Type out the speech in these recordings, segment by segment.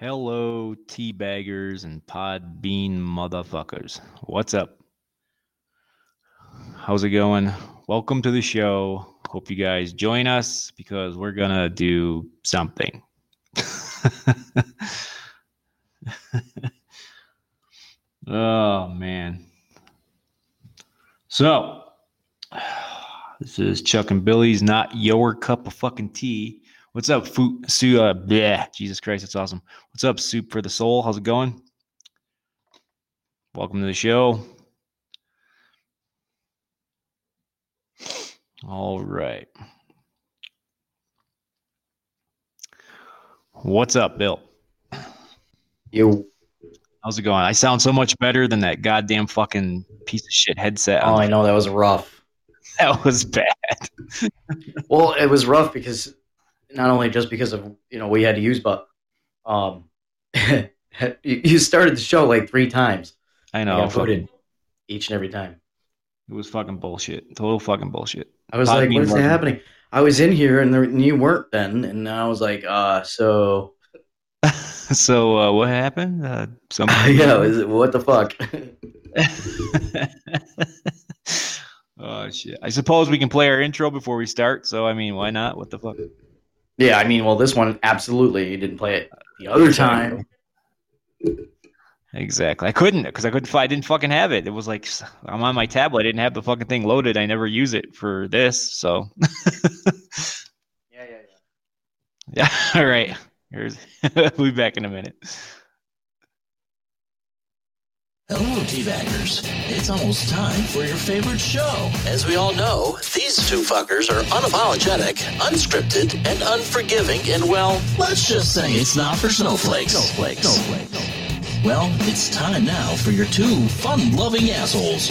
Hello, teabaggers and Podbean motherfuckers. What's up? How's it going? Welcome to the show. Hope you guys join us because we're going to do something. Oh, man. So, this is Chuck and Billy's Not Your Cup of Fucking Tea. What's up, Jesus Christ, that's awesome. What's up, Soup for the Soul? How's it going? Welcome to the show. All right. What's up, Bill? Yo. How's it going? I sound so much better than that goddamn fucking piece of shit headset. Oh, I know, that was rough. That was bad. Well, it was rough because... not only just because of, we had to use, but you started the show like three times. I know. I got voted each and every time. It was fucking bullshit. Total fucking bullshit. I was like, what is happening? I was in here and you weren't then. And I was like, so. So what happened? What the fuck? Oh, shit. I suppose we can play our intro before we start. So, why not? What the fuck? Yeah, this one, absolutely. You didn't play it the other time. Exactly. I couldn't, because I didn't fucking have it. It was like, I'm on my tablet. I didn't have the fucking thing loaded. I never use it for this, so. Yeah. Yeah, all right. We'll be back in a minute. Hello, teabaggers. It's almost time for your favorite show. As we all know, these two fuckers are unapologetic, unscripted, and unforgiving, and, well, let's just say it's not for snowflakes. Snowflakes. Well, it's time now for your two fun-loving assholes.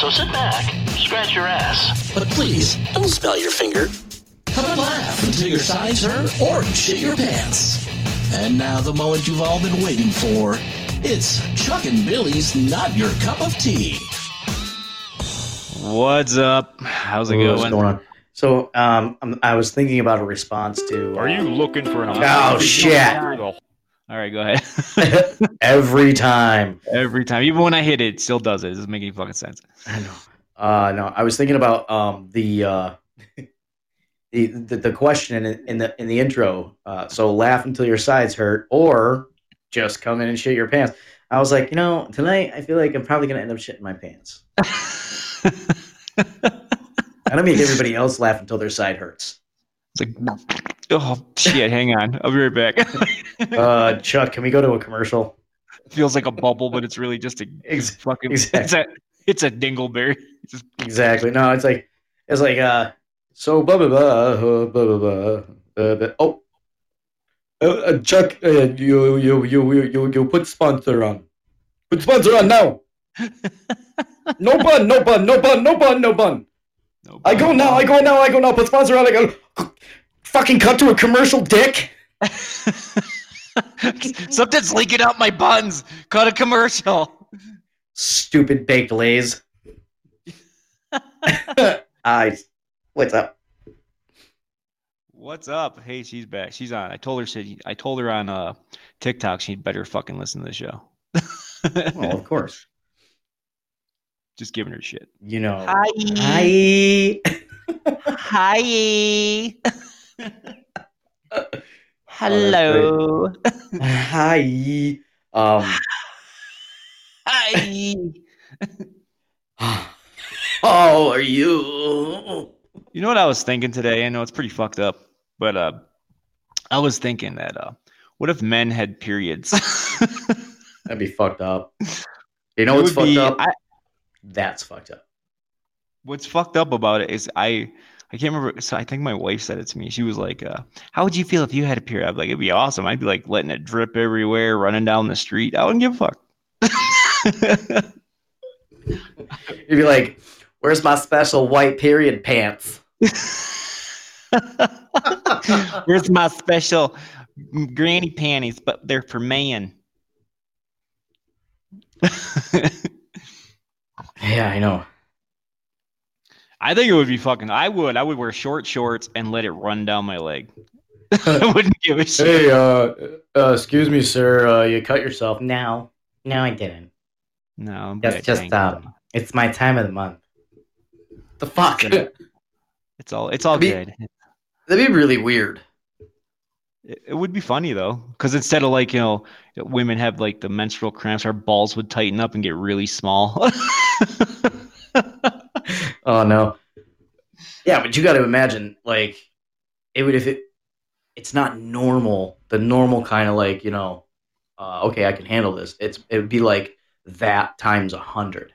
So sit back, scratch your ass, but please, don't smell your finger. Come and laugh until your sides hurt or shit your pants. And now the moment you've all been waiting for... it's Chuck and Billy's Not Your Cup of Tea. What's up? How's it going? What's going on? So, I was thinking about a response to... are you looking for an... oh, shit. All right, go ahead. Every time. Even when I hit it still does it. It doesn't make any fucking sense. I know. No, I was thinking about the question in the intro. So, laugh until your sides hurt, or... just come in and shit your pants. I was like, tonight I feel like I'm probably going to end up shitting my pants. I don't make everybody else laugh until their side hurts. It's like, oh, shit, hang on. I'll be right back. Chuck, can we go to a commercial? It feels like a bubble, but it's really just a fucking... exactly. It's a dingleberry. Exactly. No, it's like, so blah, blah, blah, blah, blah, blah, blah, blah. Oh. Chuck, you put sponsor on. Put sponsor on now. No bun, no bun, no bun, no bun, no bun. No bun. I go now. Put sponsor on. I go. Fucking cut to a commercial, dick. Something's leaking out my buns. Cut a commercial. Stupid baked Lays. What's up? What's up? Hey, she's back. She's on. I told her on TikTok she'd better fucking listen to the show. Well, of course. Just giving her shit. Hi. Hello. Hi. Hi. How are you? You know what I was thinking today? I know it's pretty fucked up. But I was thinking that what if men had periods? That'd be fucked up. You know what's fucked up? That's fucked up. What's fucked up about it is I can't remember. So I think my wife said it to me. She was like, how would you feel if you had a period? I'd be like, it'd be awesome. I'd be like letting it drip everywhere, running down the street. I wouldn't give a fuck. You'd be like, where's my special white period pants? Here's my special granny panties, but they're for man. Yeah, I know. I think it would be fucking... I would wear short shorts and let it run down my leg. I wouldn't give a shit. Hey, excuse me, sir. You cut yourself. No, I didn't. No, that's just it's my time of the month. The fuck. It's all good. That'd be really weird. It would be funny though, because instead of like, you know, women have like the menstrual cramps, our balls would tighten up and get really small. Oh no. Yeah, but you got to imagine like it would if it's not normal, the normal kind of like, you know, okay, I can handle this. It would be like that times 100.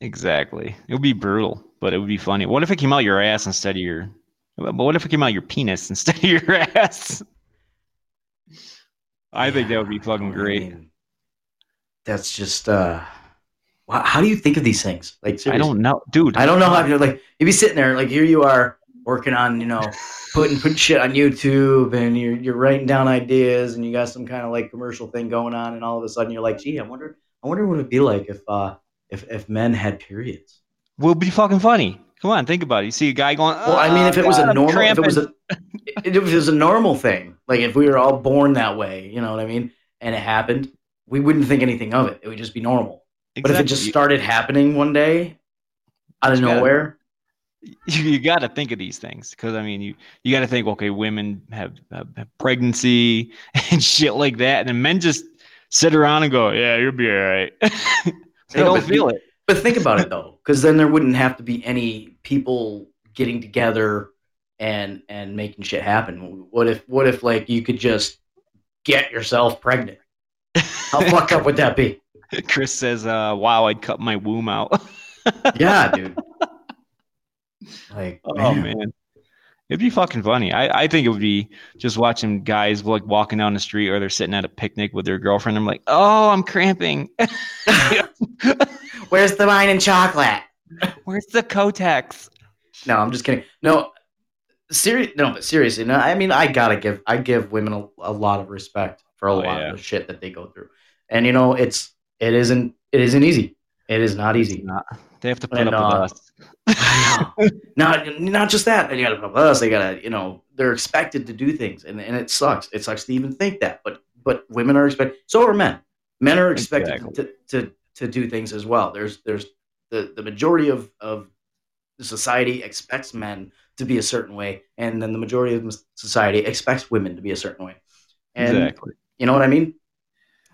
Exactly. It would be brutal, but it would be funny. What if it came out your ass instead of your? But what if it came out your penis instead of your ass? I think that would be fucking great. That's just how do you think of these things? Like, seriously. I don't know, dude. I don't know how. You're like, you'd be sitting there, like here you are working on, you know, putting shit on YouTube, and you're writing down ideas, and you got some kind of like commercial thing going on, and all of a sudden you're like, gee, I wonder what it'd be like if men had periods. Would be fucking funny. Come on, think about it. You see a guy going, well, I mean, if it was a normal, if it was a normal thing, like if we were all born that way, you know what I mean? And it happened, we wouldn't think anything of it. It would just be normal. Exactly. But if it just started happening one day out of nowhere. You got to think of these things because, I mean, you got to think, okay, women have pregnancy and shit like that. And then men just sit around and go, yeah, you'll be all right. They don't feel it. But think about it though, because then there wouldn't have to be any people getting together and making shit happen. What if like you could just get yourself pregnant? How fucked up would that be? Chris says, "Wow, I'd cut my womb out." Yeah, dude. Like, man, it'd be fucking funny. I think it would be just watching guys like walking down the street or they're sitting at a picnic with their girlfriend. I'm like, oh, I'm cramping. Where's the wine and chocolate? Where's the Kotex? No, I'm just kidding. No, seriously. No, I mean, I give women a lot of respect for a lot of the shit that they go through. And you know, it isn't easy. It is not easy. They have to put up with us. Not just that. They got to put up with us. They got to, you know, they're expected to do things, and it sucks. It sucks to even think that. But women are expected. So are men. Men are expected to do things as well. There's the majority of society expects men to be a certain way, and then the majority of society expects women to be a certain way. And exactly. You know what I mean?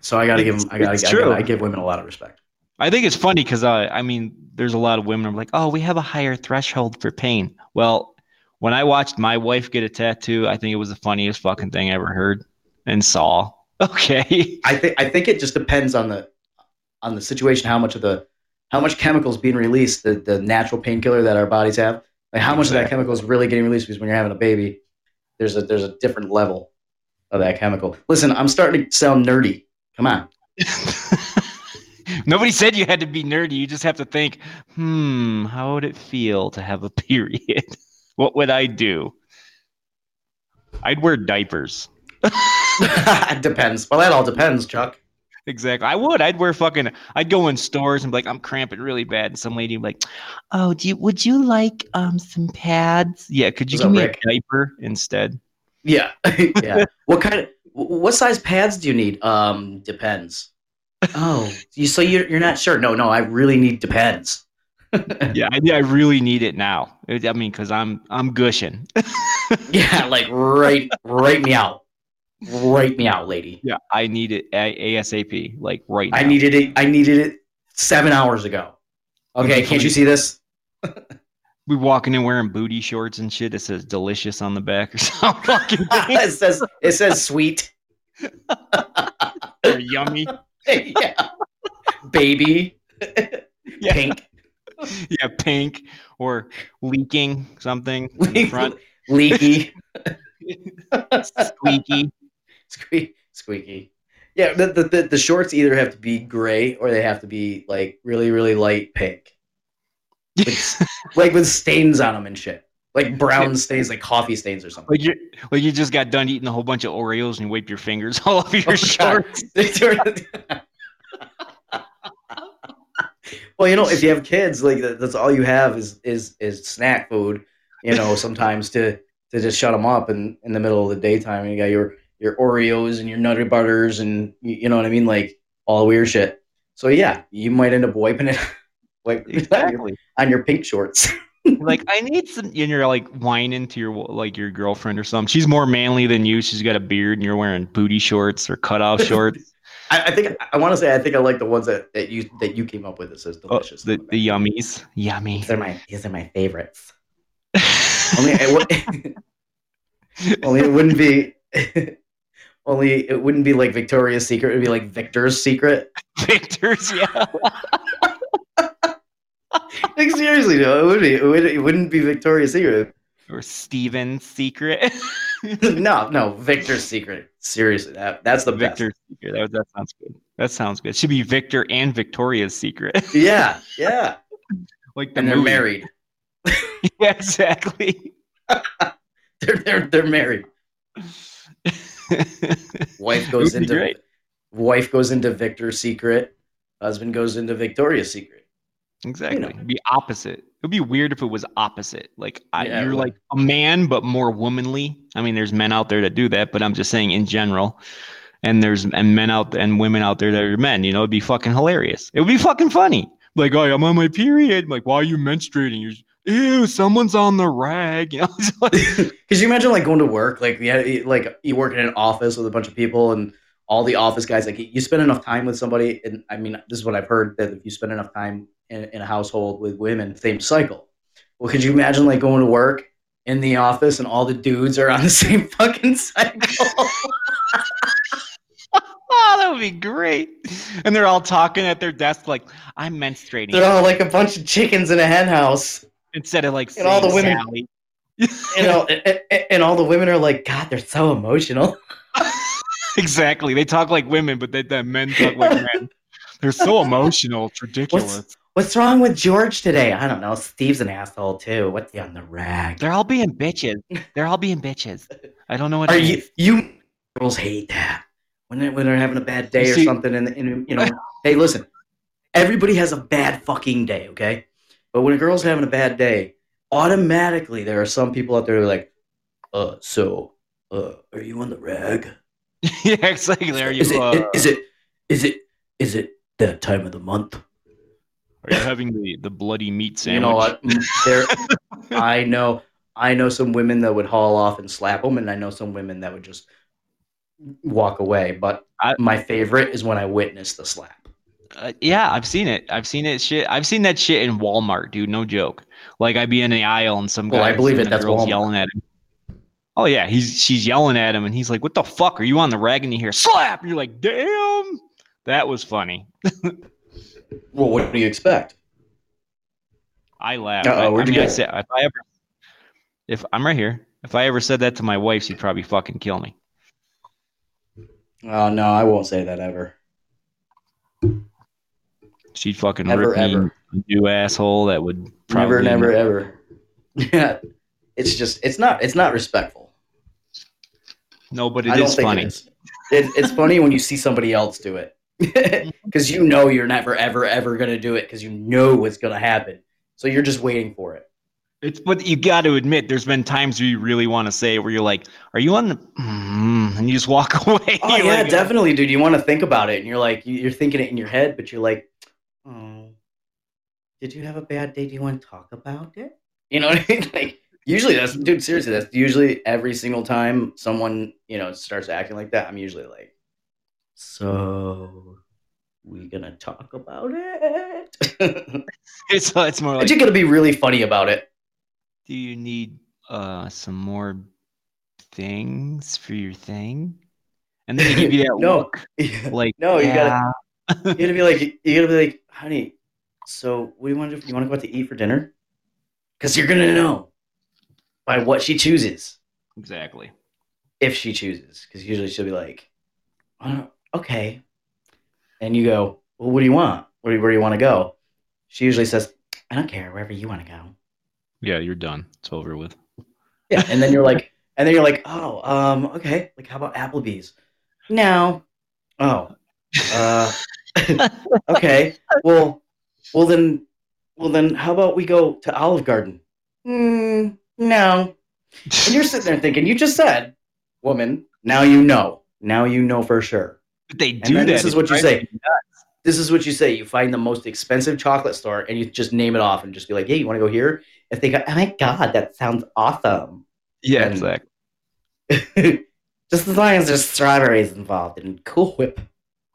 So I give women a lot of respect. I think it's funny because I mean, there's a lot of women who are like, oh, we have a higher threshold for pain. Well, when I watched my wife get a tattoo, I think it was the funniest fucking thing I ever heard and saw. Okay. I think it just depends on the situation, how much chemicals being released, the natural painkiller that our bodies have, like how much of that chemical is really getting released, because when you're having a baby, there's a different level of that chemical. Listen, I'm starting to sound nerdy. Come on. Nobody said you had to be nerdy. You just have to think, how would it feel to have a period? What would I do? I'd wear diapers. It depends. Well, that all depends, Chuck. Exactly. I would. I'd go in stores and be like, I'm cramping really bad. And some lady would be like, oh, would you like some pads? Yeah. Could you give me a diaper instead? Yeah. Yeah. What size pads do you need? Depends. Oh, so you're not sure? No. I really need depends. Yeah. I really need it now. I mean, cause I'm gushing. Yeah. Like right me out. Write me out, lady. Yeah, I need it ASAP, like right now. I needed it 7 hours ago. Okay, can't you see this? We walking in wearing booty shorts and shit. It says delicious on the back or something. Fucking it says sweet. Or yummy. Yeah. Baby. Yeah. Pink. Yeah, pink or leaking something in the front. Leaky. Squeaky. Yeah, the shorts either have to be gray or they have to be like really, really light pink, like with stains on them and shit, like brown stains, like coffee stains or something. Like you just got done eating a whole bunch of Oreos and you wipe your fingers all over your shorts. Well, you know, if you have kids, like that's all you have is snack food. You know, sometimes to to just shut them up in the middle of the daytime. And you got your Oreos and your Nutty Butters and you know what I mean? Like all weird shit. So yeah, you might end up wiping it exactly on your pink shorts. Like, I need some, and you're like whining to your girlfriend or something. She's more manly than you. She's got a beard and you're wearing booty shorts or cutoff shorts. I think I like the ones that you came up with. It says delicious. Oh, the yummies. Yummy. These are my favorites. Only it wouldn't be like Victoria's Secret. It'd be like Victor's Secret. Victor's, yeah. Like seriously, no, it wouldn't be Victoria's Secret or Steven's Secret. no, Victor's Secret. Seriously, that's the Victor's best. Secret. That sounds good. It should be Victor and Victoria's Secret. Yeah. Like the and movie. They're married. Yeah, exactly. They're married. Wife goes into Victor's Secret. Husband goes into Victoria's Secret. Exactly. You know. It'd be opposite. It would be weird if it was opposite. Like you're like a man, but more womanly. I mean, there's men out there that do that, but I'm just saying in general. And there's men out and women out there that are men. You know, it'd be fucking hilarious. It would be fucking funny. Like, oh, I'm on my period. I'm like, why are you menstruating? Ew, someone's on the rag. You know, could you imagine like going to work? Like you work in an office with a bunch of people and all the office guys. Like you spend enough time with somebody, and I mean, this is what I've heard, that if you spend enough time in a household with women, same cycle. Well, could you imagine like going to work in the office and all the dudes are on the same fucking cycle? Oh, that would be great. And they're all talking at their desk like, I'm menstruating. They're all like a bunch of chickens in a hen house. Instead of like, and all the women, all the women are like, God, they're so emotional. Exactly. They talk like women, but that men talk like men. They're so emotional. It's ridiculous. What's wrong with George today? I don't know. Steve's an asshole too. What's he on the rag? They're all being bitches. I don't know what. You girls hate that when they're having a bad day or something, and you know. Hey, listen. Everybody has a bad fucking day, okay? But when a girl's having a bad day, automatically there are some people out there who are like, so, are you on the rag? Yeah, exactly. Are you? Is it that time of the month? Are you having the bloody meat sandwich? You know what? I know some women that would haul off and slap them, and I know some women that would just walk away. But my favorite is when I witness the slap. Yeah, I've seen it. I've seen that shit in Walmart, dude. No joke. Like I'd be in the aisle and some guy. Well, I believe it. That's Walmart. Yelling at him. Oh yeah, she's yelling at him, and he's like, "What the fuck? Are you on the rag?" And you hear slap, and you're like, "Damn, that was funny." Well, what do you expect? I laughed. If I ever said that to my wife, she'd probably fucking kill me. Oh no, I won't say that ever. She'd fucking rip me, you asshole. That would probably never. Yeah, it's not respectful. No, but it is funny. It's funny when you see somebody else do it because you know you're never ever gonna do it because you know what's gonna happen. So you're just waiting for it. But you got to admit, there's been times where you really want to say where you're like, "Are you on the?" And you just walk away. Oh yeah, like, definitely, dude. You want to think about it, and you're like, you're thinking it in your head, but you're like, "Oh, did you have a bad day? Do you want to talk about it?" You know what I mean? Like usually, that's usually every single time someone starts acting like that. I'm usually like, "So we gonna talk about it?" It's more like, "Are you gonna be really funny about it? Do you need some more things for your thing?" And then they give you that look. Like, no, you gotta be like, "Honey, so what do you want to do? You want to go out to eat for dinner?" Because you're gonna know by what she chooses. Exactly. If she chooses, because usually she'll be like, "Oh, okay," and you go, "Well, what do you want? Where do you want to go?" She usually says, "I don't care. Wherever you want to go." Yeah, you're done. It's over with. Yeah, and then you're like, "Oh, okay. Like, how about Applebee's?" No. Oh. Okay. Well then, how about we go to Olive Garden? No. And you're sitting there thinking, you just said, woman, now you know. Now you know for sure. But they do that. This is what you say. This is what you say. You find the most expensive chocolate store and you just name it off and just be like, hey, you want to go here? If they go, oh my God, that sounds awesome. Yeah, and exactly. Just as long as there's strawberries involved and Cool Whip.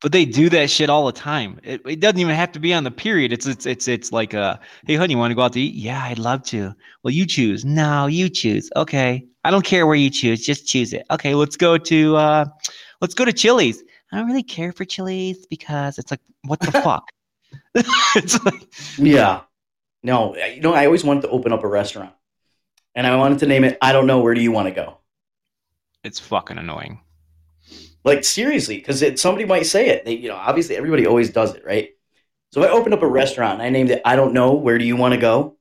But they do that shit all the time. It doesn't even have to be on the period. It's like a, hey honey, you want to go out to eat? Yeah, I'd love to. Well, you choose. No, you choose. Okay, I don't care where you choose. Just choose it. Okay, let's go to Chili's. I don't really care for Chili's because it's like, what the fuck? It's like, yeah. No, you know, I always wanted to open up a restaurant, and I wanted to name it, I don't know, where do you want to go? It's fucking annoying. Like, seriously, because somebody might say it. They, you know, obviously, everybody always does it, right? So I opened up a restaurant, and I named it, I don't know, where do you want to go?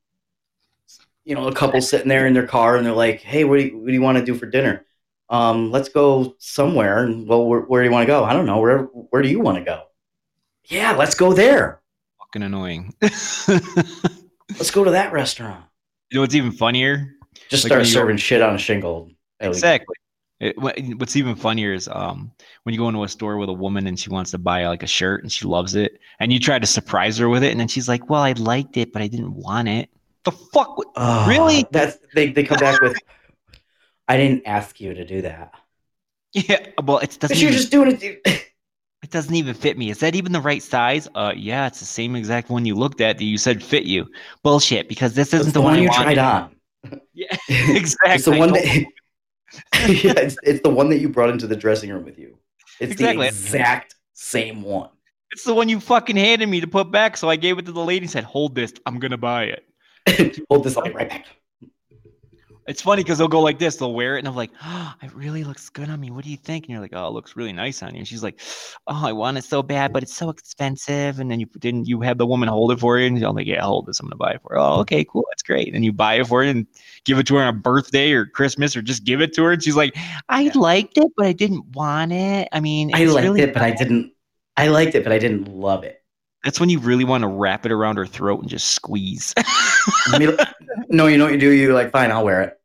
You know, a couple sitting there in their car, and they're like, hey, what do you want to do for dinner? Let's go somewhere. And, well, where do you want to go? I don't know. Where do you want to go? Yeah, let's go there. Fucking annoying. Let's go to that restaurant. You know what's even funnier? Just like start serving shit on a shingle. Exactly. What's even funnier is when you go into a store with a woman and she wants to buy like a shirt and she loves it and you try to surprise her with it and then she's like, well, I liked it, but I didn't want it. The fuck? Really? That's they come back with, I didn't ask you to do that. Yeah, well, it doesn't. You're just doing it. It doesn't even fit me. Is that even the right size? Yeah, it's the same exact one you looked at that you said fit you. Bullshit, because this isn't the one you tried on. Yeah, exactly. It's the one that. Yeah, it's the one that you brought into the dressing room with you. It's exactly. The exact same one. It's the one you fucking handed me to put back, so I gave it to the lady and said, hold this, I'm going to buy it. Hold this, I'll be right back. It's funny because they'll go like this. They'll wear it, and I'm like, oh, it really looks good on me. What do you think? And you're like, oh, it looks really nice on you. And she's like, oh, I want it so bad, but it's so expensive. And then you have the woman hold it for you, and I'm like, yeah, I'll hold this. I'm going to buy it for her. Oh, okay, cool. That's great. And you buy it for her and give it to her on a birthday or Christmas or just give it to her. And she's like, I liked it, but I didn't want it. I mean, I liked really it, but bad. I liked it, but I didn't love it. That's when you really want to wrap it around her throat and just squeeze. No, you know what you do? You're like, fine, I'll wear it.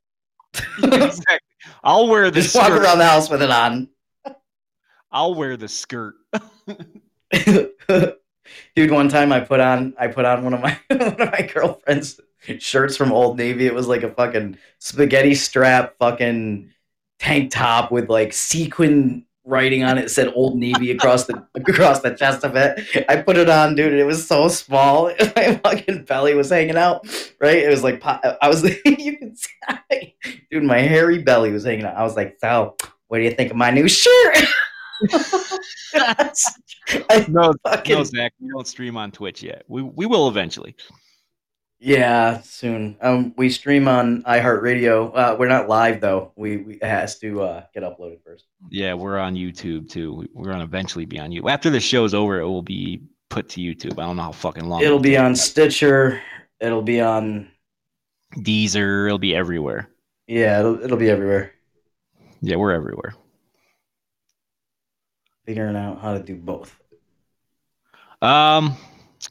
Exactly. I'll wear this. Just walk around the house with it on. I'll wear the skirt. Dude, one time I put on one of my girlfriend's shirts from Old Navy. It was like a fucking spaghetti strap fucking tank top with like sequin writing on it, said Old Navy across the chest of it. I put it on, dude, and it was so small. My fucking belly was hanging out, right? It was like, I was like, you can see, dude, my hairy belly was hanging out. I was like, so, what do you think of my new shirt? No, Zach, we don't stream on Twitch yet. We will eventually. Yeah, soon. We stream on iHeartRadio. We're not live though. It has to get uploaded first. Yeah, we're on YouTube too. We're gonna eventually be on YouTube. After the show's over, it will be put to YouTube. I don't know how fucking long. It'll be on Stitcher. It'll be on Deezer. It'll be everywhere. Yeah, it'll be everywhere. Yeah, we're everywhere. Figuring out how to do both.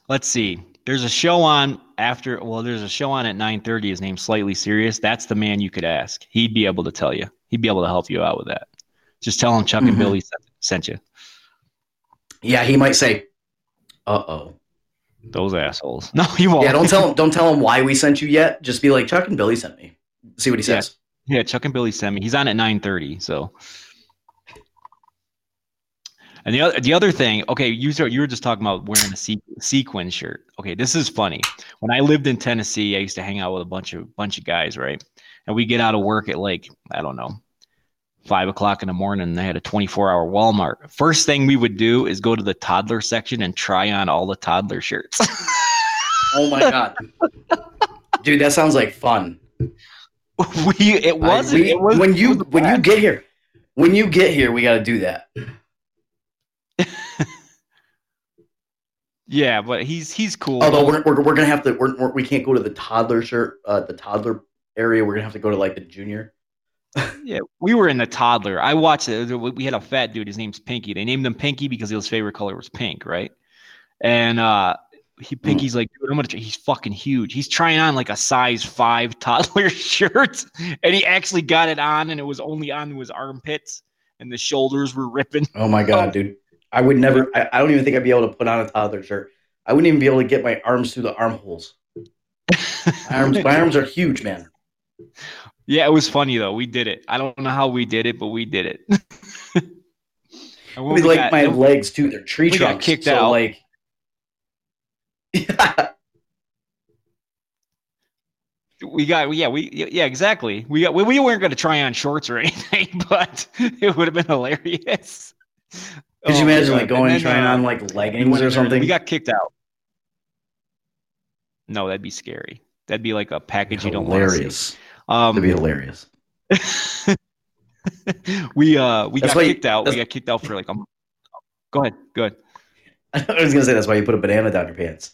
Let's see. There's a show on at 9:30. His name's Slightly Serious. That's the man you could ask. He'd be able to tell you. He'd be able to help you out with that. Just tell him Chuck and Billy sent you. Yeah, he might say, "Uh-oh, those assholes." No, you won't. Yeah, don't tell him why we sent you yet. Just be like, Chuck and Billy sent me. See what he says. Yeah, Chuck and Billy sent me. He's on at 9:30. So. And the other thing, okay, you were just talking about wearing a sequin shirt. Okay, this is funny. When I lived in Tennessee, I used to hang out with a bunch of guys, right? And we get out of work at like, I don't know, 5 o'clock in the morning. And they had a 24-hour Walmart. First thing we would do is go to the toddler section and try on all the toddler shirts. Oh my God, dude, that sounds like fun. It wasn't. When you get here, we got to do that. Yeah, but he's cool. Although we're gonna have to we can't go to the toddler shirt the toddler area. We're gonna have to go to like the junior. Yeah, we were in the toddler. I watched it. We had a fat dude. His name's Pinky. They named him Pinky because his favorite color was pink, right? And Pinky's like, dude, I'm gonna try. He's fucking huge. He's trying on like a size 5 toddler shirt, and he actually got it on, and it was only on to his armpits, and the shoulders were ripping. Oh my god, dude! I would never. I don't even think I'd be able to put on a toddler shirt. I wouldn't even be able to get my arms through the armholes. My arms are huge, man. Yeah, it was funny though. We did it. I don't know how we did it, but we did it. My legs too. They're tree trunks. Got kicked out. Like, yeah. Exactly. We weren't going to try on shorts or anything, but it would have been hilarious. Could you imagine trying on like leggings or something? We got kicked out. No, that'd be scary. That'd be like a package you don't want to see. That'd be hilarious. We got kicked out for like a month. Go ahead. I was gonna say that's why you put a banana down your pants.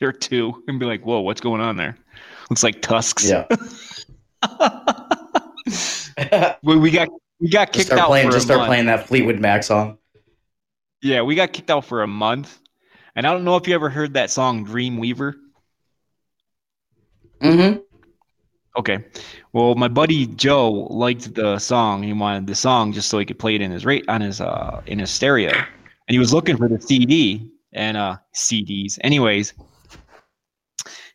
There are two, and be like, "Whoa, what's going on there? Looks like tusks." Yeah. we got kicked out. Playing that Fleetwood Mac song. Yeah, we got kicked out for a month, and I don't know if you ever heard that song "Dreamweaver." Mm-hmm. Okay. Well, my buddy Joe liked the song. He wanted the song just so he could play it in his in his stereo. And he was looking for the CD and CDs. Anyways,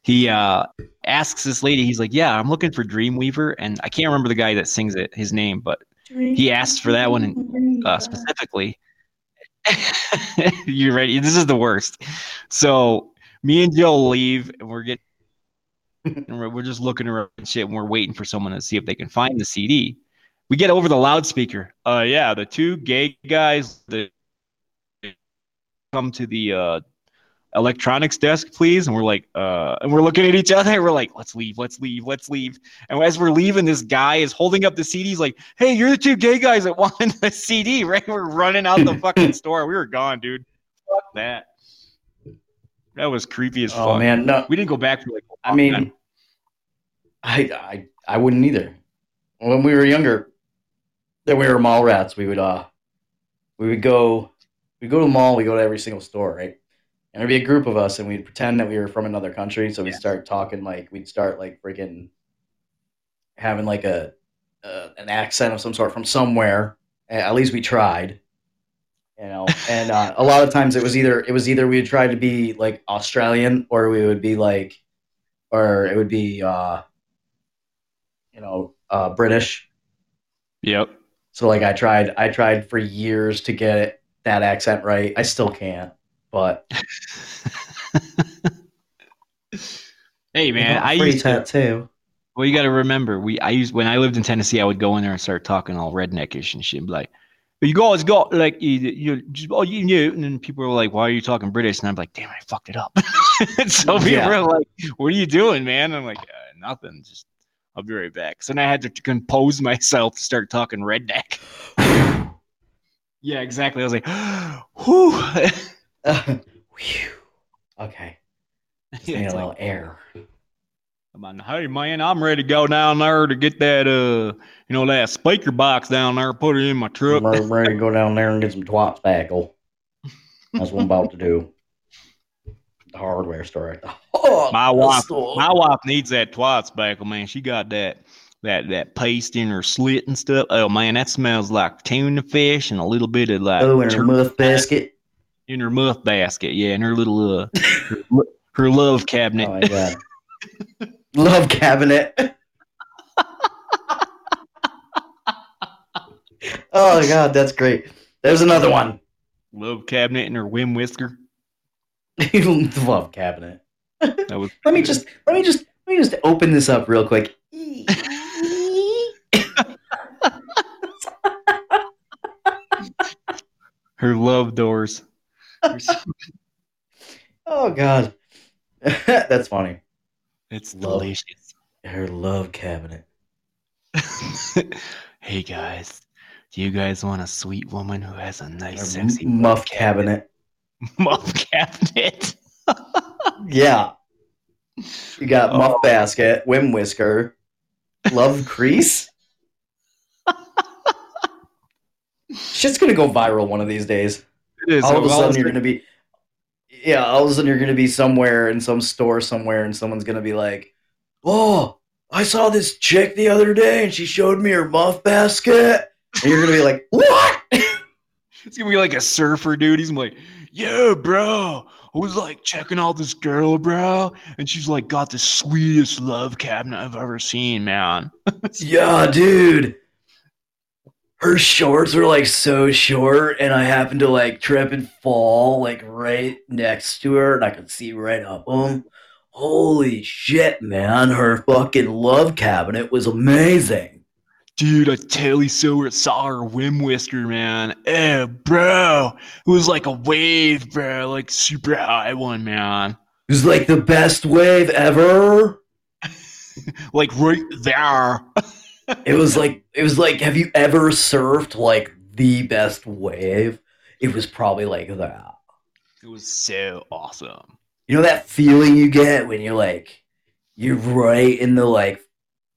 he asks this lady. He's like, "Yeah, I'm looking for Dreamweaver," and I can't remember the guy that sings it, his name, but he asked for that one specifically. You ready? This is the worst. So me and Joe leave, and we're just looking around and shit, and we're waiting for someone to see if they can find the CD. We get over the loudspeaker. The two gay guys that come to the electronics desk, please. And we're like, and we're looking at each other. And we're like, let's leave. And as we're leaving, this guy is holding up the CD. He's like, "Hey, you're the two gay guys that wanted the CD, right?" We're running out the fucking store. We were gone, dude. Fuck that. That was creepy as fuck. Oh man, no, we didn't go back for like. I mean, I wouldn't either. When we were younger, then we were mall rats. We would go to the mall. We go to every single store, right? And there'd be a group of us, and we'd pretend that we were from another country. So we'd start talking like we'd start like freaking having like an accent of some sort from somewhere. At least we tried. You know, and a lot of times it was either we would try to be like Australian, or we would be like, or it would be, British. Yep. So like I tried for years to get that accent right. I still can't, but. Hey man, I used tattoo. Well, you got to remember, when I lived in Tennessee, I would go in there and start talking all redneckish and shit, like. "You guys got like you and then people were like, "Why are you talking British?" And I'm like, "Damn, I fucked it up." So people were like, "What are you doing, man?" And I'm like, "Nothing. Just I'll be right back." So then I had to compose myself to start talking redneck. Yeah, exactly. I was like, "Whew." Whew. Okay. Just need a little air. I'm like, "Hey man, I'm ready to go down there to get that that speaker box down there, put it in my truck. I'm ready to go down there and get some twat spackle." That's what I'm about to do. The hardware store at the My wife needs that twat spackle, man. She got that paste in her slit and stuff. Oh man, that smells like tuna fish and a little bit of like in her muff basket. In her muff basket, yeah, in her little her love cabinet. Oh my god. Love cabinet. Oh god, that's great. There's another one. Love cabinet and her whim whisker. Love cabinet. That was let me just open this up real quick. Her love doors. Oh god, that's funny. It's delicious. Her love cabinet. Hey guys, do you guys want a sweet woman who has a nice, sexy muff cabinet? Muff cabinet. Yeah. You got muff basket, whim whisker, love crease. Shit's gonna go viral one of these days. It is. All of a sudden, you're gonna be. yeah, all of a sudden you're going to be somewhere in some store somewhere and someone's going to be like, oh, I saw this chick the other day and she showed me her muff basket. And you're going to be like, what? It's going to be like a surfer dude. He's like, yeah, bro. I was like checking out this girl, bro. And she's like got the sweetest love cabinet I've ever seen, man. Yeah, dude. Her shorts were like so short and I happened to like trip and fall like right next to her and I could see right up them. Holy shit, man. Her fucking love cabinet was amazing. Dude, I totally saw her whim whisker, man. Eh, bro. It was like a wave, bro. Like super high one, man. It was like the best wave ever. Like right there. It was like, have you ever surfed like the best wave? It was probably like that. It was so awesome. You know that feeling you get when you're like, you're right in the like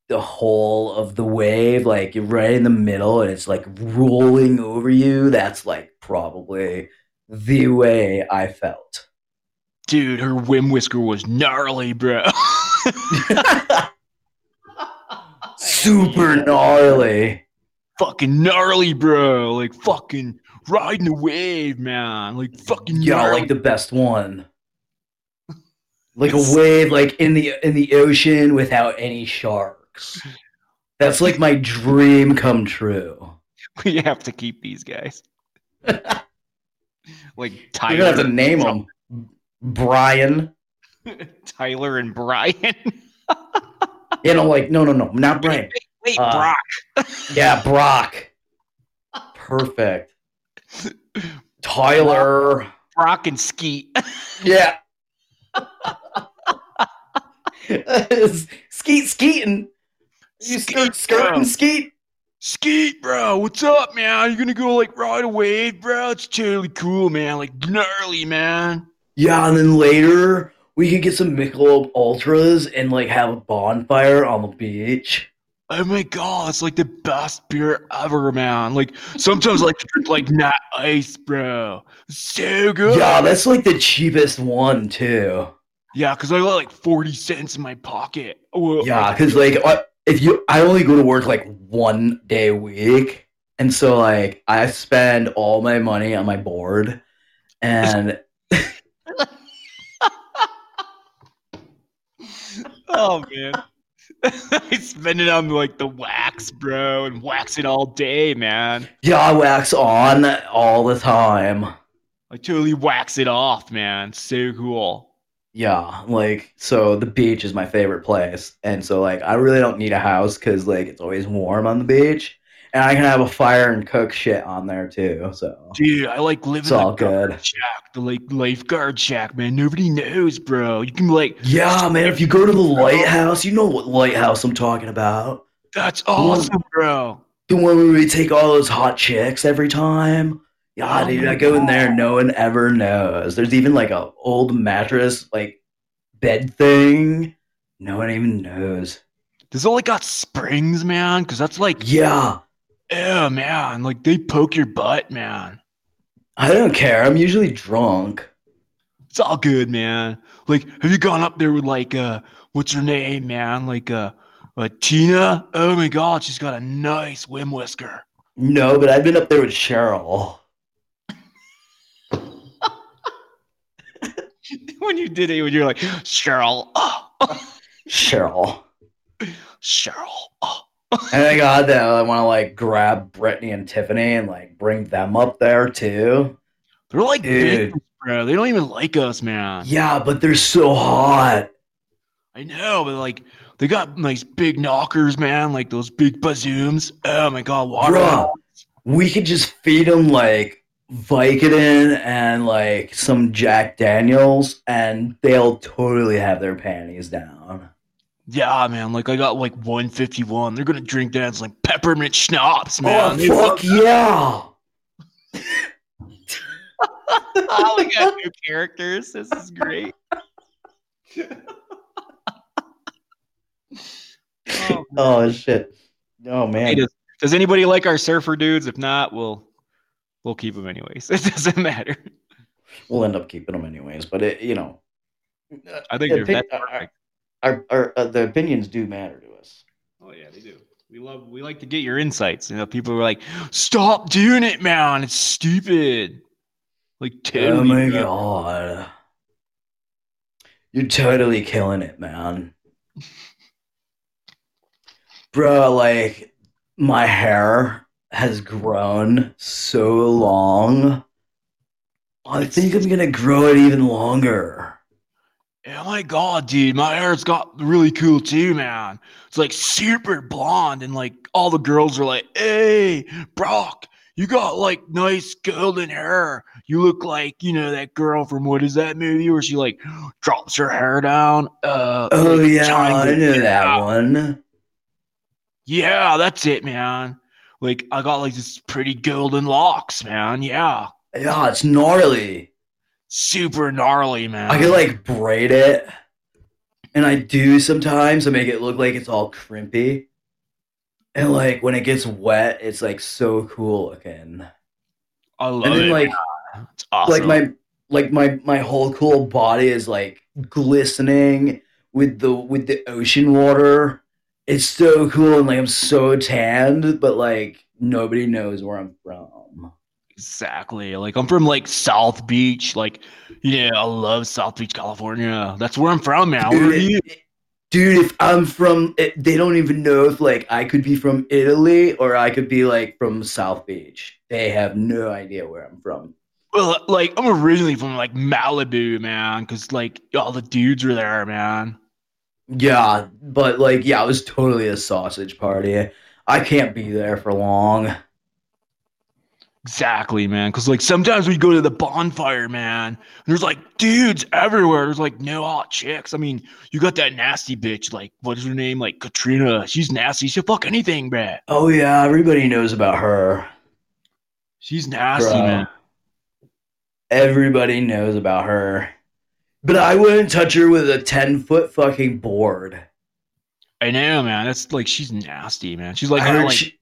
the hole of the wave, like you're right in the middle and it's like rolling over you. That's like probably the way I felt. Dude, her whim whisker was gnarly, bro. Super gnarly. Fucking gnarly, bro. Like fucking riding the wave, man. Like fucking gnarly. Yeah, like the best one. Like a wave like in the ocean without any sharks. That's like my dream come true. We have to keep these guys. Like Tyler. You're gonna have to name them Brian. Tyler and Brian. You know, like, no, not Brian. Wait, Brock. Yeah, Brock. Perfect. Tyler. Brock and Skeet. Yeah. Skeetin'. You skirting Skeet? Skeet, bro. What's up, man? You're going to go, like, ride a wave, bro? It's totally cool, man. Like, gnarly, man. Yeah, and then later... we could get some Michelob Ultras and, like, have a bonfire on the beach. Oh, my God. It's, like, the best beer ever, man. Like, sometimes, like, drink, like, Nat Ice, bro. So good. Yeah, that's, like, the cheapest one, too. Yeah, because I got, like, 40 cents in my pocket. Whoa. Yeah, because, like, I only go to work, like, one day a week. And so, like, I spend all my money on my board. And... oh, man. I spend it on, like, the wax, bro, and wax it all day, man. Yeah, I wax on all the time. I totally wax it off, man. So cool. Yeah, like, so the beach is my favorite place. And so, like, I really don't need a house because, like, it's always warm on the beach. And I can have a fire and cook shit on there, too. So, dude, I like living in the lifeguard shack, man. Nobody knows, bro. You can be like... yeah, man, if you go to the lighthouse, you know what lighthouse I'm talking about. That's awesome, bro. The one where we take all those hot chicks every time. Yeah, dude, I go in there, no one ever knows. There's even, like, an old mattress, like, bed thing. No one even knows. Does it only got springs, man? Because that's, like... yeah. Yeah, man, like they poke your butt, man. I don't care. I'm usually drunk. It's all good, man. Like, have you gone up there with like what's her name, man? Like Tina? Oh my God, she's got a nice whim whisker. No, but I've been up there with Cheryl. When you did it, when you're like Cheryl, Cheryl. Oh. And I got that I want to, like, grab Brittany and Tiffany and, like, bring them up there, too. They're, like, dude, big, bro. They don't even like us, man. Yeah, but they're so hot. I know, but, like, they got nice big knockers, man. Like, those big bazooms. Oh, my God. Water. Bro, we could just feed them, like, Vicodin and, like, some Jack Daniels, and they'll totally have their panties down. Yeah, man, like I got like 151. They're gonna drink that as like peppermint schnapps, man. Oh, they fuck yeah. Oh, we got new characters. This is great. Oh shit. Oh man. Does anybody like our surfer dudes? If not, we'll keep them anyways. It doesn't matter. we'll end up keeping them anyways. But it, you know, I think the opinions do matter to us. Oh yeah, they do. We like to get your insights. You know, people are like, "Stop doing it, man! It's stupid." Like, totally. Oh my god, you're totally killing it, man. Bro, like, my hair has grown so long. I think I'm gonna grow it even longer. Oh my god, dude, my hair's got really cool too, man. It's like super blonde, and like all the girls are like, "Hey, Brock, you got like nice golden hair. You look like, you know, that girl from what is that movie where she like drops her hair down?" Oh yeah, I know that one. Yeah, that's it, man. Like, I got like this pretty golden locks, man. Yeah. Yeah, it's gnarly. Super gnarly, man. I could like braid it. And I do sometimes. I make it look like it's all crimpy. And like when it gets wet, it's like so cool looking. I love it. And then like, it's awesome. Like my whole cool body is like glistening with the ocean water. It's so cool, and like I'm so tanned, but like nobody knows where I'm from. Exactly. Like I'm from like South Beach. Like, yeah, I love South Beach, California. That's where I'm from, man. Where are you? Dude, if I'm from, they don't even know if like I could be from Italy or I could be like from South Beach. They have no idea where I'm from. Well, like I'm originally from like Malibu, man, because like all the dudes were there, man. Yeah, but like, yeah, it was totally a sausage party. I can't be there for long. Exactly, man. Because like sometimes we go to the bonfire, man. And there's like dudes everywhere. There's like no hot chicks. I mean, you got that nasty bitch. Like, what is her name? Like Katrina. She's nasty. She'll fuck anything, man. Oh yeah, everybody knows about her. She's nasty, bro. Man. Everybody knows about her. But I wouldn't touch her with a 10-foot fucking board. I know, man. That's like, she's nasty, man. She's like,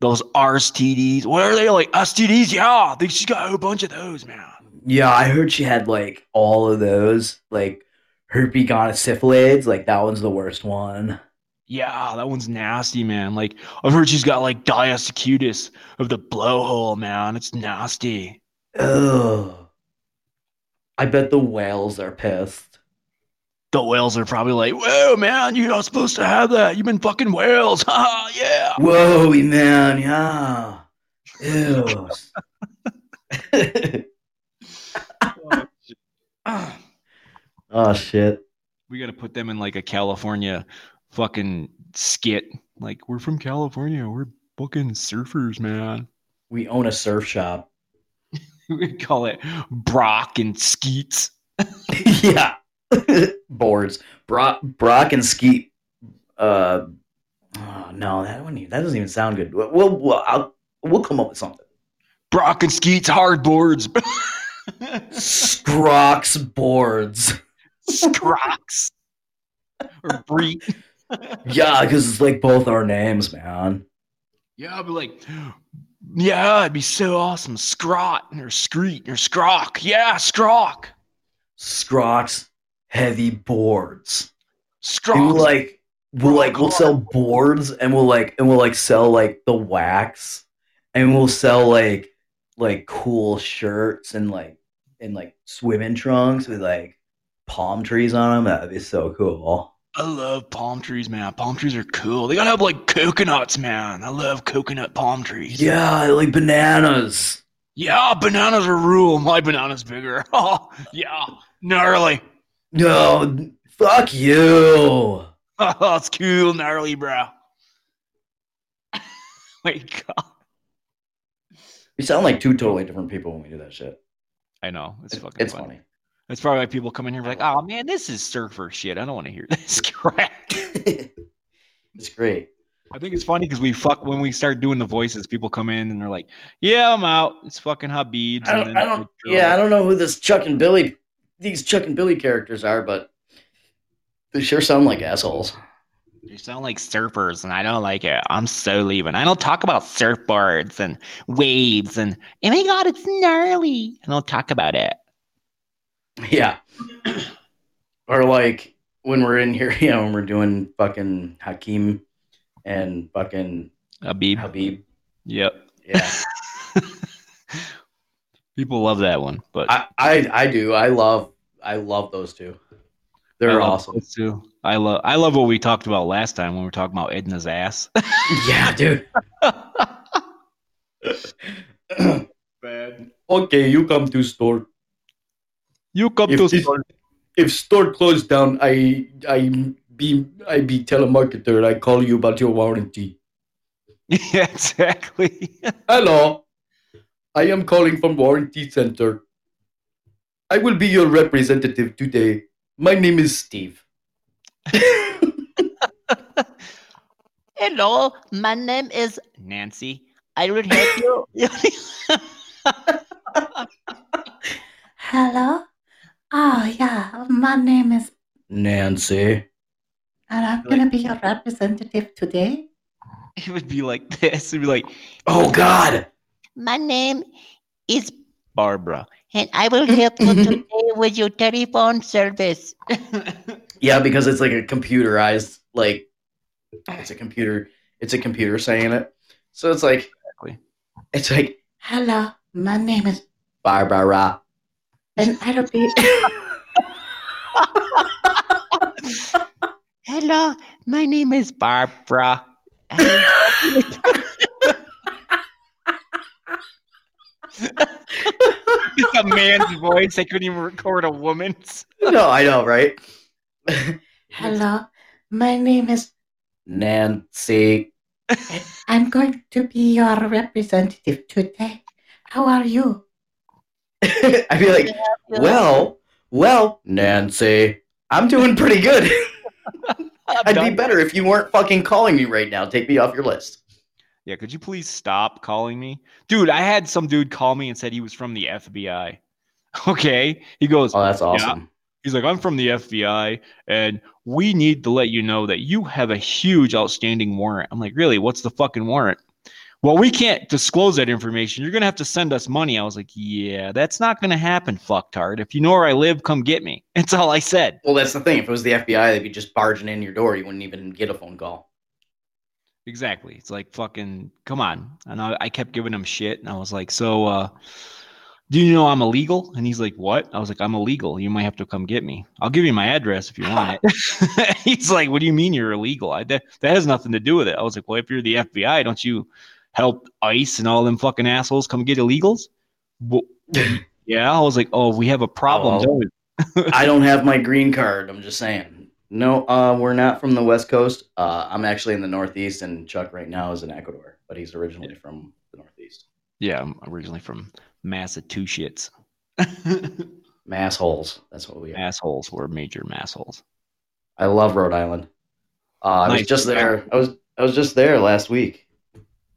those RSTDs. What are they, like, STDs? Yeah, I think she's got a whole bunch of those, man. Yeah, I heard she had like all of those, like herpes gonosyphilids. Like that one's the worst one. Yeah, that one's nasty, man. Like I've heard she's got like diastasis of the blowhole, man. It's nasty. Ugh. I bet the whales are pissed. The whales are probably like, "Whoa, man, you're not supposed to have that. You've been fucking whales." Ha, yeah. Whoa, man, yeah. Ew. Oh, shit. We got to put them in like a California fucking skit. Like, "We're from California. We're fucking surfers, man. We own a surf shop." We call it Brock and Skeets. Yeah. Boards. Brock and Skeet. No, that doesn't even sound good. We'll come up with something. Brock and Skeets hard boards. Scrox boards. Scrox. Or Break. Yeah, because it's like both our names, man. Yeah, I'll be like... Yeah, it'd be so awesome. Scrot or Screet or Scrock. Yeah, Scrock. Scrock's heavy boards. Scrock. And we'll sell boards, and we'll sell like the wax, and we'll sell like cool shirts and like swimming trunks with like palm trees on them. That'd be so cool. I love palm trees, man. Palm trees are cool. They gotta have like coconuts, man. I love coconut palm trees. Yeah, I like bananas. Yeah, bananas are rule. My banana's bigger. Oh, yeah. Gnarly. No, fuck you. Oh, it's cool, gnarly, bro. My God. We sound like two totally different people when we do that shit. I know. It's funny. It's probably like people come in here and be like, "Oh man, this is surfer shit. I don't want to hear this crap." It's great. I think it's funny because when we start doing the voices, people come in and they're like, "Yeah, I'm out. It's fucking Habib's." I don't know who these Chuck and Billy characters are, but they sure sound like assholes. They sound like surfers, and I don't like it. I'm so leaving. I don't talk about surfboards and waves and, "Oh my God, it's gnarly." I don't talk about it. Yeah. Or like when we're in here, you know, when we're doing fucking Hakeem and fucking Habib. Yep. Yeah. People love that one, but I do. I love those two. They're awesome too. I love what we talked about last time when we were talking about Edna's ass. Yeah, dude. Bad. Okay, you come to store. Store. If store closed down, I be telemarketer and I call you about your warranty. Yeah, exactly. Hello. I am calling from Warranty Center. I will be your representative today. My name is Steve. Hello, my name is Nancy. I will help you. Hello? Oh, yeah, my name is Nancy. And I'm going to be your representative today. It would be like this. It would be like, oh, God. My name is Barbara, and I will help you today with your telephone service. Yeah, because it's like a computerized, like, it's a computer saying it. So it's like, it's like, hello, my name is Barbara. And I will be. Hello, my name is Barbara. It's a man's voice. They couldn't even record a woman's. No, I know, right? Hello, my name is Nancy. I'm going to be your representative today. How are you? I'd be like, well, Nancy, I'm doing pretty good. I'd be better if you weren't fucking calling me right now. Take me off your list. Yeah, could you please stop calling me? Dude, I had some dude call me and said he was from the FBI. Okay. He goes, oh, that's awesome. Yeah. He's like, I'm from the FBI, and we need to let you know that you have a huge outstanding warrant. I'm like, really? What's the fucking warrant? Well, we can't disclose that information. You're going to have to send us money. I was like, yeah, that's not going to happen, fucktard. If you know where I live, come get me. That's all I said. Well, that's the thing. If it was the FBI, they'd be just barging in your door. You wouldn't even get a phone call. Exactly. It's like, fucking, come on. And I kept giving him shit. And I was like, so do you know I'm illegal? And he's like, what? I was like, I'm illegal. You might have to come get me. I'll give you my address if you want it. He's like, what do you mean you're illegal? That has nothing to do with it. I was like, well, if you're the FBI, don't you help ICE and all them fucking assholes come get illegals? Well, yeah. I was like, oh, we have a problem. Oh, don't we? I don't have my green card. I'm just saying. No, we're not from the West Coast. I'm actually in the Northeast, and Chuck right now is in Ecuador, but he's originally from the Northeast. Yeah, I'm originally from Massachusetts. Massholes. That's what we are. Massholes. We're major massholes. I love Rhode Island. Nice. I was just there. I was just there last week.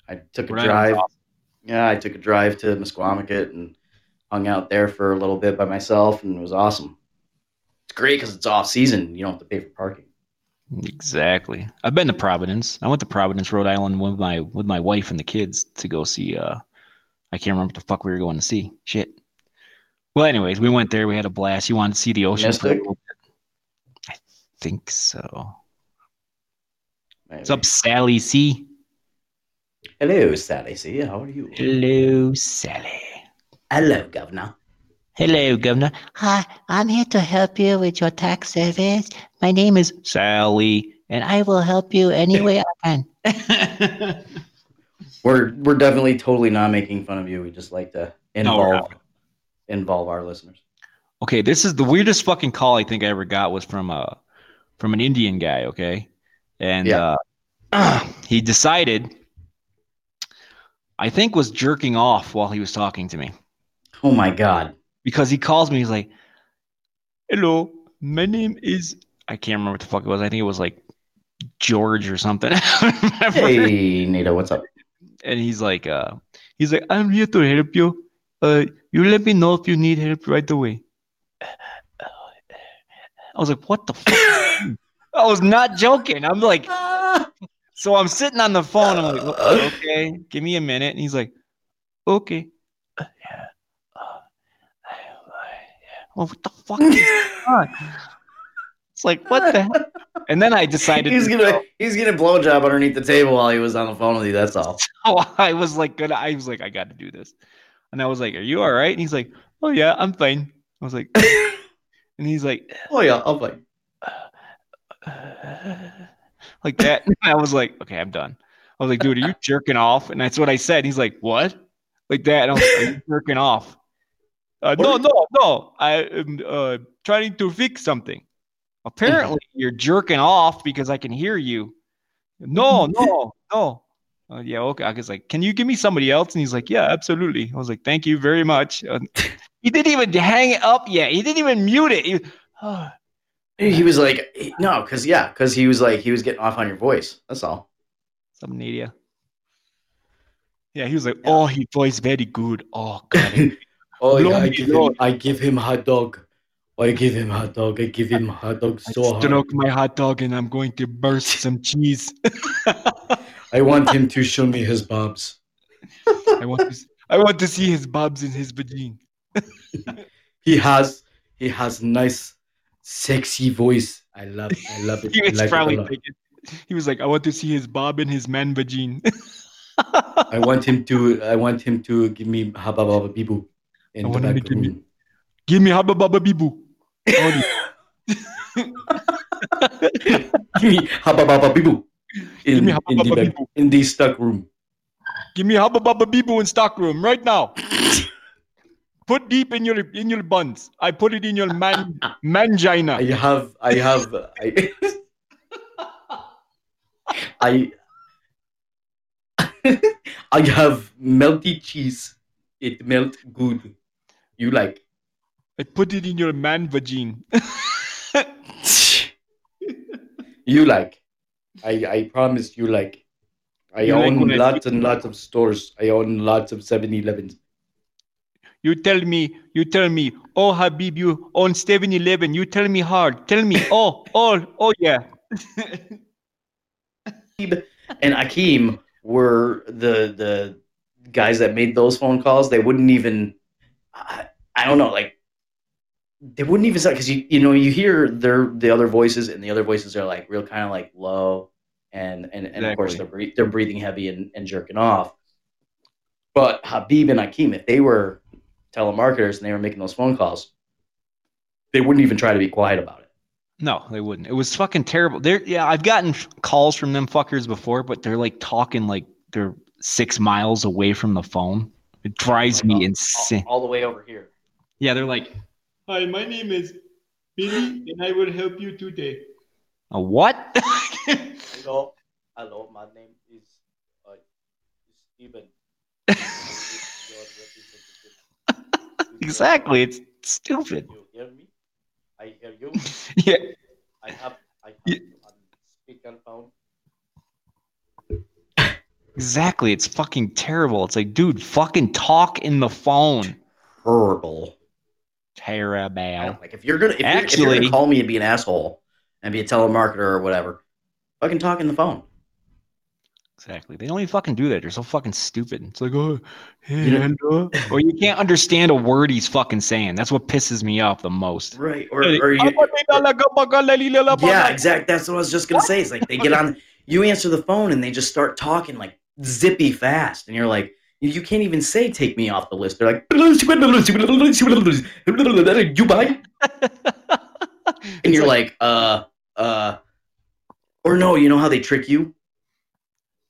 I took a drive. Awesome. Yeah, I took a drive to Musquamaket and hung out there for a little bit by myself, and it was awesome. It's great because it's off season. You don't have to pay for parking. Exactly. I've been to Providence. I went to Providence, Rhode Island with my wife and the kids to go see. I can't remember what the fuck we were going to see. Shit. Well, anyways, we went there. We had a blast. You wanted to see the ocean? I think so. Maybe. What's up, Sally C? Hello, Sally C. How are you? Hello, Sally. Hello, Governor. Hello, Governor. Hi, I'm here to help you with your tax service. My name is Sally, and I will help you any way I can. We're definitely totally not making fun of you. We just like to involve our listeners. Okay, this is the weirdest fucking call I think I ever got was from an Indian guy. Okay, and he decided, I think, was jerking off while he was talking to me. Oh my God. Because he calls me, he's like, hello, my name is, I can't remember what the fuck it was. I think it was like George or something. Hey, Nita, what's up? And he's like, I'm here to help you. You let me know if you need help right away. I was like, what the fuck? I was not joking. I'm like, so I'm sitting on the phone. I'm like, okay, give me a minute. And he's like, okay. well, what the fuck is going on? It's like, what the hell? And then I decided he's gonna blowjob underneath the table while he was on the phone with you. That's all. So I was like, I got to do this. And I was like, "Are you all right?" And he's like, "Oh yeah, I'm fine." I was like, and he's like, "Oh yeah, I'm fine." Like that. And I was like, "Okay, I'm done." I was like, "Dude, are you jerking off?" And that's what I said. He's like, "What?" Like that. And I was like, "Are you jerking off?" No. I am trying to fix something. Apparently, you're jerking off because I can hear you. No. Yeah, okay. I was like, "Can you give me somebody else?" And he's like, "Yeah, absolutely." I was like, "Thank you very much." He didn't even hang it up yet. He didn't even mute it. He was like, "No," because he was like, he was getting off on your voice. That's all. Some idiot. Yeah, he was like, "Oh, his voice very good. Oh God." Oh yeah, I give him hot dog. I give him hot dog so hard. I stroke my hot dog and I'm going to burst some cheese. I want him to show me his bobs. I want to see his bobs in his vagina. He has nice, sexy voice. I love it. He was probably thinking. He was like, "I want to see his bob in his man vagina." I want him to give me haba baba bibu. I want him to give me haba baba bibu. Give me haba baba bibu. In the stock room. Give me haba baba bibu in stock room right now. Put deep in your buns. I put it in your mangina. I have melty cheese. It melts good. You like? I put it in your man vagina. You like? I promise you like. I own lots of stores. I own lots of 7-Elevens. You tell me. Oh, Habib, you own 7-Eleven. You tell me hard. Tell me. Oh, yeah. And Akeem were the guys that made those phone calls. They wouldn't even, I don't know, like, they wouldn't even say, because you hear the other voices, and the other voices are like real kind of like low, and exactly. Of course they're breathing heavy and jerking off. But Habib and Akeem, if they were telemarketers and they were making those phone calls, they wouldn't even try to be quiet about it. No, they wouldn't. It was fucking terrible. I've gotten calls from them fuckers before, but they're like talking like they're 6 miles away from the phone. It drives me insane. All the way over here. Yeah, they're like, "Hi, my name is Billy, and I will help you today." A what? Hello, my name is Steven. Exactly, it's stupid. You hear me? I hear you. Yeah. I have speakerphone. Exactly. It's fucking terrible. It's like, dude, fucking talk in the phone. Terrible. Like, if you're gonna call me and be an asshole and be a telemarketer or whatever, fucking talk in the phone. Exactly. They don't even fucking do that. They're so fucking stupid. It's like, "Oh, hey, or you can't understand a word he's fucking saying. That's what pisses me off the most. Right. Yeah, exactly. That's what I was just going to say. It's like they get on, you answer the phone and they just start talking like zippy fast. And you're like, you can't even say "take me off the list." They're like, "You buy?" And you're like, or no, you know how they trick you?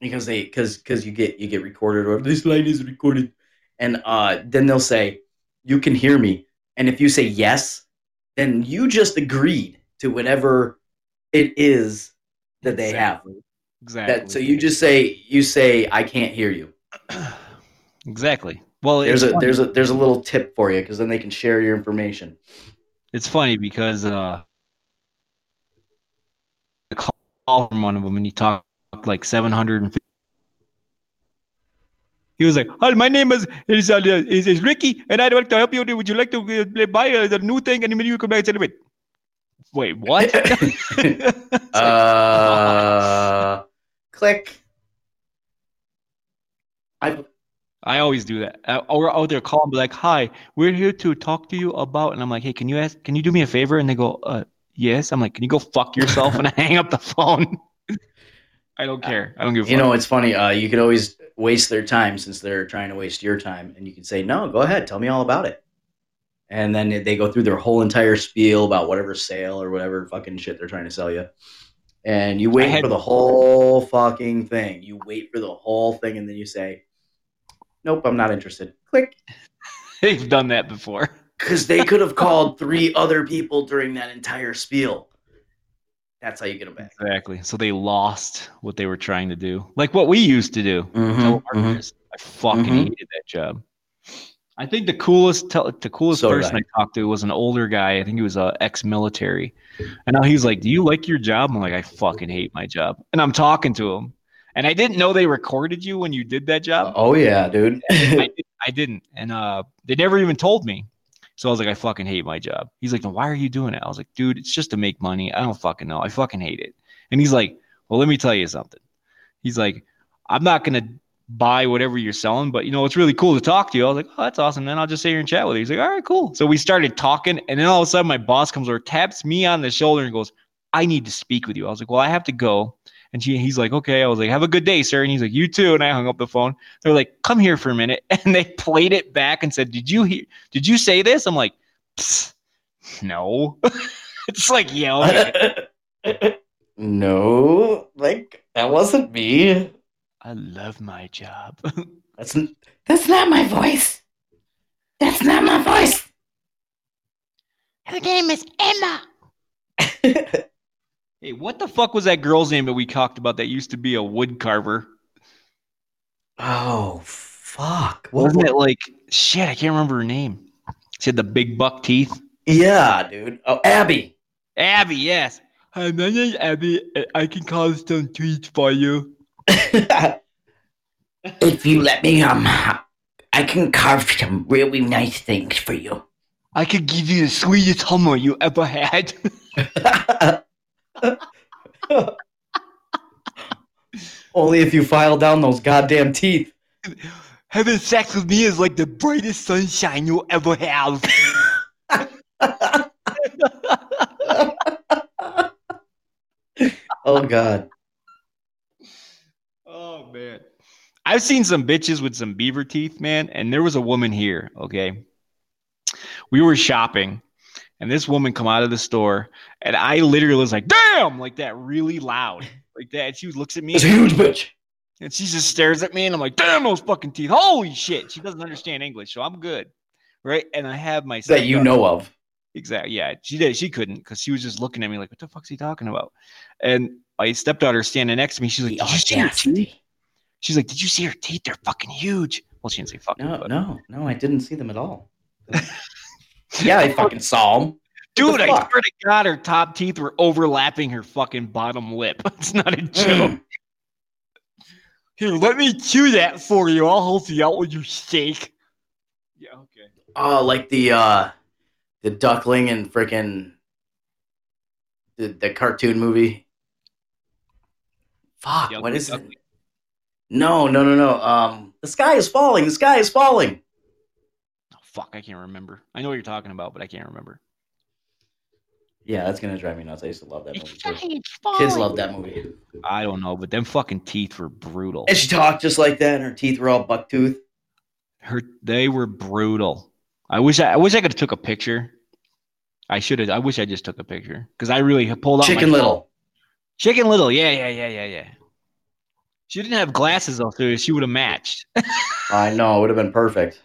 Because you get recorded, or "this line is recorded," and then they'll say, "You can hear me," and if you say yes, then you just agreed to whatever it is that they have. Exactly. That, so you say, "I can't hear you." Exactly. Well, there's a little tip for you, because then they can share your information. It's funny because I call from one of them and he talked like 750. He was like, "Hi, my name is Ricky, and I'd like to help you. Would you like to buy the new thing? And maybe you come back and celebrate." Wait, what? Click. I I always do that. Or out there, call and be like, "Hi, we're here to talk to you about," and I'm like, "Hey, can you do me a favor?" And they go, "Yes." I'm like, "Can you go fuck yourself?" And I hang up the phone. I don't care. I don't give a fuck. You know, it's funny. You could always waste their time since they're trying to waste your time, and you can say, "No, go ahead, tell me all about it." And then they go through their whole entire spiel about whatever sale or whatever fucking shit they're trying to sell you. And you wait for the whole fucking thing. You wait for the whole thing, and then you say, "Nope, I'm not interested." Click. They've done that before. Because they could have called three other people during that entire spiel. That's how you get them back. Exactly. So they lost what they were trying to do. Like what we used to do. I fucking hated that job. I think the coolest person I talked to was an older guy. I think he was ex-military. And now he's like, "Do you like your job?" I'm like, "I fucking hate my job." And I'm talking to him. And I didn't know they recorded you when you did that job. Oh, yeah, dude. I didn't. And they never even told me. So I was like, "I fucking hate my job." He's like, "Then why are you doing it?" I was like, "Dude, it's just to make money. I don't fucking know. I fucking hate it." And he's like, "Well, let me tell you something." He's like, "I'm not going to buy whatever you're selling, but, you know, it's really cool to talk to you." I was like, "Oh, that's awesome. Then I'll just sit here and chat with you." He's like, "All right, cool." So we started talking. And then all of a sudden my boss comes over, taps me on the shoulder and goes, "I need to speak with you." I was like, "Well, I have to go." And he's like, "Okay." I was like, "Have a good day, sir." And he's like, "You too." And I hung up the phone. They're like, "Come here for a minute." And they played it back and said, "Did you say this?" I'm like, "No." It's like yelling. No, like that wasn't me. I love my job. That's not my voice. That's not my voice. Her name is Emma. Hey, what the fuck was that girl's name that we talked about that used to be a wood carver? Oh, fuck. Wasn't it like, shit, I can't remember her name. She had the big buck teeth. Yeah, dude. Oh, Abby. Abby, yes. "Hi, my name's Abby. I can carve some trees for you. If you let me, I can carve some really nice things for you. I could give you the sweetest hummer you ever had." Only if you file down those goddamn teeth. "Having sex with me is like the brightest sunshine you'll ever have." Oh god. Oh man. I've seen some bitches with some beaver teeth, man, and there was a woman here, okay? We were shopping. And this woman come out of the store, and I literally was like, "Damn!" Like that really loud. Like that. And she looks at me. It's a huge bitch. And she just stares at me, and I'm like, "Damn, those fucking teeth. Holy shit." She doesn't understand English, so I'm good. Right? And I have my... That you know of. Exactly. Yeah, she did. She couldn't, because she was just looking at me like, "What the fuck's he talking about?" And my stepdaughter standing next to me, she's like, "Did you see her teeth?" She's like, "Did you see her teeth? They're fucking huge." Well, she didn't say fucking. No, I didn't see them at all. Yeah, I fucking saw him. Dude, I swear to God, her top teeth were overlapping her fucking bottom lip. It's not a joke. "Here, let me chew that for you. I'll help you out with your steak." Yeah, okay. Oh, like the duckling and freaking the cartoon movie. Fuck, what is it? No. The sky is falling. The sky is falling. Fuck, I can't remember. I know what you're talking about, but I can't remember. Yeah, that's gonna drive me nuts. I used to love that movie. Kids loved that movie. I don't know, but them fucking teeth were brutal. And she talked just like that, and her teeth were all bucktooth. They were brutal. I wish I could have took a picture. I should have. I wish I just took a picture because I really pulled out Chicken Little. Chicken Little, yeah. She didn't have glasses though, so she would have matched. I know, it would have been perfect.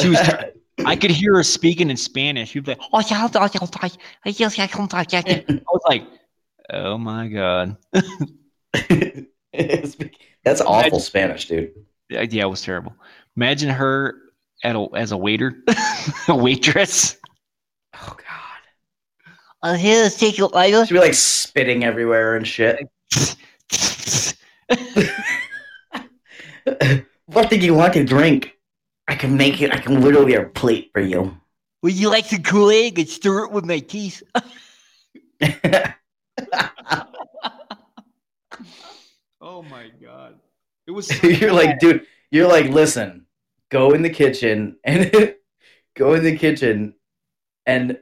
She was. I could hear her speaking in Spanish. She'd be like, "Oh, I was like, "Oh my god." That's awful. Imagine, Spanish, dude. Yeah, it was terrible. Imagine her as a waiter, a waitress. Oh god. "I'm here to take your order." She'd be like spitting everywhere and shit. "What did you want to drink? I can make it. I can whittle your plate for you. Would you like some Kool-Aid? I could stir it with my teeth." Oh my god! It was. So You're bad. Like, dude, You're like, listen, go in the kitchen and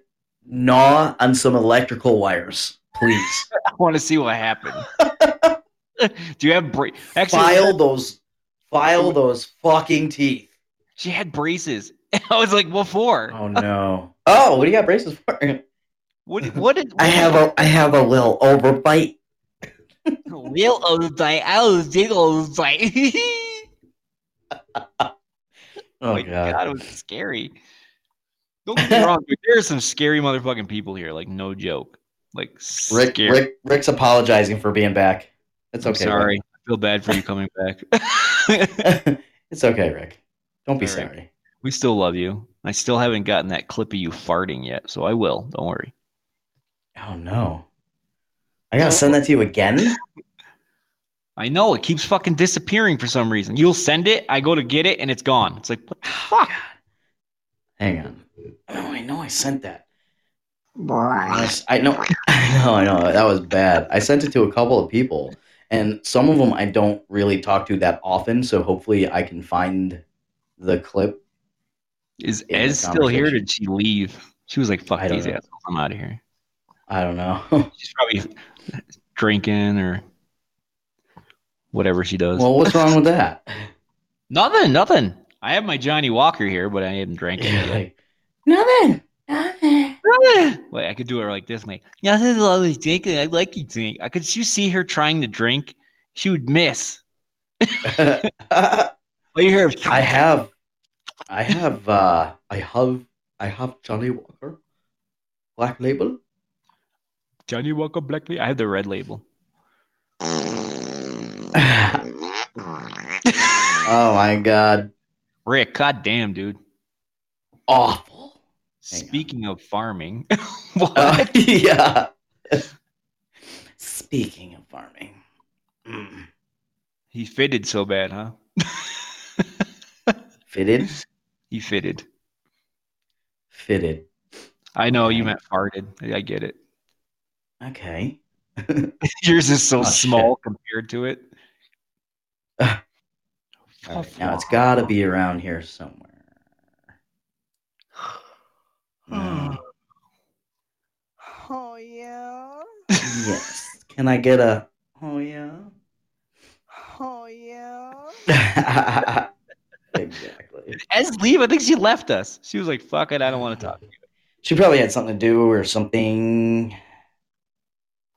gnaw on some electrical wires, please. I want to see what happened. Do you have braces? File those fucking teeth. She had braces. I was like, what for? Oh no. Oh, what do you got braces for? What I have a little overbite. Real overbite. I was big overbite. Oh my god, it was scary. Don't get me wrong, dude. There are some scary motherfucking people here. Like, no joke. Like, Rick's apologizing for being back. It's okay. I'm sorry, Rick. I feel bad for you coming back. It's okay, Rick. Don't be sorry. Rick. We still love you. I still haven't gotten that clip of you farting yet, so I will. Don't worry. Oh no! I gotta send that to you again. I know it keeps fucking disappearing for some reason. You'll send it. I go to get it, and it's gone. It's like, what the fuck? God. Hang on. Oh, I know I sent that. I know. That was bad. I sent it to a couple of people, and some of them I don't really talk to that often. So hopefully, I can find the clip. Is Ez still here? Or did she leave? She was like, "Fuck these assholes, I'm out of here." I don't know. She's probably drinking or whatever she does. Well, what's wrong with that? Nothing. I have my Johnny Walker here, but I haven't drank it. Yeah, like, nothing. Wait, I could do it like this, mate. Nothing's always drinking. I like you drink. I could you see her trying to drink? She would miss. Well, you hear? I have Johnny Walker Black Label. Johnny Walker Black Label. I have the red label. Oh my god, Rick! Goddamn, dude. Awful. Speaking of farming, what? Yeah. Speaking of farming, He fitted so bad, huh? He fitted. I know you meant farted. I get it. Okay. Yours is so small compared to it. Right, now it's got to be around here somewhere. No. Oh yeah. Yes. Can I get a? Oh yeah. Oh yeah. Exactly. As leave, I think she left us. She was like, fuck it, I don't want to talk to you. She probably had something to do or something.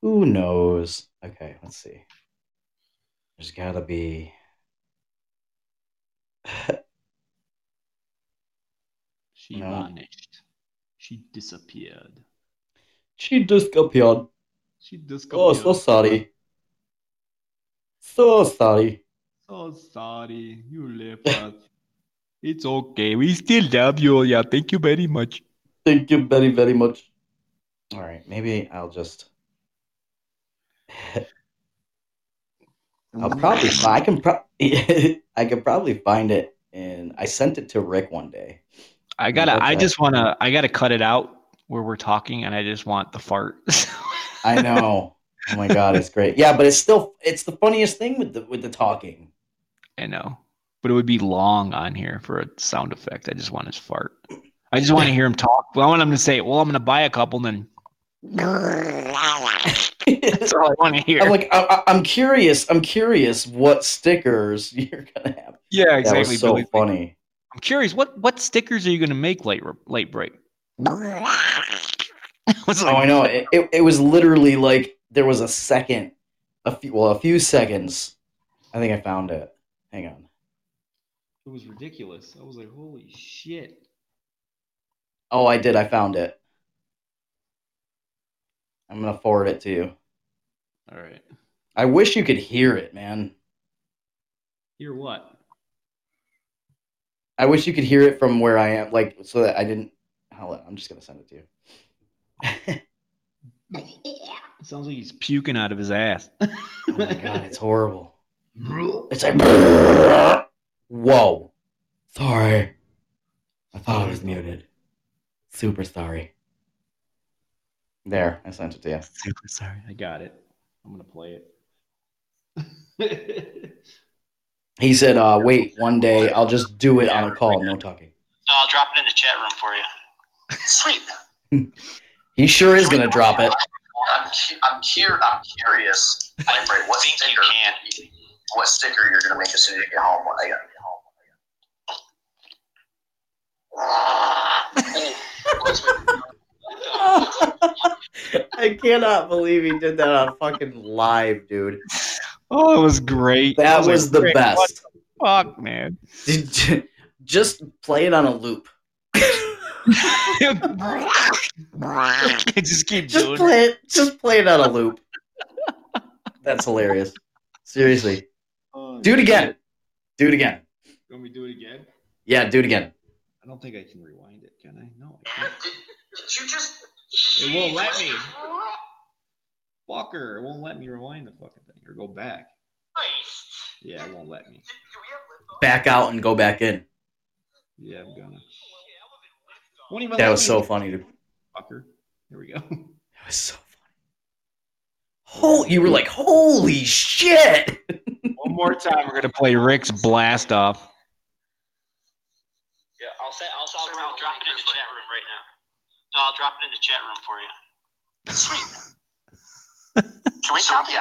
Who knows? Okay, let's see. There's gotta be. She vanished. She disappeared. Oh, so sorry. You left us. It's okay. We still love you. Yeah, thank you very much. Thank you very, very much. All right. Maybe I'll just... I can probably find it. And I sent it to Rick one day. I gotta cut it out where we're talking and I just want the fart. I know. Oh my God. It's great. Yeah. But it's the funniest thing with the talking. I know, but it would be long on here for a sound effect. I just want his fart. I just want to hear him talk. Well, I want him to say, well, I'm going to buy a couple and then that's all I want to hear. I'm like, I'm curious what stickers you're going to have. Yeah, exactly. That was so funny. I'm curious. What stickers are you going to make late break? I know. It was literally like there was a few seconds. I think I found it. Hang on. It was ridiculous. I was like, holy shit. Oh, I did. I found it. I'm going to forward it to you. All right. I wish you could hear it, man. Hear what? I wish you could hear it from where I am, like, so that I didn't. Hold on. I'm just going to send it to you. It sounds like he's puking out of his ass. Oh, my God. It's horrible. It's like, whoa, sorry. I thought it was muted. Super sorry. There, I sent it to you. Super sorry. I got it. I'm going to play it. He said, wait, one day I'll just do it on a call. No talking. I'll drop it in the chat room for you. Sweet. He sure is going to drop it. I'm curious. I'm right. What sticker? You can. What sticker you're going to make as soon as you get home? When I got I cannot believe he did that on fucking live, dude. Oh, it was great. That was the great. Best. What the fuck, man. Just play it on a loop. Just keep doing it. Just play it on a loop. That's hilarious. Seriously. Do it again. Do it again. You want me to do it again? Yeah, do it again. I don't think I can rewind it, can I? No. I can't. Did you just... It won't let me. Fucker, it won't let me rewind the fucking thing or go back. Yeah, it won't let me. Back out and go back in. Yeah, I'm gonna. That was so funny, dude. Fucker. Here we go. That was so funny. You were like, holy shit! One more time, we're gonna play Rick's blast off. Yeah, I'll drop it in the chat room right now. No, I'll drop it in the chat room for you. Sweet. Can we stop? Yeah,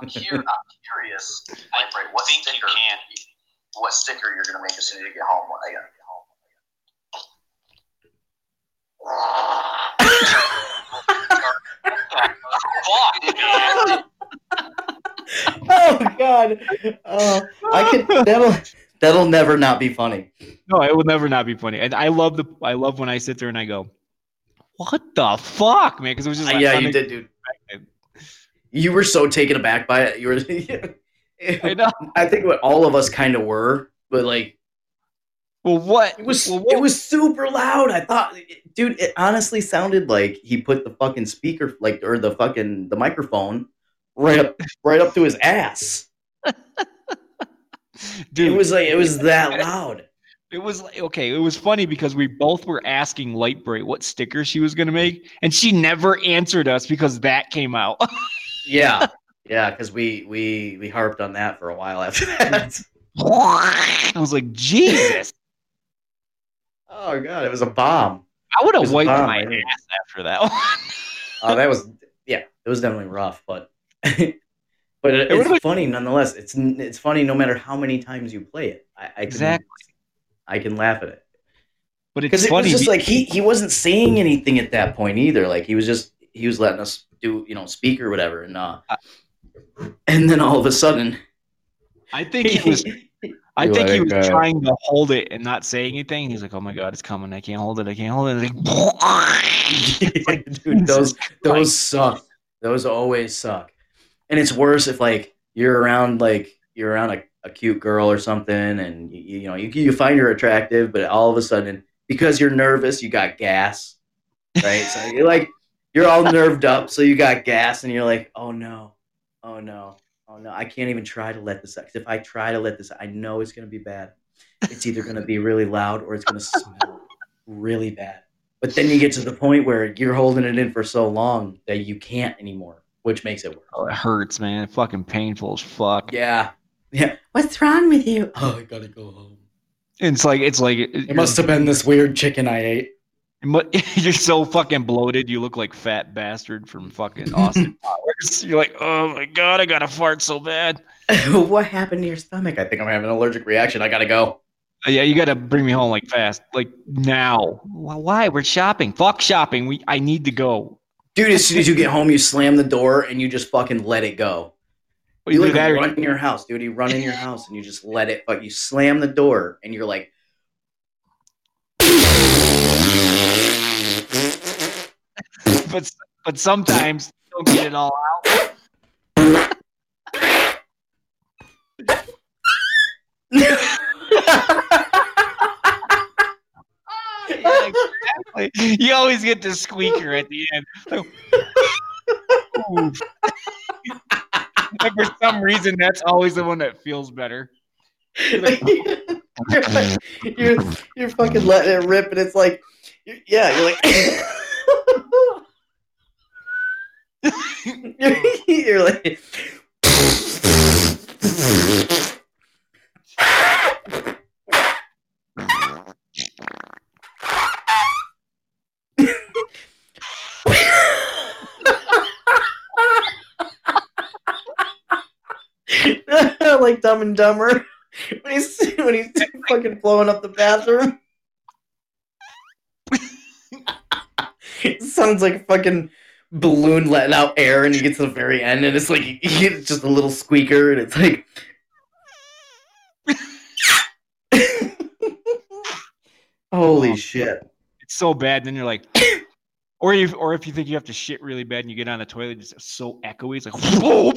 I'm curious. Right, what think sticker? You can. What sticker you're gonna make as soon as you get home? When I gotta get home. Oh God! That'll never not be funny. No, it will never not be funny. And I love when I sit there and I go, "What the fuck, man?" Because it was just like, yeah, you did, dude. You were so taken aback by it. You were. I know. I think what all of us kind of were, but like, it was super loud. I thought, dude, it honestly sounded like he put the fucking speaker, like, or the microphone right up to his ass. Dude, it was that loud. It was like, okay, it was funny because we both were asking Lightbright what sticker she was going to make, and she never answered us because that came out. Yeah. Yeah, because we harped on that for a while after that. I was like, Jesus. Oh, God, it was a bomb. I would have wiped my ass after that one. It was definitely rough, but... But it's funny nonetheless. It's funny no matter how many times you play it. I can laugh at it. But it's funny. It was just like he wasn't saying anything at that point either. Like he was letting us do, speak or whatever, and then all of a sudden, I think he was. I think he was trying to hold it and not saying anything. He's like, "Oh my God, it's coming! I can't hold it." It's like, dude, those suck. Those always suck. And it's worse if you're around a cute girl or something, and you find her attractive, but all of a sudden, because you're nervous, you got gas, right? So you're all nerved up, so you got gas, and you're like, oh no, I can't even try to let this out. If I try to let this out, I know it's gonna be bad. It's either gonna be really loud or it's gonna smell really bad. But then you get to the point where you're holding it in for so long that you can't anymore. Which makes it worse. Oh, it hurts, man. It's fucking painful as fuck. Yeah. What's wrong with you? Oh, I gotta go home. It must have been this weird chicken I ate. You're so fucking bloated. You look like Fat Bastard from fucking Austin Powers. You're like, oh my God, I gotta fart so bad. What happened to your stomach? I think I'm having an allergic reaction. I gotta go. Yeah, you gotta bring me home fast, now. Well, why? We're shopping. Fuck shopping. I need to go. Dude, as soon as you get home, you slam the door and you just fucking let it go. You run in your house, dude. You run in your house and you just let it. But you slam the door and you're like, but sometimes you don't get it all out. Yeah, exactly. You always get the squeaker at the end. And for some reason, that's always the one that feels better. You're fucking letting it rip, and it's like, you're like, you're like. like Dumb and Dumber when he's fucking blowing up the bathroom. It sounds like a fucking balloon letting out air, and you get to the very end, and it's like it's just a little squeaker, and it's like. Holy shit! It's so bad. And then you're like, or if you think you have to shit really bad, and you get on the toilet, it's so echoey. It's like, whoa!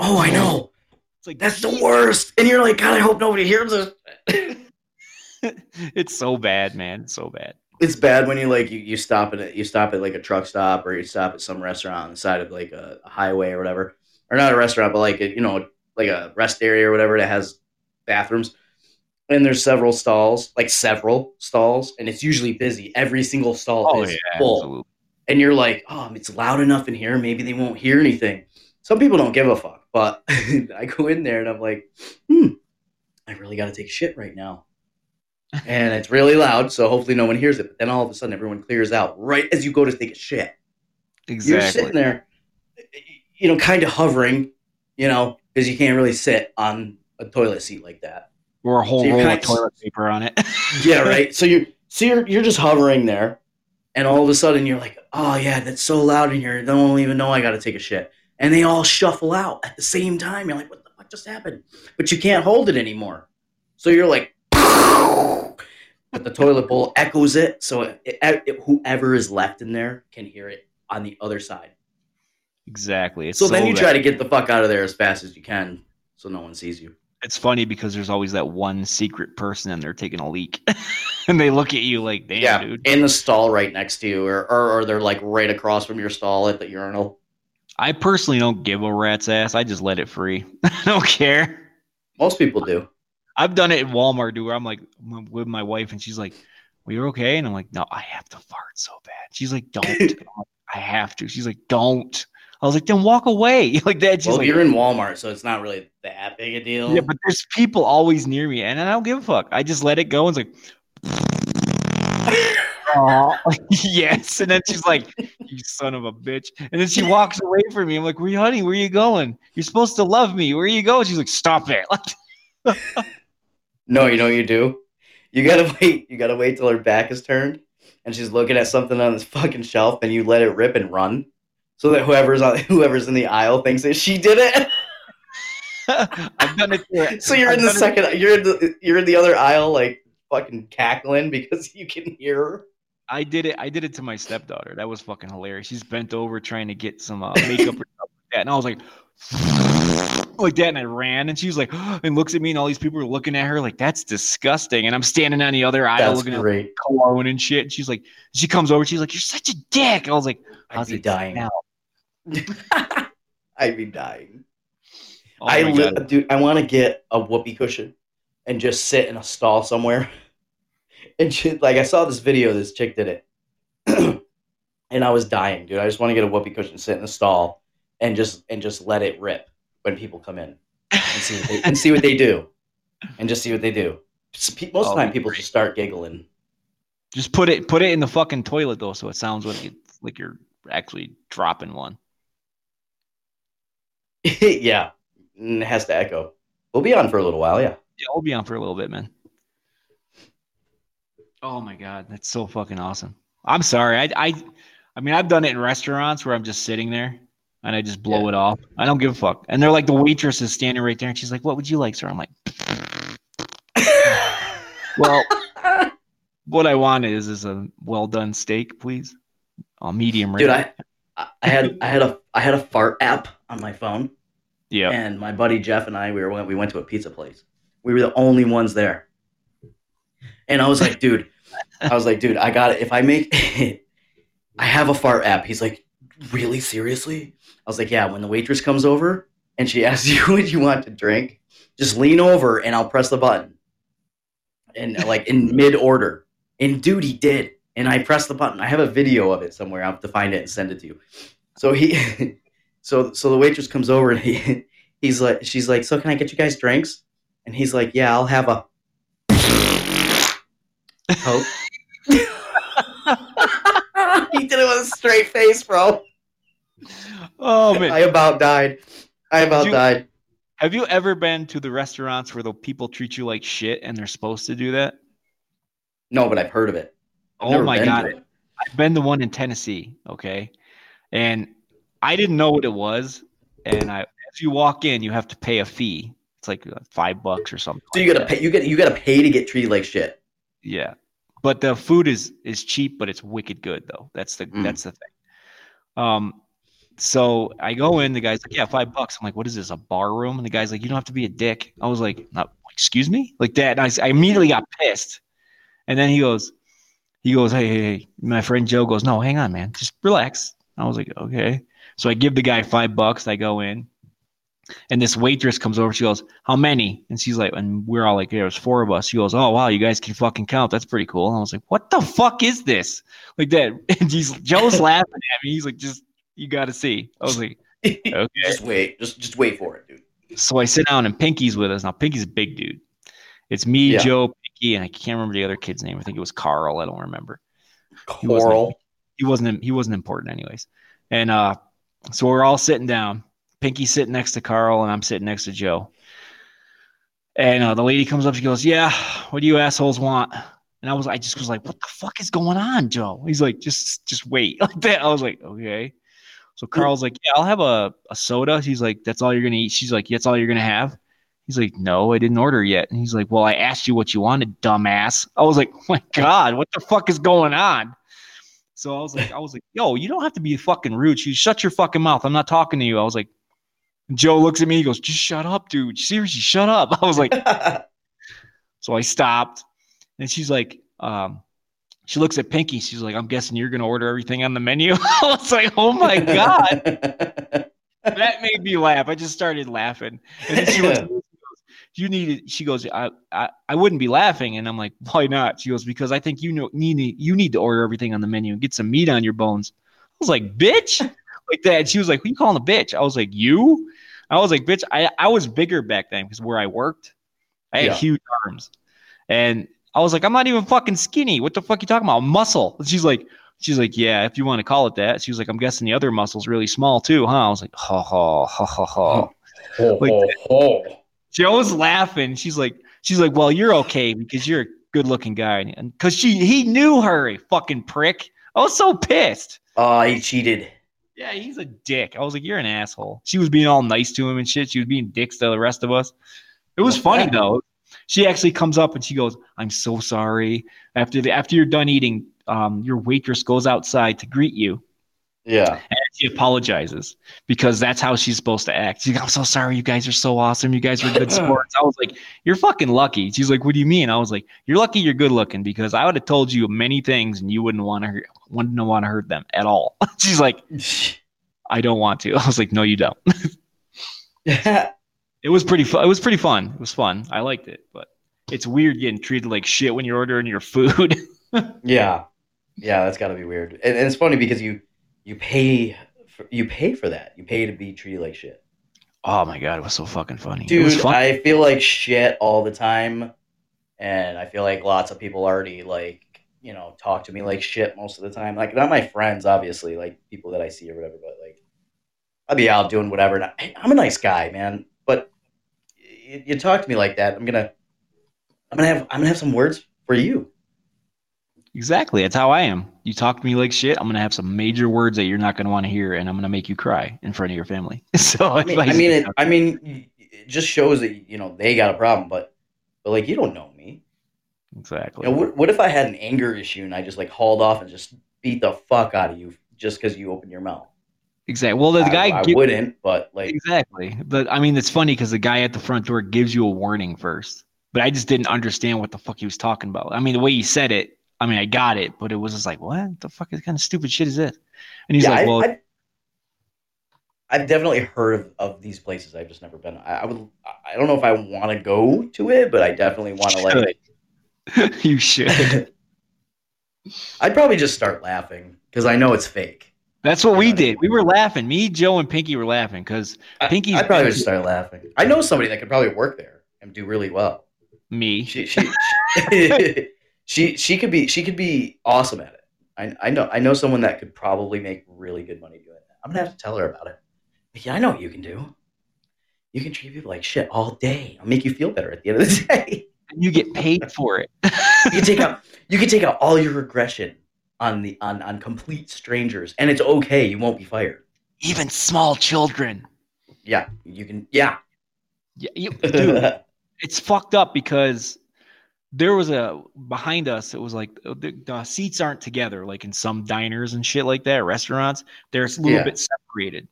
Oh, I know. It's like that's the worst. And you're like, God, I hope nobody hears this. It's so bad, man. It's so bad. It's bad when you like you stop at like a truck stop, or you stop at some restaurant on the side of like a highway or whatever, or not a restaurant, but like like a rest area or whatever that has bathrooms, and there's several stalls, and it's usually busy. Every single stall is full, absolutely. And you're like, oh, it's loud enough in here. Maybe they won't hear anything. Some people don't give a fuck, but I go in there and I'm like, I really got to take shit right now. And it's really loud, so hopefully no one hears it. But then all of a sudden, everyone clears out right as you go to take a shit. Exactly. You're sitting there, kind of hovering, because you can't really sit on a toilet seat like that. Or a whole roll of toilet paper on it. Yeah, right. So you're just hovering there, and all of a sudden you're like, oh yeah, that's so loud in here. They don't even know I got to take a shit, and they all shuffle out at the same time. You're like, what the fuck just happened? But you can't hold it anymore, so you're like. But the toilet bowl echoes it, so whoever is left in there can hear it on the other side. Exactly. It's so then you try to get the fuck out of there as fast as you can so no one sees you. It's funny because there's always that one secret person and they're taking a leak. And they look at you like, damn, dude. In the stall right next to you, or they're like right across from your stall at the urinal. I personally don't give a rat's ass. I just let it free. I don't care. Most people do. I've done it at Walmart, dude, where I'm like with my wife, and she's like, well, you're okay? And I'm like, no, I have to fart so bad. She's like, don't. I have to. She's like, don't. I was like, then walk away. Like that. She's you're in Walmart, so it's not really that big a deal. Yeah, but there's people always near me, and I don't give a fuck. I just let it go. And it's like, oh, yes. And then she's like, you son of a bitch. And then she walks away from me. I'm like, honey, where are you going? You're supposed to love me. Where are you going? She's like, stop it. No, you know what you do? You gotta wait till her back is turned and she's looking at something on this fucking shelf, and you let it rip and run so that whoever's in the aisle thinks that she did it. I've done it too. So you're in the other aisle like fucking cackling because you can hear her. I did it to my stepdaughter. That was fucking hilarious. She's bent over trying to get some makeup or stuff like that, and I was like that, and I ran, and she was like, and looks at me, and all these people are looking at her like, that's disgusting. And I'm standing on the other aisle looking at cologne and shit. And she's like, she comes over, she's like, you're such a dick. I was like, how's it dying now? I'd be dying. Oh, dude, I want to get a whoopee cushion and just sit in a stall somewhere. And she, like, I saw this video, this chick did it, and I was dying, dude. I just want to get a whoopee cushion, sit in a stall, and just let it rip when people come in and see what they do, and just see what they do. Most of the time, people just start giggling. Just put it in the fucking toilet though, so it sounds like you're actually dropping one. Yeah, and it has to echo. We'll be on for a little while, yeah. Yeah, we'll be on for a little bit, man. Oh my God, that's so fucking awesome. I'm sorry, I mean, I've done it in restaurants where I'm just sitting there. And I just blow it off. I don't give a fuck. And they're like, the waitress is standing right there. And she's like, what would you like, sir? I'm like, well, what I want is a well-done steak, please. Medium rare. Dude, I had a fart app on my phone. Yeah. And my buddy Jeff and I, we went to a pizza place. We were the only ones there. And I was like, dude, I got it. If I make it, I have a fart app. He's like, really? Seriously? I was like, yeah, when the waitress comes over and she asks you what you want to drink, just lean over and I'll press the button. And like in mid-order. And dude, he did. And I pressed the button. I have a video of it somewhere. I'll have to find it and send it to you. So so the waitress comes over and she's like, so can I get you guys drinks? And he's like, yeah, I'll have a Coke. He did it with a straight face, bro. Oh man, I about died. Have you ever been to the restaurants where the people treat you like shit and they're supposed to do that? No, but I've heard of it. Oh my God. I've been to one in Tennessee, okay? And I didn't know what it was. And as you walk in, you have to pay a fee. It's like $5 or something. So you gotta pay. You gotta pay to get treated like shit. Yeah, but the food is cheap, but it's wicked good though. That's the thing. So I go in. The guy's like, "Yeah, $5." I'm like, "What is this? A bar room?" And the guy's like, "You don't have to be a dick." I was like, "Excuse me?" Like that. And I immediately got pissed. And then he goes, "Hey." My friend Joe goes, "No, hang on, man. Just relax." I was like, "Okay." So I give the guy $5. I go in, and this waitress comes over. She goes, "How many?" And she's like, and we're all like, "There was 4 of us." She goes, "Oh wow, you guys can fucking count. That's pretty cool." And I was like, "What the fuck is this?" Like that. And Joe's laughing at me. He's like, "Just you got to see." I was like, "Okay, just wait for it, dude." So I sit down and Pinky's with us now. Pinky's a big dude. It's me, yeah. Joe, Pinky, and I can't remember the other kid's name. I think it was Carl. I don't remember. Carl. He wasn't important, anyways. And so we're all sitting down. Pinky's sitting next to Carl, and I'm sitting next to Joe. And the lady comes up. She goes, "Yeah, what do you assholes want?" And I just was like, "What the fuck is going on, Joe?" He's like, "Just wait." Like that. I was like, "Okay." So Carl's like, "Yeah, I'll have a soda." He's like, "That's all you're going to eat?" She's like, "That's all you're going to have?" He's like, "No, I didn't order yet." And he's like, "Well, I asked you what you wanted, dumbass." I was like, "Oh my God, what the fuck is going on?" So I was like, "Yo, you don't have to be fucking rude. You shut your fucking mouth. I'm not talking to you." I was like, Joe looks at me, he goes, "Just shut up, dude. Seriously, shut up." I was like, so I stopped. And she's like, she looks at Pinky. She's like, "I'm guessing you're going to order everything on the menu." I was like, "Oh my God." That made me laugh. I just started laughing. And then she looks at me, she goes, I wouldn't be laughing. And I'm like, "Why not?" She goes, "Because I think you need to order everything on the menu and get some meat on your bones." I was like, "Bitch." Like that. She was like, "Who you calling a bitch?" I was like, "You?" I was like, "Bitch." I was bigger back then because where I worked, I had huge arms. And I was like, "I'm not even fucking skinny. What the fuck you talking about? Muscle." And she's like, "Yeah, if you want to call it that." She was like, "I'm guessing the other muscle's really small too, huh?" I was like, "Ha ha ha ha ha." Like Joe's laughing. She's like, "Well, you're okay because you're a good looking guy." And because he knew her, fucking prick. I was so pissed. He cheated. Yeah, he's a dick. I was like, "You're an asshole." She was being all nice to him and shit. She was being dicks to the rest of us. It was funny though. She actually comes up and she goes, "I'm so sorry." After you're done eating, your waitress goes outside to greet you. Yeah. And she apologizes because that's how she's supposed to act. She's like, "I'm so sorry. You guys are so awesome. You guys were good sports." I was like, "You're fucking lucky." She's like, "What do you mean?" I was like, "You're lucky you're good looking because I would have told you many things and you wouldn't want to hurt them at all." She's like, "I don't want to." I was like, "No, you don't." It was pretty fun. It was pretty fun. It was fun. I liked it, but it's weird getting treated like shit when you're ordering your food. Yeah, that's got to be weird. And it's funny because you pay for that. You pay to be treated like shit. Oh my God, it was so fucking funny. Dude, it was funny. I feel like shit all the time. And I feel like lots of people already talk to me like shit most of the time. Like not my friends, obviously, like people that I see or whatever, but like I'll be out doing whatever. And I'm a nice guy, man. But you talk to me like that, I'm gonna have some words for you. Exactly. That's how I am. You talk to me like shit, I'm going to have some major words that you're not going to want to hear, and I'm going to make you cry in front of your family. So it just shows that, they got a problem, but like, you don't know me. Exactly. What if I had an anger issue and I just like hauled off and just beat the fuck out of you just because you opened your mouth? Exactly. Well, Exactly. But I mean, it's funny because the guy at the front door gives you a warning first, but I just didn't understand what the fuck he was talking about. I mean, the way he said it, I mean, I got it, but it was just like, what the fuck kind of stupid shit is this? And he's like, well, I've definitely heard of these places. I've just never been. I don't know if I want to go to it, but I definitely want to like. You should. I'd probably just start laughing because I know it's fake. That's what we did. We were laughing. Me, Joe, and Pinky were laughing because Pinky. I'd probably just start laughing. I know somebody that could probably work there and do really well. Me. She could be awesome at it. I know someone that could probably make really good money doing that. I'm gonna have to tell her about it. But yeah, I know what you can do. you can treat people like shit all day. I'll make you feel better at the end of the day. And you get paid for it. You can take out all your aggression on complete strangers, and it's okay. You won't be fired. Even small children. Yeah, you can. Yeah. Yeah, dude, it's fucked up because there was behind us. It was like the seats aren't together, like in some diners and shit like that, restaurants. They're a little bit separated.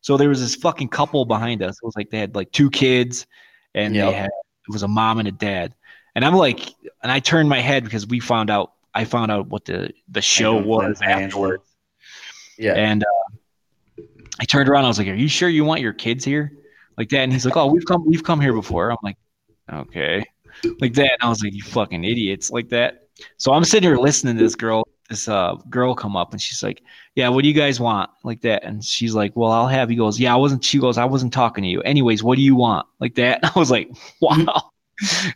So there was this fucking couple behind us. It was like they had like two kids, and it was a mom and a dad. And I'm like, and I turned my head because I found out what the show was afterwards. Yeah, and I turned around. I was like, "Are you sure you want your kids here?" Like that, and he's like, "Oh, we've come here before." I'm like, "Okay," like that, and I was like, "You fucking idiots!" Like that. So I'm sitting here listening to this girl come up, and she's like, "Yeah, what do you guys want?" Like that, and she's like, "Well, I'll have." He goes, "Yeah, I wasn't." She goes, "I wasn't talking to you. Anyways, what do you want?" Like that, and I was like, "Wow."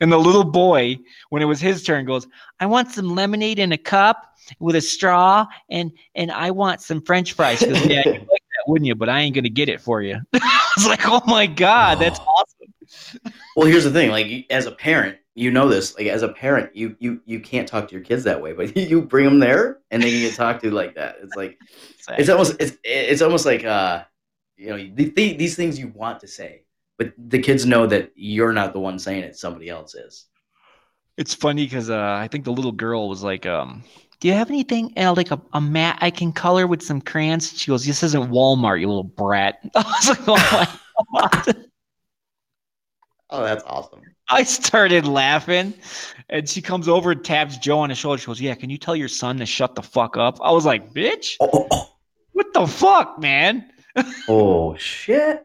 And the little boy, when it was his turn, goes, "I want some lemonade in a cup with a straw, and I want some French fries." Goes, yeah, you like that, wouldn't you? But I ain't gonna get it for you. I was like, "Oh my god, that's awesome." Well, here's the thing: like, as a parent, you know this. Like, as a parent, you can't talk to your kids that way, but you bring them there, and they can get talked to like that. It's like exactly. it's almost like you know, these things you want to say. But the kids know that you're not the one saying it; somebody else is. It's funny because I think the little girl was like, "Do you have anything like a mat I can color with some crayons?" She goes, "This isn't Walmart, you little brat." I was like, "Oh my god!" Oh, that's awesome. I started laughing, and she comes over and taps Joe on the shoulder. She goes, "Yeah, can you tell your son to shut the fuck up?" I was like, "Bitch, what the fuck, man?" Oh shit.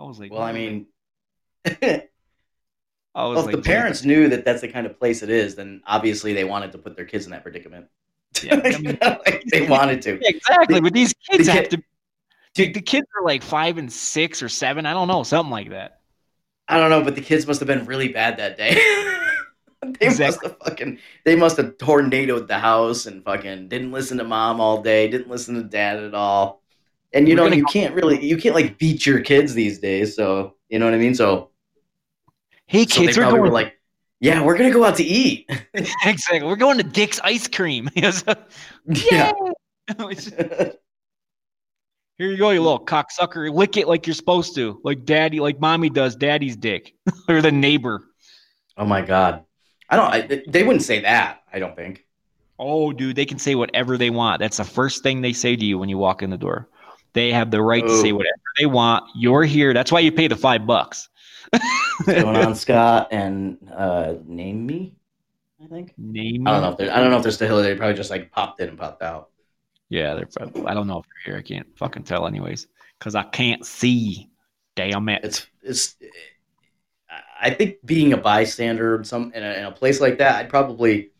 I was like, well, I mean, if the parents knew that that's the kind of place it is, then obviously they wanted to put their kids in that predicament. Yeah, I mean, like they wanted to. Yeah, exactly. But these kids have to. Dude, the kids are like 5 and 6 or 7. I don't know. Something like that. I don't know. But the kids must have been really bad that day. They must have tornadoed the house and fucking didn't listen to mom all day. Didn't listen to dad at all. And you know, you can't like beat your kids these days. So you know what I mean. So hey, kids, they were like, yeah, we're gonna go out to eat. Exactly, we're going to Dick's Ice Cream. Yeah. Here you go, you little cocksucker. Lick it like you're supposed to, like daddy, like mommy does daddy's dick or the neighbor. Oh my god, they wouldn't say that. I don't think. Oh, dude, they can say whatever they want. That's the first thing they say to you when you walk in the door. They have the right to say whatever they want. You're here. That's why you pay the $5. What's going on, Scott? And name me, I think. Name me. I don't know if they're still here. They probably just like popped in and popped out. Yeah, they're probably. I don't know if they're here. I can't fucking tell, anyways, because I can't see. Damn it. It's. I think being a bystander in a place like that, I'd probably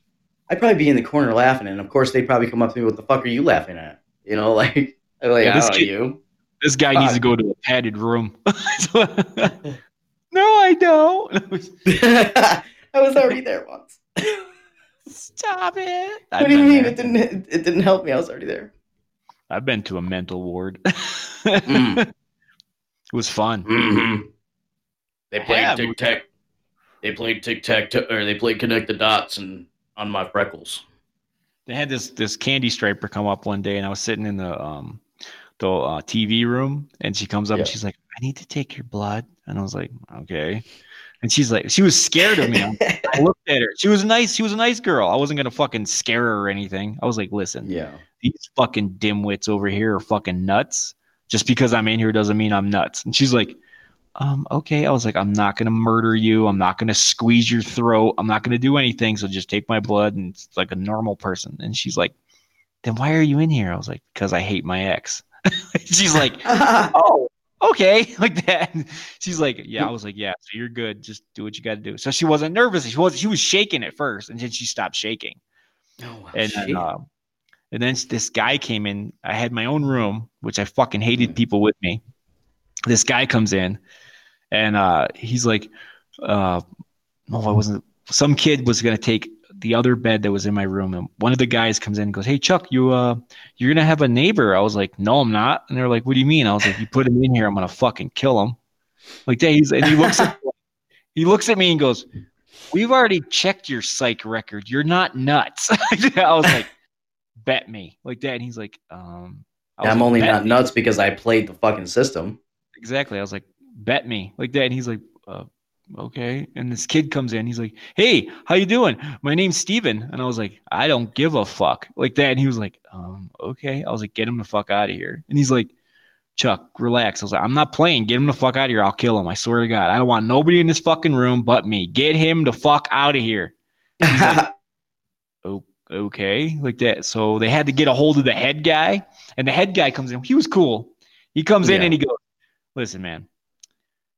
be in the corner laughing, and of course they'd probably come up to me, "What the fuck are you laughing at?" You know, like. Like, yeah, this guy needs to go to a padded room. No, I don't. I was already there once. Stop it. What do you mean? It didn't help me. I was already there. I've been to a mental ward. It was fun. Mm-hmm. They played Connect the Dots and on my freckles. They had this candy striper come up one day, and I was sitting in the TV room, and she comes up and she's like, "I need to take your blood," and I was like, "Okay," and she's like, she was scared of me. I looked at her. She was a nice girl. I wasn't gonna fucking scare her or anything. I was like, "Listen, these fucking dimwits over here are fucking nuts. Just because I'm in here doesn't mean I'm nuts." And she's like, "Okay." I was like, "I'm not gonna murder you. I'm not gonna squeeze your throat. I'm not gonna do anything. So just take my blood," and it's like a normal person. And she's like, "Then why are you in here?" I was like, "Because I hate my ex." She's like, "Oh, okay," like that. She's like, "Yeah." I was like, "Yeah. So you're good. Just do what you got to do." So she wasn't nervous. She was shaking at first, and then she stopped shaking. Oh, and then this guy came in. I had my own room, which I fucking hated people with me. This guy comes in, and he's like, some kid was going to take the other bed that was in my room. And one of the guys comes in and goes, "Hey, Chuck, you're going to have a neighbor." I was like, "No, I'm not." And they're like, "What do you mean?" I was like, "You put him in here, I'm going to fucking kill him." like days. And he looks at me and goes, "We've already checked your psych record. You're not nuts." I was like, "Bet me," like that. And he's like, "I'm only not nuts because I played the fucking system." Exactly. I was like, "Bet me," like that. And he's like, "Okay." And this kid comes in. He's like, "Hey, how you doing? My name's Steven." And I was like, "I don't give a fuck," like that. And he was like, "Okay." I was like, "Get him the fuck out of here." And he's like, "Chuck, relax." I was like, "I'm not playing. Get him the fuck out of here. I'll kill him. I swear to God. I don't want nobody in this fucking room but me. Get him the fuck out of here." He's like, "Okay," like that. So they had to get a hold of the head guy, and the head guy comes in. He was cool. He comes in and he goes, "Listen, man,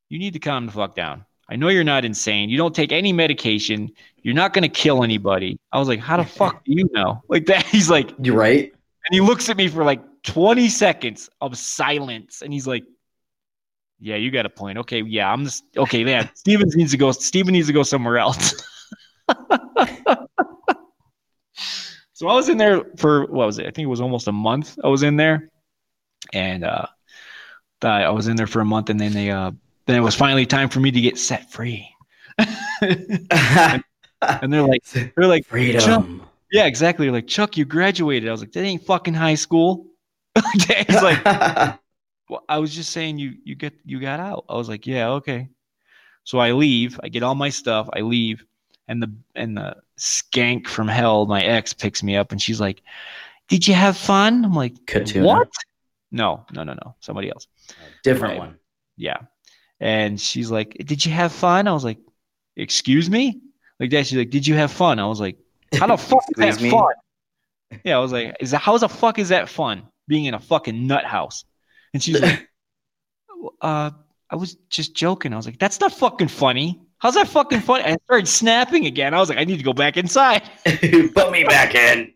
you need to calm the fuck down. I know you're not insane. You don't take any medication. You're not going to kill anybody." I was like, "How the fuck do you know?" Like that. He's like, "You're right." And he looks at me for like 20 seconds of silence. And he's like, "Yeah, you got a point. Okay. Yeah. I'm just, okay. Man, Steven needs to go somewhere else." So I was in there for, what was it? I think it was almost a month. I was in there, and I was in there for a month, and then they, then it was finally time for me to get set free. And they're like, "Freedom." "Chuck." Yeah, exactly. They're like, "Chuck, you graduated." I was like, "That ain't fucking high school." He's like, "Well, I was just saying you got out." I was like, "Yeah, okay." So I leave. I get all my stuff. I leave, and the skank from hell, my ex, picks me up, and she's like, "Did you have fun?" I'm like, Katuna. "What? No. Somebody else. Different one. Yeah. And she's like, "Did you have fun?" I was like, "Excuse me?" Like that. She's like, "Did you have fun?" I was like, "How the fuck is that fun?" Yeah, I was like, "How the fuck is that fun? Being in a fucking nut house." And she's like, "I was just joking." I was like, "That's not fucking funny. How's that fucking funny?" I started snapping again. I was like, "I need to go back inside." Put me back in.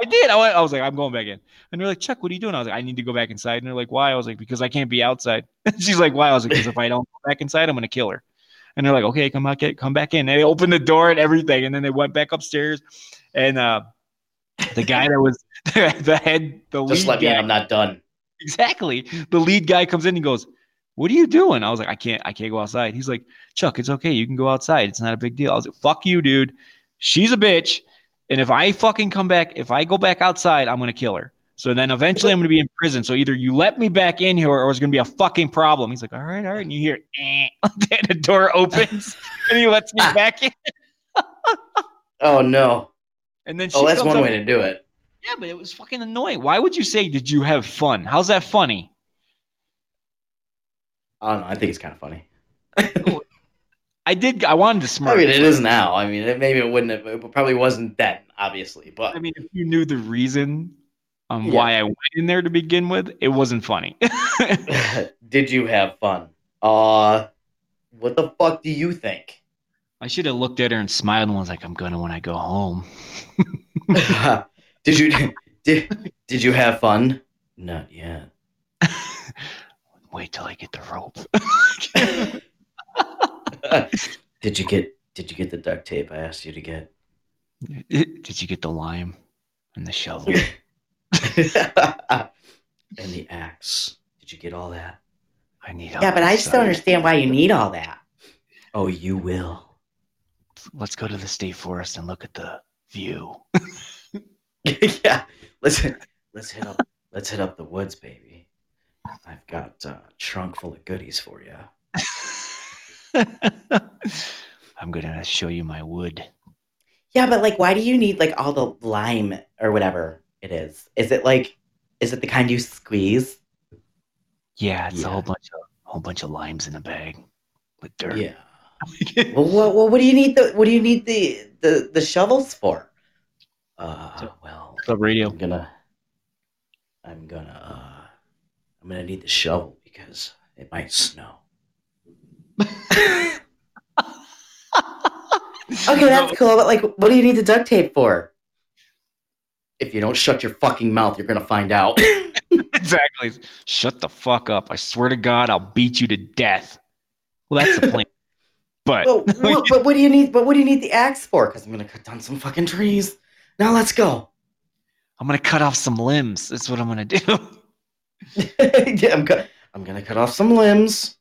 I did. I was like, "I'm going back in." And they're like, "Chuck, what are you doing?" I was like, "I need to go back inside." And they're like, "Why?" I was like, "Because I can't be outside." She's like, "Why?" I was like, "Because if I don't go back inside, I'm going to kill her." And they're like, "Okay, come back in." And they opened the door and everything. And then they went back upstairs. And the guy that was the head, the lead guy. Just let me in. I'm not done. Exactly. The lead guy comes in and goes, "What are you doing?" I was like, I can't go outside. He's like, "Chuck, it's okay. You can go outside. It's not a big deal." I was like, "Fuck you, dude. She's a bitch. And if I fucking if I go back outside, I'm going to kill her. So then eventually I'm going to be in prison. So either you let me back in here or it's going to be a fucking problem." He's like, All right. And you hear, the door opens and he lets me back in. Oh, no. And then that's one way to do it. Yeah, but it was fucking annoying. Why would you say, "Did you have fun?" How's that funny? I don't know. I think it's kind of funny. I wanted to smirk. I mean, it is now. I mean, it probably wasn't then, obviously. But I mean, if you knew the reason why I went in there to begin with, it wasn't funny. Did you have fun? What the fuck do you think? I should have looked at her and smiled and was like, "I'm gonna when I go home." Did you have fun? Not yet. Wait till I get the rope. Did you get the duct tape I asked you to get? Did you get the lime and the shovel and the axe? Did you get all that? I need all that. Yeah, but I just don't understand why you need all that. Oh, you will. Let's go to the state forest and look at the view. Yeah, let's hit up the woods, baby. I've got a trunk full of goodies for you. I'm gonna show you my wood. Yeah, but like, why do you need like all the lime or whatever it is? Is it the kind you squeeze? Yeah, it's a whole bunch of limes in a bag with dirt. Yeah. well, what do you need the shovels for? Radio. I'm gonna need the shovel because it might snow. Okay, that's cool, but like, what do you need the duct tape for? If you don't shut your fucking mouth, you're gonna find out. Exactly. Shut the fuck up. I swear to God, I'll beat you to death. Well, that's the plan. But what do you need? But what do you need the axe for? Because I'm gonna cut down some fucking trees. Now let's go. I'm gonna cut off some limbs. That's what I'm gonna do. Yeah, I'm gonna cut off some limbs.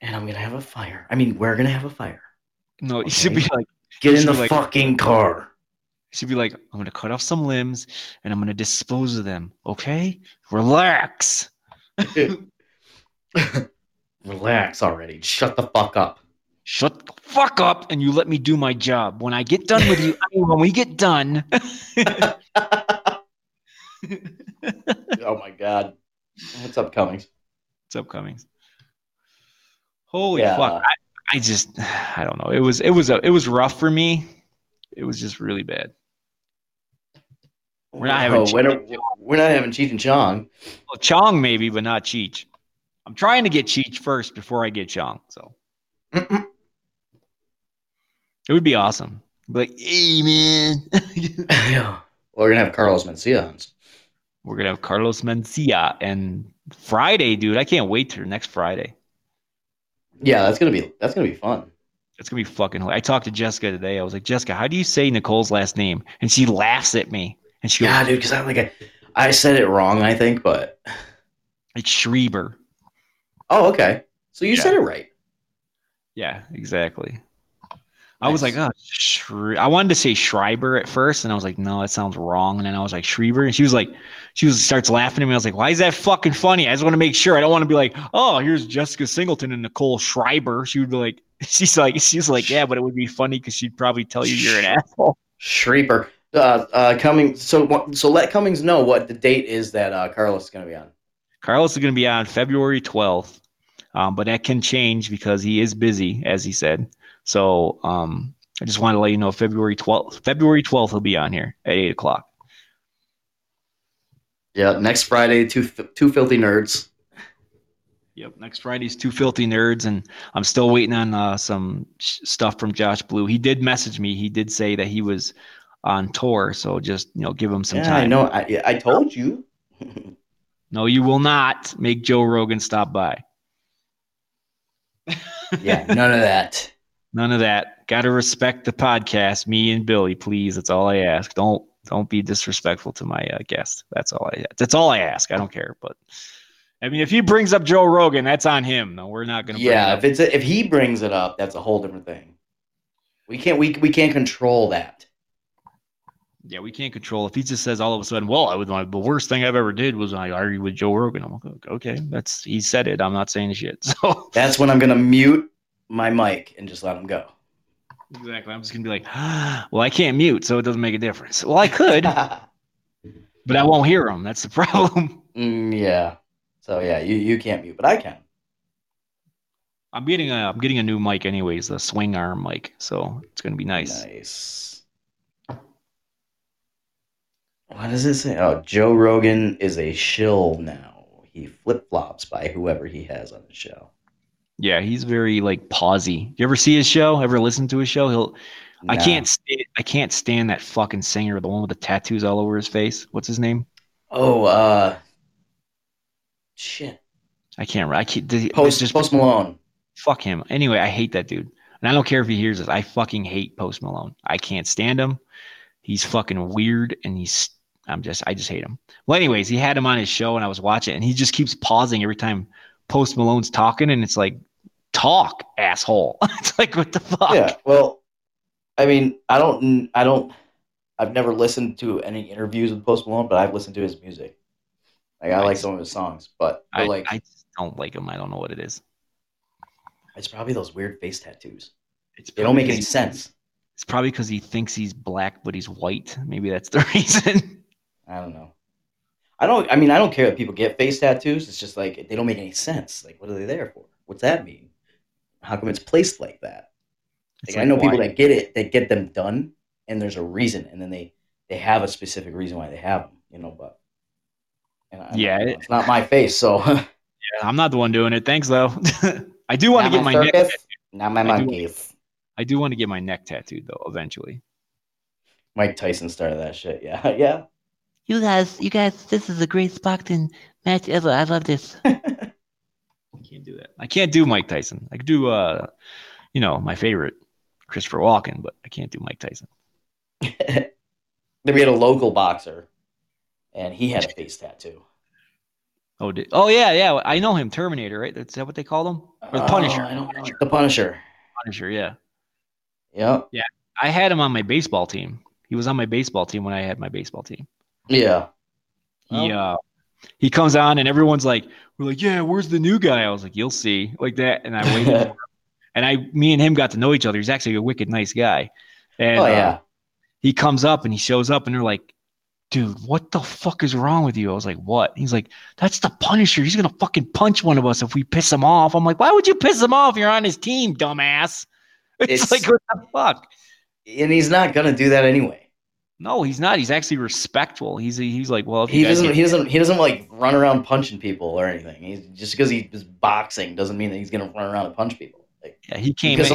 and I'm going to have a fire. I mean, we're going to have a fire. No, okay? It should be like, get in the fucking car. It should be like, I'm going to cut off some limbs and I'm going to dispose of them. Okay? Relax. Relax already. Shut the fuck up. Shut the fuck up and you let me do my job. When I get done with you, when we get done. Oh my God. What's up, Cummings? What's up, Cummings? Holy fuck. I don't know. It was rough for me. It was just really bad. We're not having Cheech and Chong. Well, Chong maybe, but not Cheech. I'm trying to get Cheech first before I get Chong, so. Mm-mm. It would be awesome. Be like, hey, man. Well, we're gonna have Carlos Mencia. We're gonna have Carlos Mencia, and Friday, dude. I can't wait till next Friday. Yeah, that's gonna be fun. It's gonna be fucking. I talked to Jessica today. I was like, Jessica, how do you say Nicole's last name? And she laughs at me. And she goes, yeah, dude, because I said it wrong, I think, but it's Schrieber. Oh, okay. So you said it right. Yeah, exactly. Nice. I was like, I wanted to say Schreiber at first, and I was like, no, that sounds wrong. And then I was like, Schrieber, and she starts laughing at me. I was like, why is that fucking funny? I just want to make sure. I don't want to be like, oh, here's Jessica Singleton and Nicole Schrieber. She would be like, she's like, yeah, but it would be funny because she'd probably tell you you're an asshole. Schrieber, Cummings. So let Cummings know what the date is that Carlos is going to be on. Carlos is going to be on February 12th. But that can change because he is busy, as he said. So I just want to let you know February 12th he'll be on here at 8:00. Yeah, next Friday, two filthy nerds. Yep, next Friday's Two Filthy Nerds, and I'm still waiting on some stuff from Josh Blue. He did message me. He did say that he was on tour, so just give him some time. I know. I told you. No, you will not make Joe Rogan stop by. Yeah, none of that. Gotta respect the podcast, me and Billy, please. That's all I ask. Don't be disrespectful to my guest. That's all I ask. I don't care, but I mean, if he brings up Joe Rogan, that's on him. No, we're not gonna bring it up. If he brings it up, that's a whole different thing. We can't control that. Yeah, we can't control. If he just says all of a sudden, well, the worst thing I've ever did was I argued with Joe Rogan. I'm like, okay, he said it. I'm not saying shit. So that's when I'm going to mute my mic and just let him go. Exactly. I'm just going to be like, well, I can't mute, so it doesn't make a difference. Well, I could, but I won't hear him. That's the problem. Yeah. So yeah, you can't mute, but I can. I'm getting a new mic anyways, a swing arm mic. So it's going to be nice. Nice. What does it say? Oh, Joe Rogan is a shill now. He flip-flops by whoever he has on the show. Yeah, he's very pausy. You ever see his show? Ever listen to his show? No. I can't stand that fucking singer, the one with the tattoos all over his face. What's his name? Oh, shit. Post Malone. Fuck him. Anyway, I hate that dude. And I don't care if he hears this. I fucking hate Post Malone. I can't stand him. He's fucking weird and I just hate him. Well, anyways, he had him on his show and I was watching and he just keeps pausing every time Post Malone's talking and it's like, talk, asshole. It's like, what the fuck? Yeah, well, I mean, I've never listened to any interviews with Post Malone, but I've listened to his music. I like some of his songs, but I just don't like him. I don't know what it is. It's probably those weird face tattoos. They don't make any sense. It's probably because he thinks he's black, but he's white. Maybe that's the reason. I don't know. I don't care that people get face tattoos. It's just they don't make any sense. Like, what are they there for? What's that mean? How come it's placed like that? I know people that get it, they get them done, and there's a reason, and then they have a specific reason why they have them. It's not my face, so. Yeah, I'm not the one doing it. Thanks, though. I do want to get my neck. Not my monkeys. I do want to get my neck tattooed, though, eventually. Mike Tyson started that shit, yeah. Yeah. You guys, this is the greatest boxing match ever. I love this. I can't do that. I can't do Mike Tyson. I could do, my favorite, Christopher Walken, but I can't do Mike Tyson. Then we had a local boxer, and he had a face tattoo. Oh, yeah. I know him. Terminator, right? Is that what they called him? Or the Punisher. I don't know. The Punisher. Punisher, yeah. Yep. Yeah. I had him on my baseball team. He was on my baseball team when I had my baseball team. Yeah. Yeah. He comes on and everyone's like, we're like, yeah, where's the new guy? I was like, you'll see, like that. And I waited for him. And me and him got to know each other. He's actually a wicked nice guy. And he comes up and he shows up and they're like, dude, what the fuck is wrong with you? I was like, what? He's like, that's the Punisher. He's going to fucking punch one of us if we piss him off. I'm like, why would you piss him off? You're on his team, dumbass. It's like, what the fuck? And he's not going to do that anyway. No, he's not. He's actually respectful. He's like, well, if he doesn't like run around punching people or anything. He's just because he's boxing doesn't mean that he's going to run around and punch people. Like, yeah, he came. If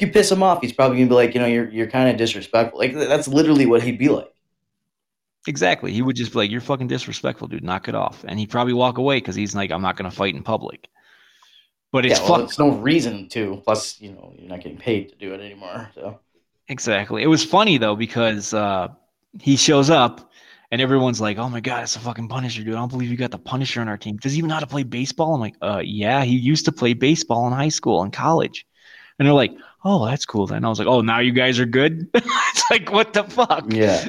you piss him off, he's probably going to be like, you know, you're kind of disrespectful. Like that's literally what he'd be like. Exactly. He would just be like, you're fucking disrespectful, dude. Knock it off. And he'd probably walk away because he's like, I'm not going to fight in public. But it's it's no reason to. Plus, you know, you're not getting paid to do it anymore. So. Exactly. It was funny, though, because he shows up and everyone's like, oh, my God, it's a fucking Punisher, dude. I don't believe you got the Punisher on our team. Does he even know how to play baseball? I'm like, yeah, he used to play baseball in high school and college. And they're like, oh, that's cool then. I was like, oh, now you guys are good? It's like, what the fuck? Yeah.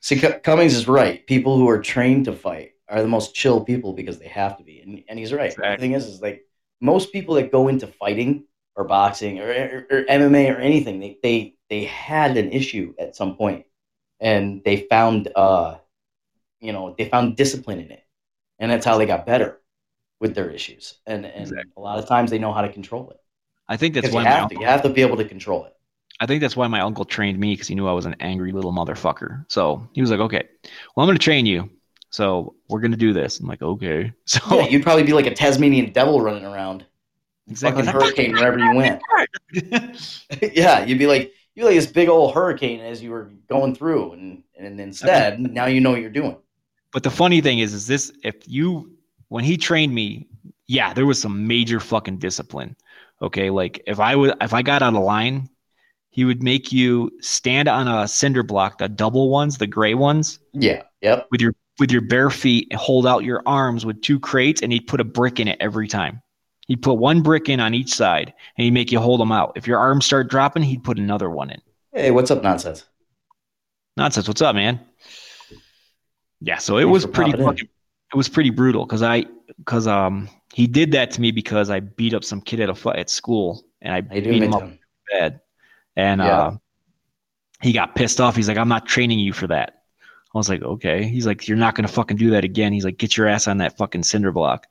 See, Cummings is right. People who are trained to fight are the most chill people because they have to be. And he's right. Exactly. The thing is like most people that go into fighting or boxing or MMA or anything, they had an issue at some point, and they found, discipline in it, and that's how they got better with their issues. And exactly. A lot of times they know how to control it. I think that's why you have to be able to control it. I think that's why my uncle trained me because he knew I was an angry little motherfucker. So he was like, okay, well, I'm going to train you. So we're going to do this. I'm like, okay. So yeah, you'd probably be like a Tasmanian devil running around. Exactly. Fucking hurricane wherever you went. Yeah. You're like this big old hurricane as you were going through, and instead now you know what you're doing. But the funny thing is this: when he trained me, yeah, there was some major fucking discipline. Okay, like if I got out of line, he would make you stand on a cinder block, the double ones, the gray ones. Yeah. Yep. With your bare feet, hold out your arms with two crates, and he'd put a brick in it every time. He'd put one brick in on each side, and he'd make you hold them out. If your arms start dropping, he'd put another one in. Hey, what's up, Nonsense? Nonsense, what's up, man? Yeah, so it was pretty brutal because he did that to me because I beat up some kid at school, and I beat him up bad, and he got pissed off. He's like, "I'm not training you for that." I was like, "Okay." He's like, "You're not gonna fucking do that again." He's like, "Get your ass on that fucking cinder block."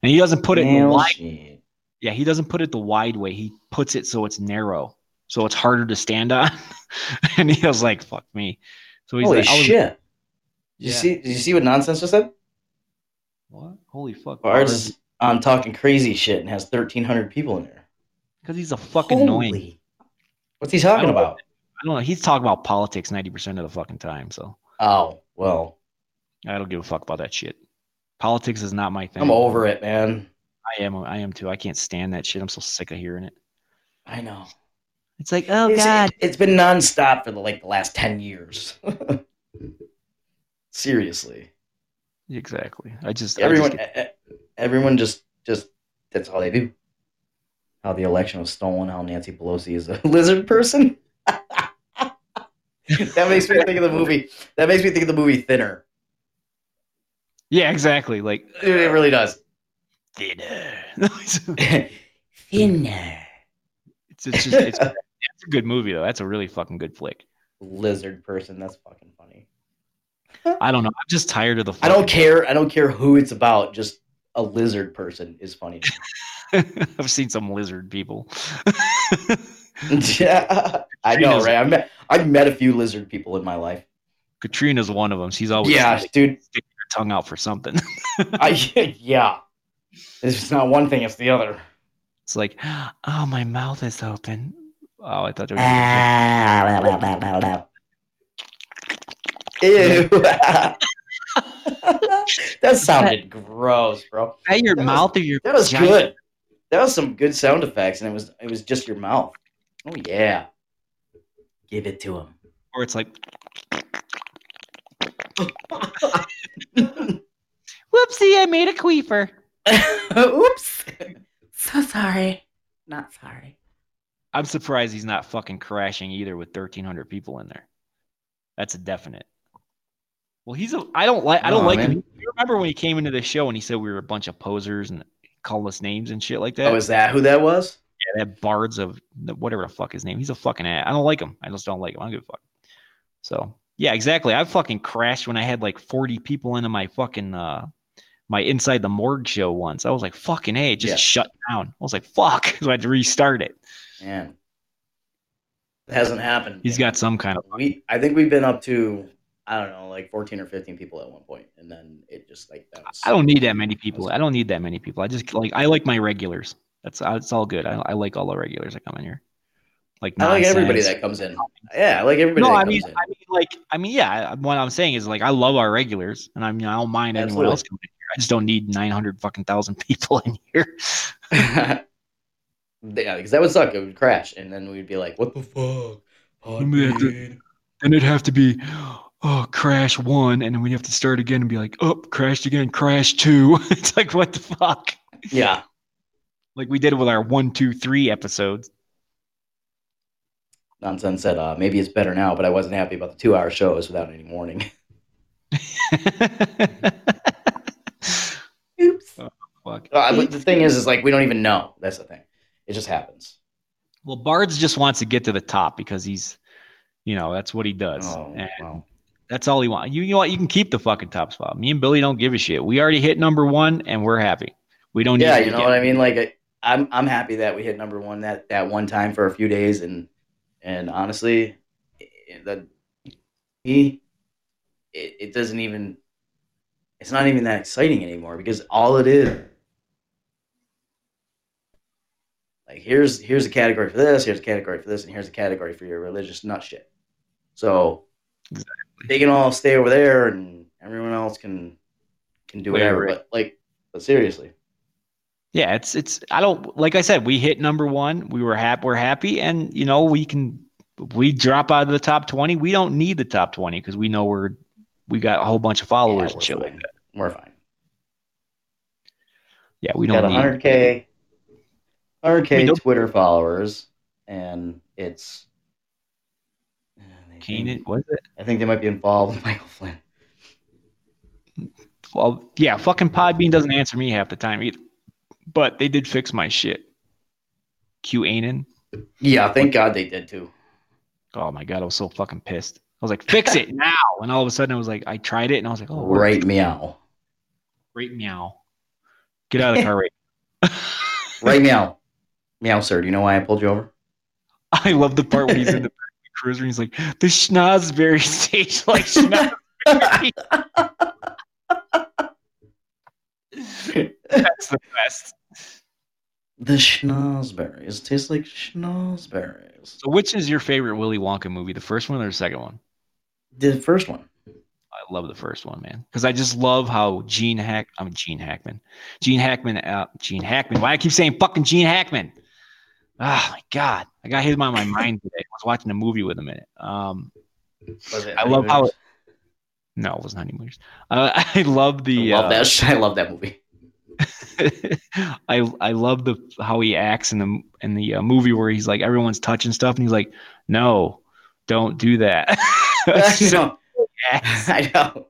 And he doesn't put it wide. Yeah, he doesn't put it the wide way. He puts it so it's narrow, so it's harder to stand on. And he was like, "Fuck me." So he's holy like, shit! Did you see what Nonsense just said? What? Holy fuck! Ours is on Talking Crazy Shit and has 1,300 people in there. Because he's a fucking annoying. What's he talking about? I don't know. He's talking about politics 90% of the fucking time. So. Oh well. I don't give a fuck about that shit. Politics is not my thing. I'm over it, man. I am too. I can't stand that shit. I'm so sick of hearing it. I know. It's like, God. It's been nonstop for the last 10 years. Seriously. Exactly. Everyone just that's all they do. How the election was stolen, how Nancy Pelosi is a lizard person. That makes me think of the movie Thinner. Yeah, exactly. Like it really does. Thinner. It's a good movie though. That's a really fucking good flick. Lizard person. That's fucking funny. I don't know. I'm just tired of the. I don't care. I don't care who it's about. Just a lizard person is funny. I've seen some lizard people. Yeah, I know, right? I've met a few lizard people in my life. Katrina's one of them. She's always dude. Tongue out for something. It's not one thing, it's the other. It's like, oh, my mouth is open. Oh, I thought it was ew. That sounded gross, bro. That was good. That was some good sound effects, and it was just your mouth. Oh yeah. Give it to him. Or it's like whoop Oopsie, I made a queefer. Oops. So sorry. Not sorry. I'm surprised he's not fucking crashing either with 1,300 people in there. That's a definite. Well, I don't like him. You remember when he came into the show and he said we were a bunch of posers and called us names and shit like that? Oh, is that who that was? Yeah, that Bards of whatever the fuck his name. He's a fucking ass. I don't like him. I just don't like him. I don't give a fuck. So, yeah, exactly. I fucking crashed when I had like 40 people into my fucking my Inside the Morgue show once. I was like, fucking A, it just shut down. I was like, fuck. So I had to restart it. Man. It hasn't happened. He's got some kind of... I think we've been up to... I don't know, like 14 or 15 people at one point, and then it just like that. I don't need that many people. I don't need that many people. I just like my regulars. It's all good. I like all the regulars that come in here. Like nonsense. I like everybody that comes in. Yeah, I like everybody. No, I mean, yeah. What I'm saying is like I love our regulars, and I don't mind anyone else coming in here. I just don't need 900,000 people in here. Yeah, because that would suck. It would crash, and then we'd be like, "What the fuck?" And it'd have to be. Oh, crash one, and then we have to start again and be like, oh, crashed again, crash two. It's like, what the fuck? Yeah. Like we did with our 1, 2, 3 episodes. Nonsense said, maybe it's better now, but I wasn't happy about the 2-hour shows without any warning. Oops. Oh, fuck. But the thing is like, we don't even know. That's the thing. It just happens. Well, Bards just wants to get to the top because he's, you know, that's what he does. Oh, and wow. That's all he wants. You know what? You can keep the fucking top spot. Me and Billy don't give a shit. We already hit number one, and we're happy. We don't need to. Yeah, you know what I mean? Like, I'm happy that we hit number one that one time for a few days, and honestly, it doesn't even. It's not even that exciting anymore because all it is. Like here's a category for this, here's a category for this, and here's a category for your religious nut shit. So. Exactly. They can all stay over there, and everyone else can do whatever. But seriously, yeah, it's. I don't like. I said we hit number one. We were happy. We're happy, and you know we drop out of the top 20. We don't need the top 20 because we know we got a whole bunch of followers and shit like that. We're fine. Yeah, we don't got 100K, 100K Twitter followers, and it's. Keenan, was it? I think they might be involved with Michael Flynn. Well, yeah, fucking Podbean doesn't answer me half the time either. But they did fix my shit. QAnon. Yeah, thank God they did too. Oh my God, I was so fucking pissed. I was like, fix it now. And all of a sudden I was like, I tried it and I was like, oh. Right meow. Right meow. Get out of the car right now. Right meow. Meow, sir. Do you know why I pulled you over? I love the part where he's in the cruiser, and he's like the schnozberry stage, like schnozberry. That's the best. The schnozberries taste like schnozberries. So, which is your favorite Willy Wonka movie? The first one or the second one? The first one. I love the first one, man, because I just love how Gene Hackman. Why I keep saying fucking Gene Hackman? Oh my God. I got him on my mind today. I was watching a movie with him in it. No, it wasn't Honeymooners. I love that movie. I love how he acts in the movie where he's like, everyone's touching stuff. And he's like, no, don't do that. I know.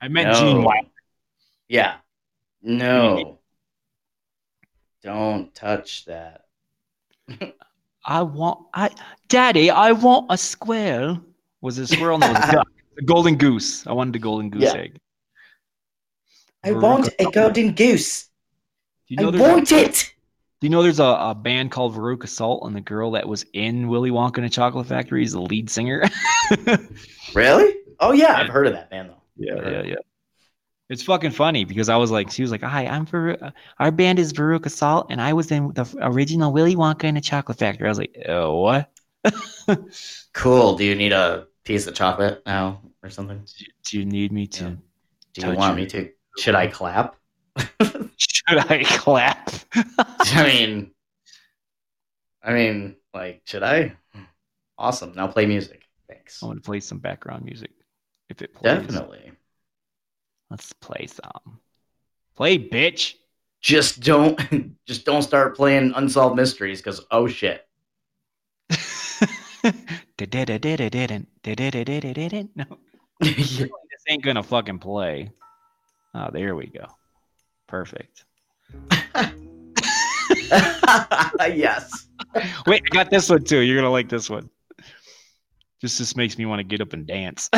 I meant Gene Wilder. Yeah. No. Don't touch that. Daddy, I want a squirrel. Was it a squirrel? No, it was a duck. A golden goose. I wanted a golden goose egg. I want a golden goose. I want it. Do you know there's a band called Veruca Salt, and the girl that was in Willy Wonka and the Chocolate Factory is the lead singer? Really? Oh, yeah. I've heard of that band, though. Yeah. It's fucking funny because she was like, hi, our band is Veruca Salt, and I was in the original Willy Wonka and the Chocolate Factory. I was like, oh, what? Cool. Do you need a piece of chocolate now or something? Do you need me to? Do you want me to? Should I clap? I mean, like, should I? Awesome. Now play music. Thanks. I want to play some background music if it plays. Definitely. Let's play some. Play, bitch. Just don't start playing Unsolved Mysteries because oh shit. No. This ain't gonna fucking play. Oh, there we go. Perfect. Yes. Wait, I got this one too. You're gonna like this one. This makes me want to get up and dance.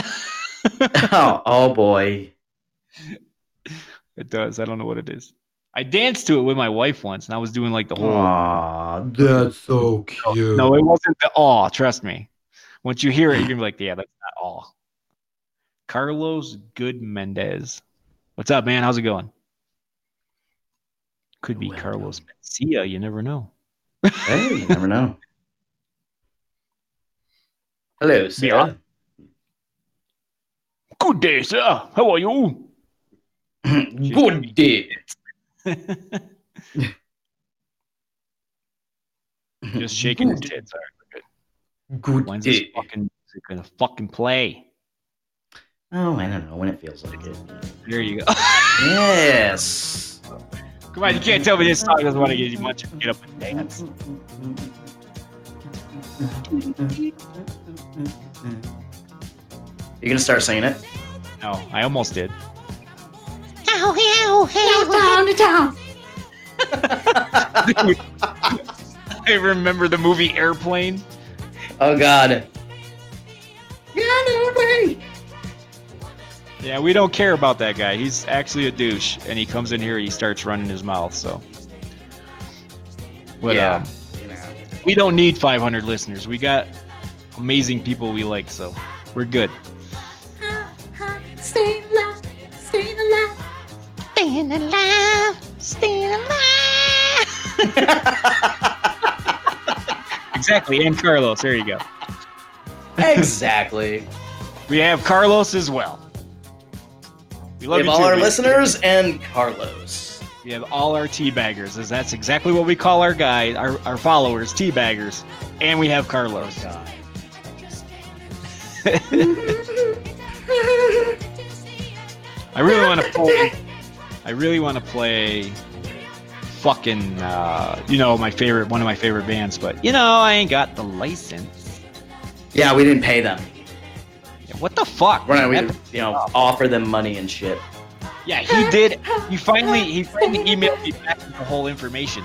oh boy. It does. I don't know what it is. I danced to it with my wife once, and I was doing like the whole. Aw, that's so cute. No, it wasn't the aw. Trust me. Once you hear it, you're gonna be like, yeah, that's not aw. Carlos Good Mendez. What's up, man? How's it going? Could be Carlos Mencia. You never know. Hey, you never know. Hello, sir. Yeah. Good day, sir. How are you? Good day. Just shaking his tits. Good. When's this fucking music gonna fucking play? Oh, I don't know when it feels like it. There you go. Yes. Come on, you can't tell me this song doesn't want to get you much. Get up and dance. You gonna start singing it? No, I almost did. Down. I remember the movie Airplane. Oh God. Yeah, we don't care about that guy. He's actually a douche, and he comes in here. He starts running his mouth. So, but yeah, we don't need 500 listeners. We got amazing people we like, so we're good. Stay alive. Stay alive. Staying alive, staying alive. Exactly, and Carlos. There you go. Exactly. We have Carlos as well. We have all our listeners and Carlos. We have all our teabaggers, as that's exactly what we call our guy, our followers, teabaggers, and we have Carlos. Oh, I really want to play fucking, one of my favorite bands, but, I ain't got the license. Yeah, we didn't pay them. Yeah, what the fuck? We're not, offer them money and shit. Yeah, he did. He finally emailed me back with the whole information.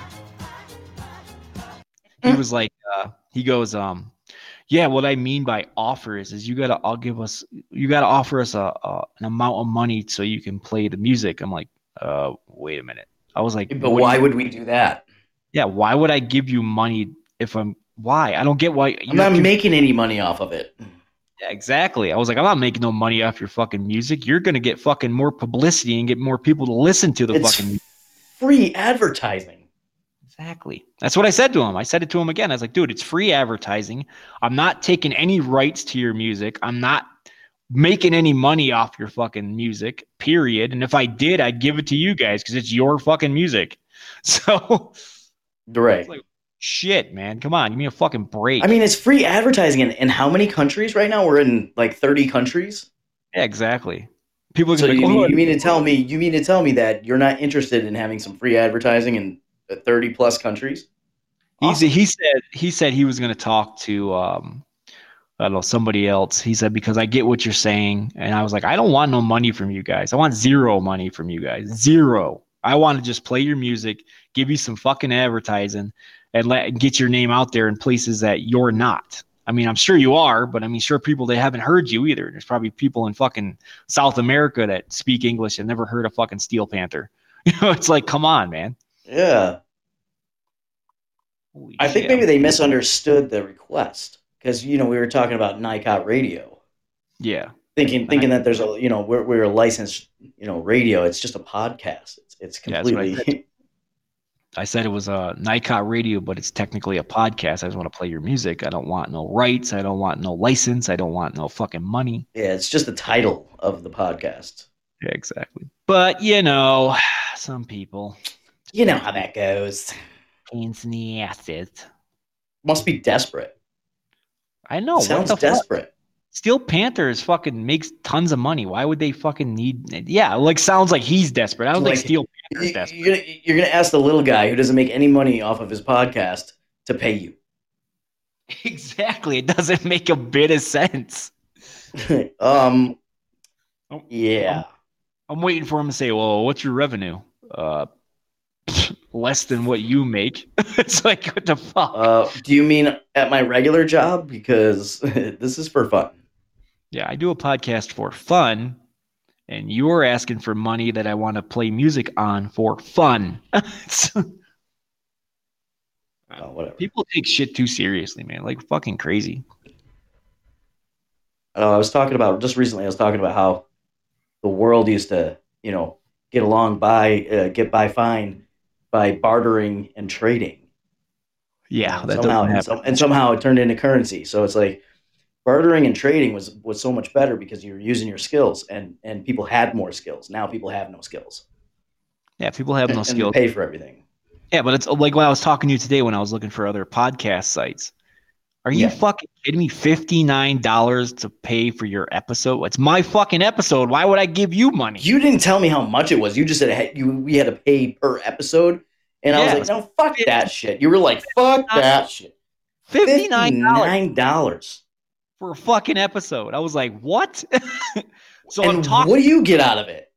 He was like, yeah, what I mean by offer is you gotta offer us an amount of money so you can play the music. I'm like, wait a minute. I was like, but why would we do that? Yeah, why would I give you money why? I don't get why. I'm not making any money off of it. Yeah, exactly. I was like, I'm not making no money off your fucking music. You're gonna get fucking more publicity and get more people to listen to it's fucking music. Free advertising. Exactly. That's what I said to him. I said it to him again. I was like, dude, it's free advertising. I'm not taking any rights to your music. I'm not making any money off your fucking music, period. And if I did, I'd give it to you guys because it's your fucking music. So, right. Like, shit, man. Come on. Give me a fucking break. I mean, it's free advertising in how many countries right now? We're in like 30 countries. Yeah, exactly. People are so you mean to tell me that you're not interested in having some free advertising and 30 plus countries. Awesome. He said he was going to talk to I don't know, somebody else. He said, because I get what you're saying, and I was like, I don't want no money from you guys. I want zero money from you guys. Zero. I want to just play your music, give you some fucking advertising, and get your name out there in places that you're not. I mean, I'm sure you are, but I mean, sure, people they haven't heard you either. There's probably people in fucking South America that speak English and never heard a fucking Steel Panther. You know, it's like, come on, man. Yeah. I think maybe they misunderstood the request because, we were talking about NICOT radio. Yeah. Thinking that there's a, we're a licensed, radio. It's just a podcast. It's completely. Yeah, I said it was a NICOT radio, but it's technically a podcast. I just want to play your music. I don't want no rights. I don't want no license. I don't want no fucking money. Yeah. It's just the title of the podcast. Yeah, exactly. But, some people. You know how that goes. Pains in the asses. Must be desperate. I know. Sounds desperate. Steel Panther is fucking makes tons of money. Why would they fucking need? Yeah, like sounds like he's desperate. I don't think Steel Panther's desperate. You're gonna ask the little guy who doesn't make any money off of his podcast to pay you. Exactly. It doesn't make a bit of sense. Yeah. I'm waiting for him to say, well, what's your revenue? Less than what you make. It's like, what the fuck? Do you mean at my regular job? Because this is for fun. Yeah, I do a podcast for fun, and you're asking for money that I want to play music on for fun. Whatever. People take shit too seriously, man. Like fucking crazy. I was talking about just recently. I was talking about how the world used to, you know, get by fine by bartering and trading. Yeah, that somehow doesn't happen. And somehow it turned into currency. So it's like bartering and trading was so much better because you were using your skills, and people had more skills. Now people have no skills. Yeah, people have no skills. They pay for everything. Yeah, but it's like when I was talking to you today when I was looking for other podcast sites. Are you fucking kidding me? $59 to pay for your episode? It's my fucking episode. Why would I give you money? You didn't tell me how much it was. You just said we had to pay per episode. And I was like, no, fuck that shit. You were like, fuck that shit. $59 for a fucking episode. I was like, what? So and I'm talking. What do you get out of it?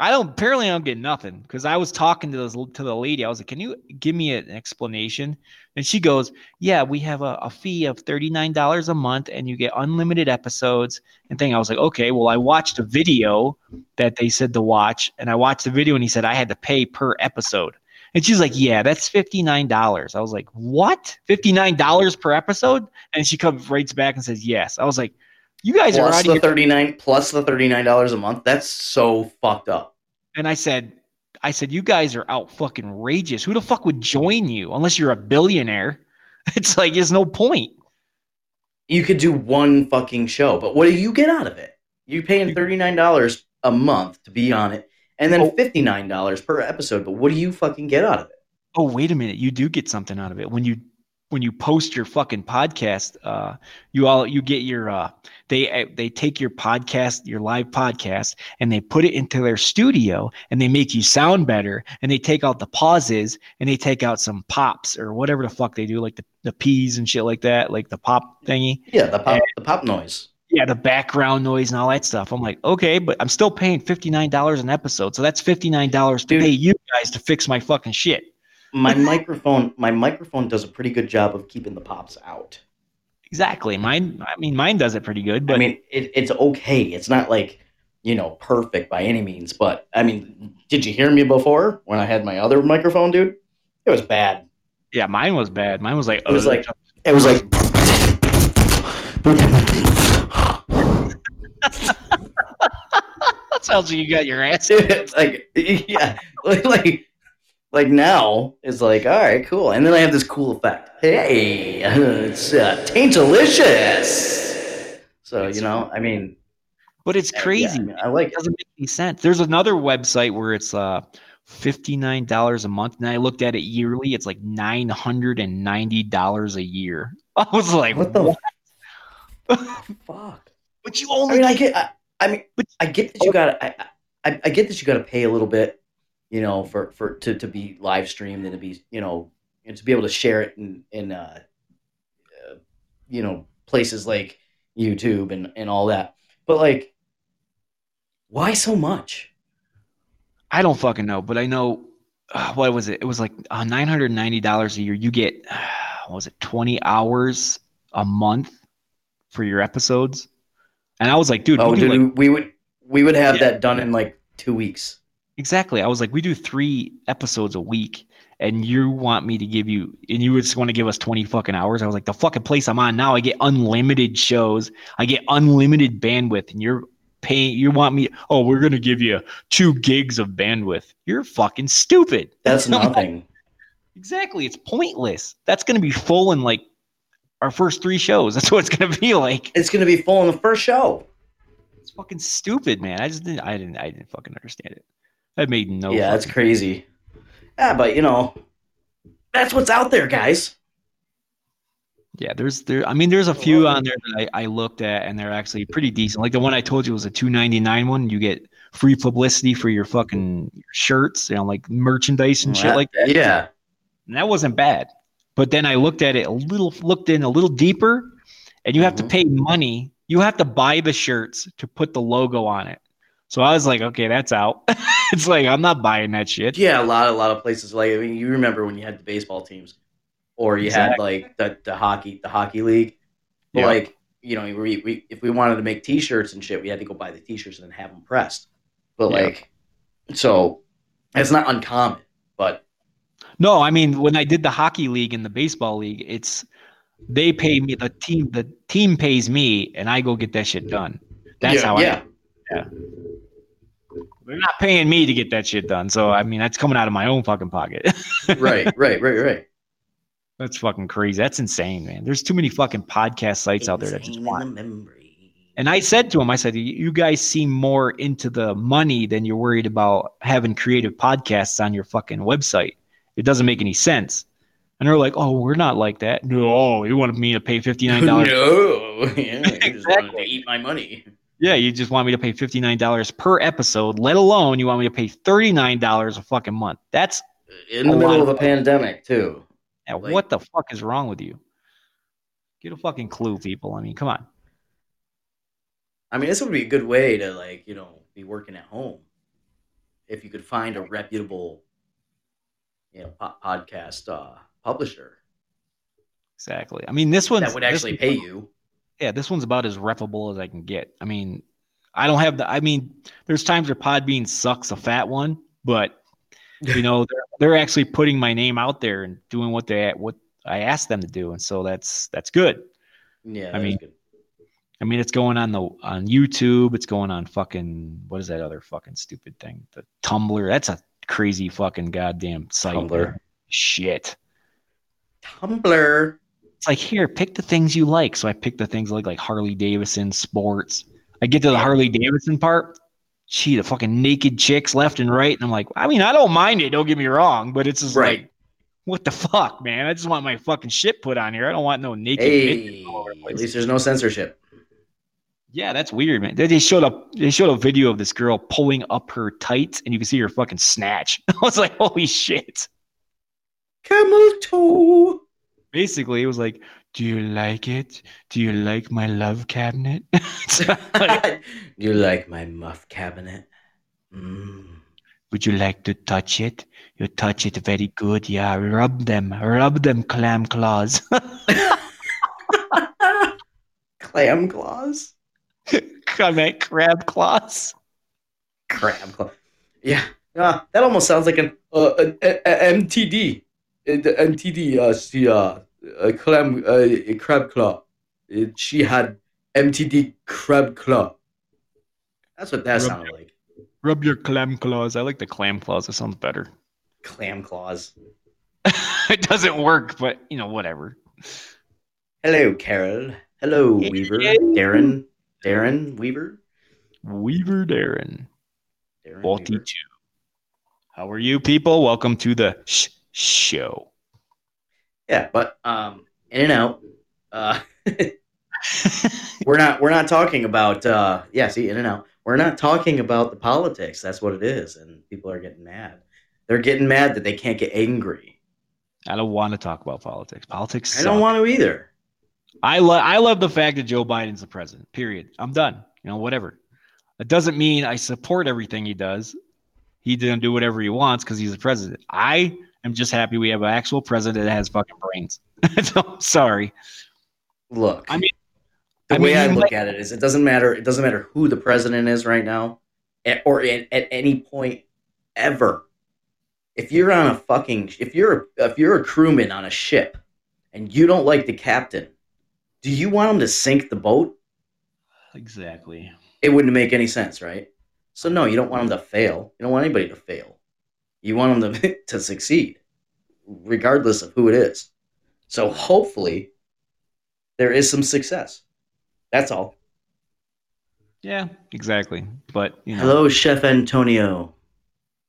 Apparently I don't get nothing, because I was talking to the lady. I was like, can you give me an explanation? And she goes, yeah, we have a fee of $39 a month and you get unlimited episodes and thing. I was like, okay, well, I watched a video that they said to watch, and I watched the video and he said I had to pay per episode. And she's like, yeah, that's $59. I was like, what? $59 per episode? And she comes right back and says, yes. I was like, you guys plus are out of the $39 a month. That's so fucked up. And I said, you guys are out fucking outrageous. Who the fuck would join you unless you're a billionaire? It's like there's no point. You could do one fucking show, but what do you get out of it? You're paying $39 a month to be on it, and then $59 per episode. But what do you fucking get out of it? Oh, wait a minute. You do get something out of it when you post your fucking podcast. You get your they take your podcast, your live podcast, and they put it into their studio and they make you sound better, and they take out the pauses and they take out some pops or whatever the fuck they do, like the P's and shit like that, like the pop thingy. Yeah, the pop noise. Yeah, the background noise and all that stuff. I'm like, okay, but I'm still paying $59 an episode. So that's $59 to pay you guys to fix my fucking shit. My microphone does a pretty good job of keeping the pops out. Exactly. Mine does it pretty good, but I mean, it's okay. It's not like, you know, perfect by any means, but I mean, did you hear me before when I had my other microphone, dude? It was bad. Yeah, mine was bad. Mine was like, it was like that sounds like you got your ass. It's like, yeah, like now it's like, all right, cool. And then I have this cool effect. Hey, it's taintalicious. So, you know, I mean. But it's crazy. Yeah, I like it. It doesn't make any sense. There's another website where it's $59 a month. And I looked at it yearly. It's like $990 a year. I was like, what the fuck? But you only. I get that you got to pay a little bit, you know, to be live streamed and to be, you know, and to be able to share it in you know, places like YouTube and all that. But like, why so much? I don't fucking know, but I know, what was it? It was like $990 a year. You get, 20 hours a month for your episodes? And I was like, dude, we would have that done in like 2 weeks. Exactly. I was like, we do 3 episodes a week, and you want me to give you, and you just want to give us 20 fucking hours. I was like, the fucking place I'm on now, I get unlimited shows, I get unlimited bandwidth, and you're paying. You want me? Oh, we're gonna give you 2 gigs of bandwidth. You're fucking stupid. That's nothing. Exactly. It's pointless. That's gonna be full in like our first 3 shows. That's what it's gonna be like. It's gonna be full in the first show. It's fucking stupid, man. I didn't fucking understand it. That made no. Yeah, that's crazy. Yeah, but you know, that's what's out there, guys. Yeah, there's a few on there that I looked at, and they're actually pretty decent. Like the one I told you was a $2.99 one. You get free publicity for your fucking shirts, you know, like merchandise and shit like that. Yeah. And that wasn't bad. But then I looked at it looked in a little deeper, and you have to pay money. You have to buy the shirts to put the logo on it. So I was like, okay, that's out. It's like, I'm not buying that shit. Yeah, a lot of places. Like, I mean, you remember when you had the baseball teams, or you had like the hockey league. But like, you know, we if we wanted to make T-shirts and shit, we had to go buy the T-shirts and then have them pressed. But like, so it's not uncommon. But no, I mean, when I did the hockey league and the baseball league, they pay me, the team pays me, and I go get that shit done. That's how I do. Yeah. They're not paying me to get that shit done. So, I mean, that's coming out of my own fucking pocket. Right. That's fucking crazy. That's insane, man. There's too many fucking podcast sites out there that just want. And I said to him, I said, you guys seem more into the money than you're worried about having creative podcasts on your fucking website. It doesn't make any sense. And they're like, oh, we're not like that. No, you wanted me to pay $59. No. Yeah, you just wanted to eat my money. Yeah, you just want me to pay $59 per episode, let alone you want me to pay $39 a fucking month. That's in the middle of a pandemic, too. Yeah, like, what the fuck is wrong with you? Get a fucking clue, people. I mean, come on. I mean, this would be a good way to, like, you know, be working at home. If you could find a reputable, you know, podcast publisher. Exactly. I mean, this one that would actually pay you. Yeah, this one's about as reputable as I can get. I mean, there's times where Podbean sucks a fat one, but you know, they're actually putting my name out there and doing what I asked them to do, and so that's good. Yeah, that's good. I mean, it's going on YouTube. It's going on fucking, what is that other fucking stupid thing? The Tumblr. That's a crazy fucking goddamn site. Tumblr. Shit. Tumblr. It's like, here, pick the things you like. So I picked the things like Harley Davidson, sports. I get to the Harley Davidson part. Gee, the fucking naked chicks left and right. And I'm like, I mean, I don't mind it. Don't get me wrong. But it's just like, what the fuck, man? I just want my fucking shit put on here. I don't want no naked. Hey, at least there's no censorship. Yeah, that's weird, man. They showed a video of this girl pulling up her tights, and you can see her fucking snatch. I was like, holy shit. Camel toe. Basically, it was like, do you like it? Do you like my love cabinet? Do you like my muff cabinet? Mm. Would you like to touch it? You touch it very good. Yeah, rub them clam claws. Clam claws? Come at crab claws. Crab claws. Yeah, that almost sounds like an MTD. The MTD, crab claw. She had MTD crab claw. That's what that sounded like. Rub your clam claws. I like the clam claws. That sounds better. Clam claws. It doesn't work, but, you know, whatever. Hello, Carol. Hello, Weaver. Darren. Darren Weaver. Weaver Darren. Darren 42. Weaver. How are you, people? Welcome to the show. Yeah, but in and out. We're not talking about in and out. We're not talking about the politics. That's what it is, and people are getting mad. They're getting mad that they can't get angry. I don't want to talk about politics. Politics suck. I don't want to either. I love the fact that Joe Biden's the president. Period. I'm done. You know, whatever. It doesn't mean I support everything he does. He didn't do whatever he wants because he's the president. I'm just happy we have an actual president that has fucking brains. So, sorry. Look, I mean, the way I look at it is, it doesn't matter. It doesn't matter who the president is right now, at any point ever. If you're on a fucking, if you're a crewman on a ship, and you don't like the captain, do you want him to sink the boat? Exactly. It wouldn't make any sense, right? So no, you don't want him to fail. You don't want anybody to fail. You want them to succeed, regardless of who it is. So hopefully there is some success. That's all. Yeah, exactly. But you know. Hello, Chef Antonio.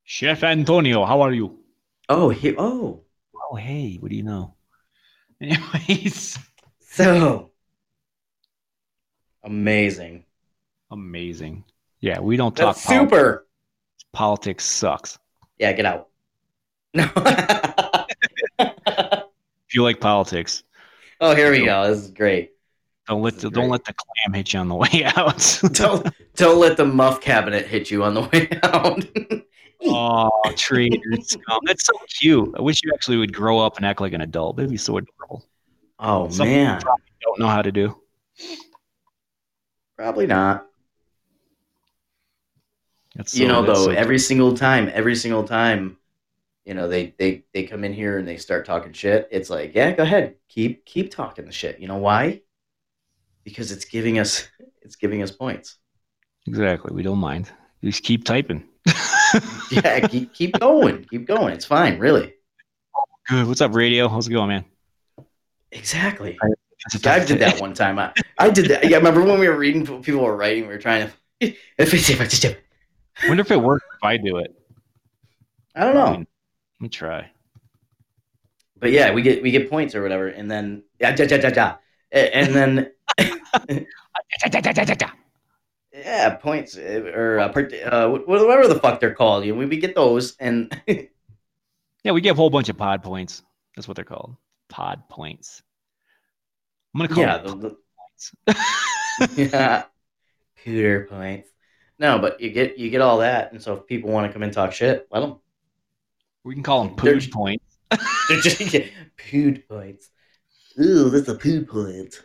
Chef Antonio, how are you? Oh, hey. What do you know? Anyways. So amazing. Amazing. Yeah, we don't talk politics. Super. Politics sucks. Yeah, get out. No. If you like politics. Oh, here we go. This is great. Don't let the clam hit you on the way out. Don't let the muff cabinet hit you on the way out. Oh, traitors. That's so cute. I wish you actually would grow up and act like an adult. That'd be so adorable. Oh, something man. You probably don't know how to do. Probably not. That's so, you know, though, so every single time, you know, they come in here and they start talking shit. It's like, yeah, go ahead. Keep talking the shit. You know why? Because it's giving us points. Exactly. We don't mind. Just keep typing. Yeah, keep going. Keep going. It's fine, really. Good. What's up, radio? How's it going, man? Exactly. I did that one time. I did that. Yeah, remember when we were reading, people were writing, we were trying to... I wonder if it worked if I do it. I don't know. I mean, let me try. But yeah, we get points or whatever, and then... And then... Yeah, points or whatever the fuck they're called. You know, we get those, and yeah, we get a whole bunch of pod points. That's what they're called, pod points. I'm gonna call them points. Yeah, Peter points. No, but you get all that, and so if people want to come and talk shit, let them. We can call them pood points. They're just pood points. Ooh, that's a pood point.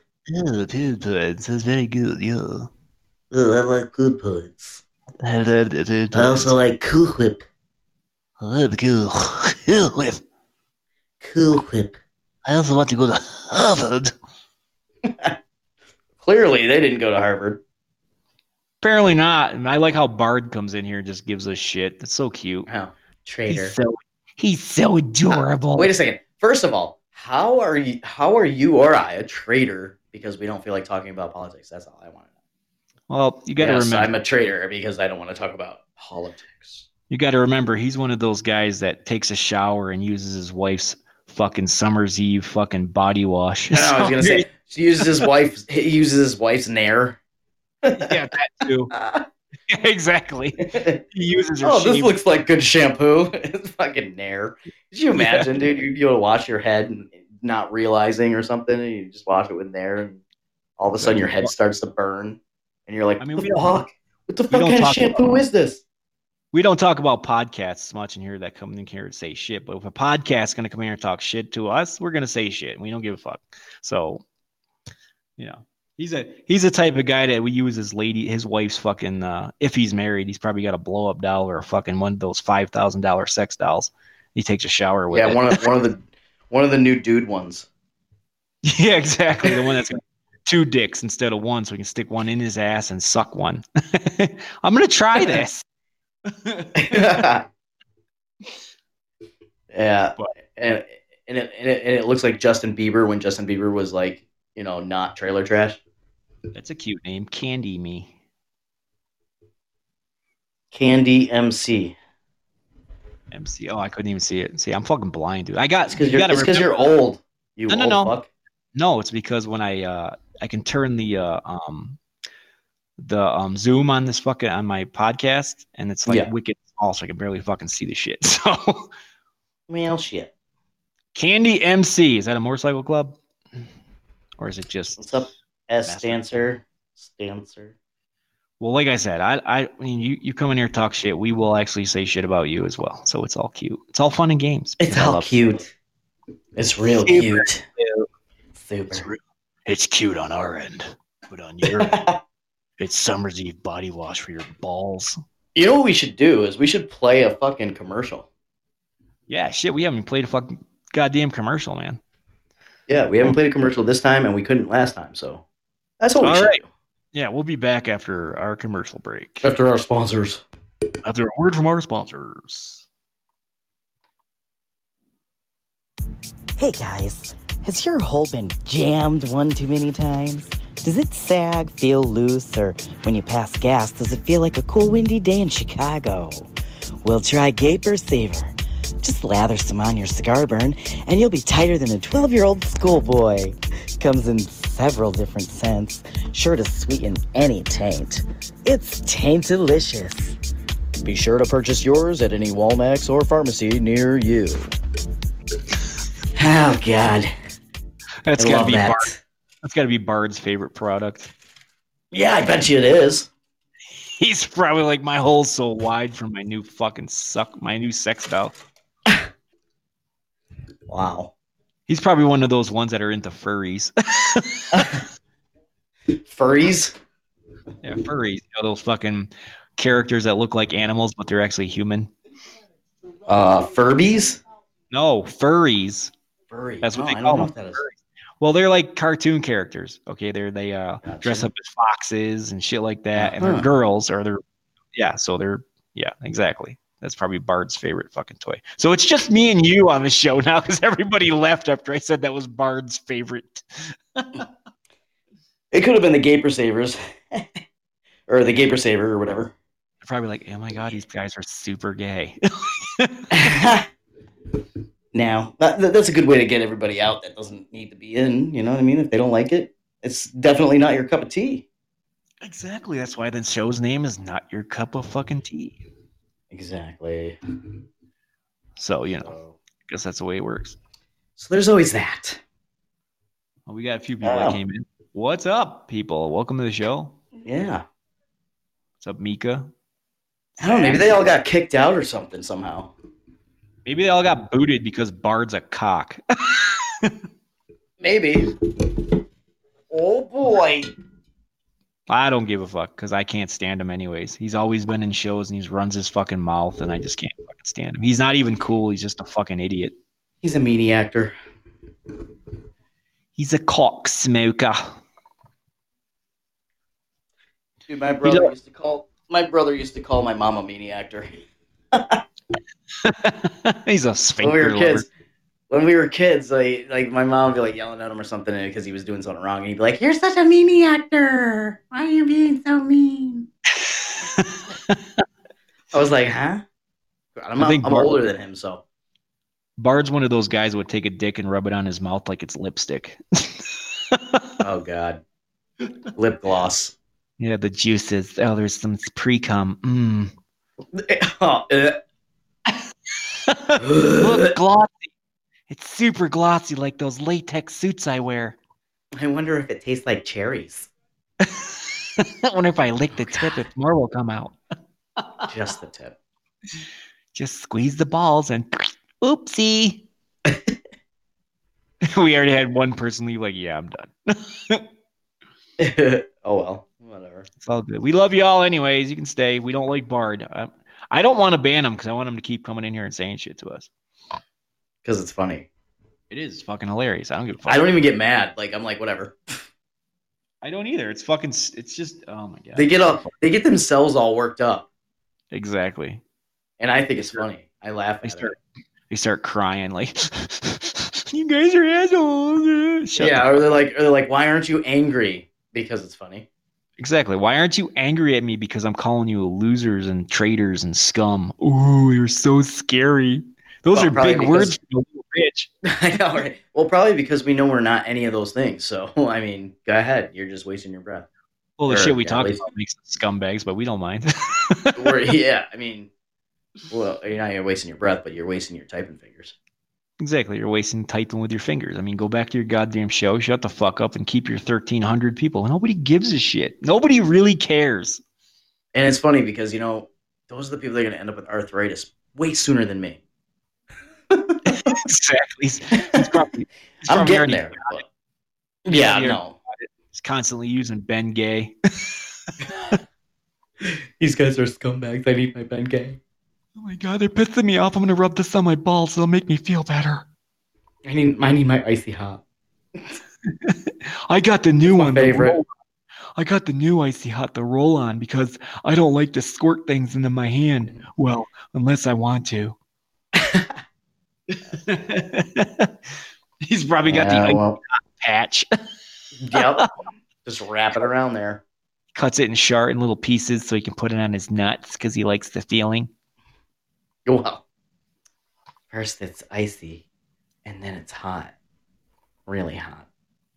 Oh, pood points. That's very good. Yeah. Oh, I like good points. I also like Cool Whip. I love Cool Whip. Cool Whip. I also want to go to Harvard. Clearly, they didn't go to Harvard. Apparently not. And I like how Bard comes in here and just gives us shit. That's so cute. Oh, traitor. He's so adorable. Wait a second. First of all, how are you or I a traitor because we don't feel like talking about politics? That's all I want to know. Well, you got to remember, I'm a traitor because I don't want to talk about politics. You got to remember, he's one of those guys that takes a shower and uses his wife's fucking summer's eve fucking body wash. No, I was gonna say she uses his wife. He uses his wife's Nair. Yeah, that too. Exactly. He uses her. Oh, this looks like good shampoo. It's fucking Nair. Could you imagine, dude? You'd go to wash your head and not realizing or something, and you just wash it with Nair, and all of a sudden your head starts to burn. And you're like, I mean, what the fuck kind of shampoo is this? We don't talk about podcasts much in here that come in here and say shit. But if a podcast is going to come here and talk shit to us, we're going to say shit. We don't give a fuck. So, you know, he's a type of guy that we use his wife's fucking, if he's married, he's probably got a blow up doll or a fucking one of those $5,000 sex dolls. He takes a shower with. Yeah, it. one of the new dude ones. Yeah, exactly. The one that's going to. Two dicks instead of one, so we can stick one in his ass and suck one. I'm gonna try this. Yeah, but. and it looks like Justin Bieber when Justin Bieber was like, you know, not trailer trash. That's a cute name, Candy Me. Candy MC. MC. Oh, I couldn't even see it. See, I'm fucking blind, dude. I got because you're old. You no, old no, no. Fuck. No, it's because when I can turn the zoom on this fucking on my podcast, and it's like wicked small, so I can barely fucking see the shit. So, well, shit. Candy MC, is that a motorcycle club, or is it just what's up? S Stancer. Well, like I said, I mean, you come in here talk shit, we will actually say shit about you as well. So it's all cute. It's all fun and games. It's all cute. You. It's real cute. Super. It's cute on our end, but on your end, it's summer's eve body wash for your balls. You know what we should do is we should play a fucking commercial. Yeah, shit, we haven't played a fucking goddamn commercial, man. Yeah, we haven't played a commercial this time, and we couldn't last time, so that's what we should do. Yeah, we'll be back after our commercial break. After our sponsors. After a word from our sponsors. Hey, guys. Has your hole been jammed one too many times? Does it sag, feel loose, or when you pass gas, does it feel like a cool windy day in Chicago? Well, try Gaper Saver. Just lather some on your cigar burn, and you'll be tighter than a 12-year-old schoolboy. Comes in several different scents, sure to sweeten any taint. It's taintalicious. Be sure to purchase yours at any Walmex or pharmacy near you. Oh, God. That's got to be that's got to be Bard's favorite product. Yeah, I bet you it is. He's probably like, my hole's so wide for my new fucking my new sex doll. Wow. He's probably one of those ones that are into furries. Furries? Yeah, furries. You know, those fucking characters that look like animals, but they're actually human. Furbies? No, furries. Furry. That's what they call them. That is. Well, they're like cartoon characters. Okay, they gotcha. Dress up as foxes and shit like that, and they're girls, or exactly. That's probably Bard's favorite fucking toy. So it's just me and you on the show now because everybody left after I said that was Bard's favorite. It could have been the Gaper Savers, or the Gaper Saver, or whatever. They're probably like, oh my god, these guys are super gay. Now, that's a good way to get everybody out that doesn't need to be in, you know what I mean? If they don't like it, it's definitely not your cup of tea. Exactly. That's why the show's name is Not Your Cup of Fucking Tea. Exactly. So, you know, I guess that's the way it works. So there's always that. Well, we got a few people that came in. What's up, people? Welcome to the show. Yeah. What's up, Mika? I don't know. Maybe they all got kicked out or something somehow. Maybe they all got booted because Bard's a cock. Maybe. Oh, boy. I don't give a fuck because I can't stand him anyways. He's always been in shows and he runs his fucking mouth and I just can't fucking stand him. He's not even cool. He's just a fucking idiot. He's a meanie actor. He's a cock smoker. Dude, my brother used to call my mom a meanie actor. He's a sphincter lover. When we were kids, like my mom would be like yelling at him or something because he was doing something wrong, and he'd be like, "You're such a meanie actor. Why are you being so mean?" I was like, "Huh?" I'm older than him, so. Bard's one of those guys that would take a dick and rub it on his mouth like it's lipstick. Oh God, lip gloss. Yeah, the juices. Oh, there's some pre-cum. Look, glossy. It's super glossy, like those latex suits I wear. I wonder if it tastes like cherries. I wonder if I lick the tip, if more will come out. Just the tip. Just squeeze the balls and oopsie. We already had one person leave, like, yeah, I'm done. Oh, well, whatever. It's all good. We love you all anyways. You can stay. We don't like Bard. I don't want to ban him because I want him to keep coming in here and saying shit to us. Because it's funny. It is fucking hilarious. I don't give a fuck. I don't even get mad. Like, I'm like, whatever. I don't either. It's fucking. It's just. Oh my god. They get themselves all worked up. Exactly. And I think it's funny. I laugh. They start crying like, "You guys are assholes." Shut up. Or they're like, "Why aren't you angry?" Because it's funny. Exactly. Why aren't you angry at me because I'm calling you losers and traitors and scum? Ooh, you're so scary. Those are big words for a little bitch. I know, right? Well, probably because we know we're not any of those things. So, I mean, go ahead. You're just wasting your breath. Well, the shit we talk about makes us scumbags, but we don't mind. You're not wasting your breath, but you're wasting your typing fingers. Exactly. You're wasting typing with your fingers. I mean, go back to your goddamn show, shut the fuck up, and keep your 1,300 people. Nobody gives a shit. Nobody really cares. And it's funny because, you know, those are the people that are going to end up with arthritis way sooner than me. Exactly. I'm getting there. Yeah, no. He's constantly using Ben Gay. These guys are scumbags. I need my Ben Gay. Oh my god, they're pissing me off. I'm gonna rub this on my balls, so it'll make me feel better. I need my icy hot. I got the new one. Favorite. I got the new icy hot, the roll-on, because I don't like to squirt things into my hand. Well, unless I want to. He's probably got the icy hot patch. Yep. Just wrap it around there. Cuts it in short in little pieces so he can put it on his nuts because he likes the feeling. Wow. First it's icy, and then it's hot. Really hot.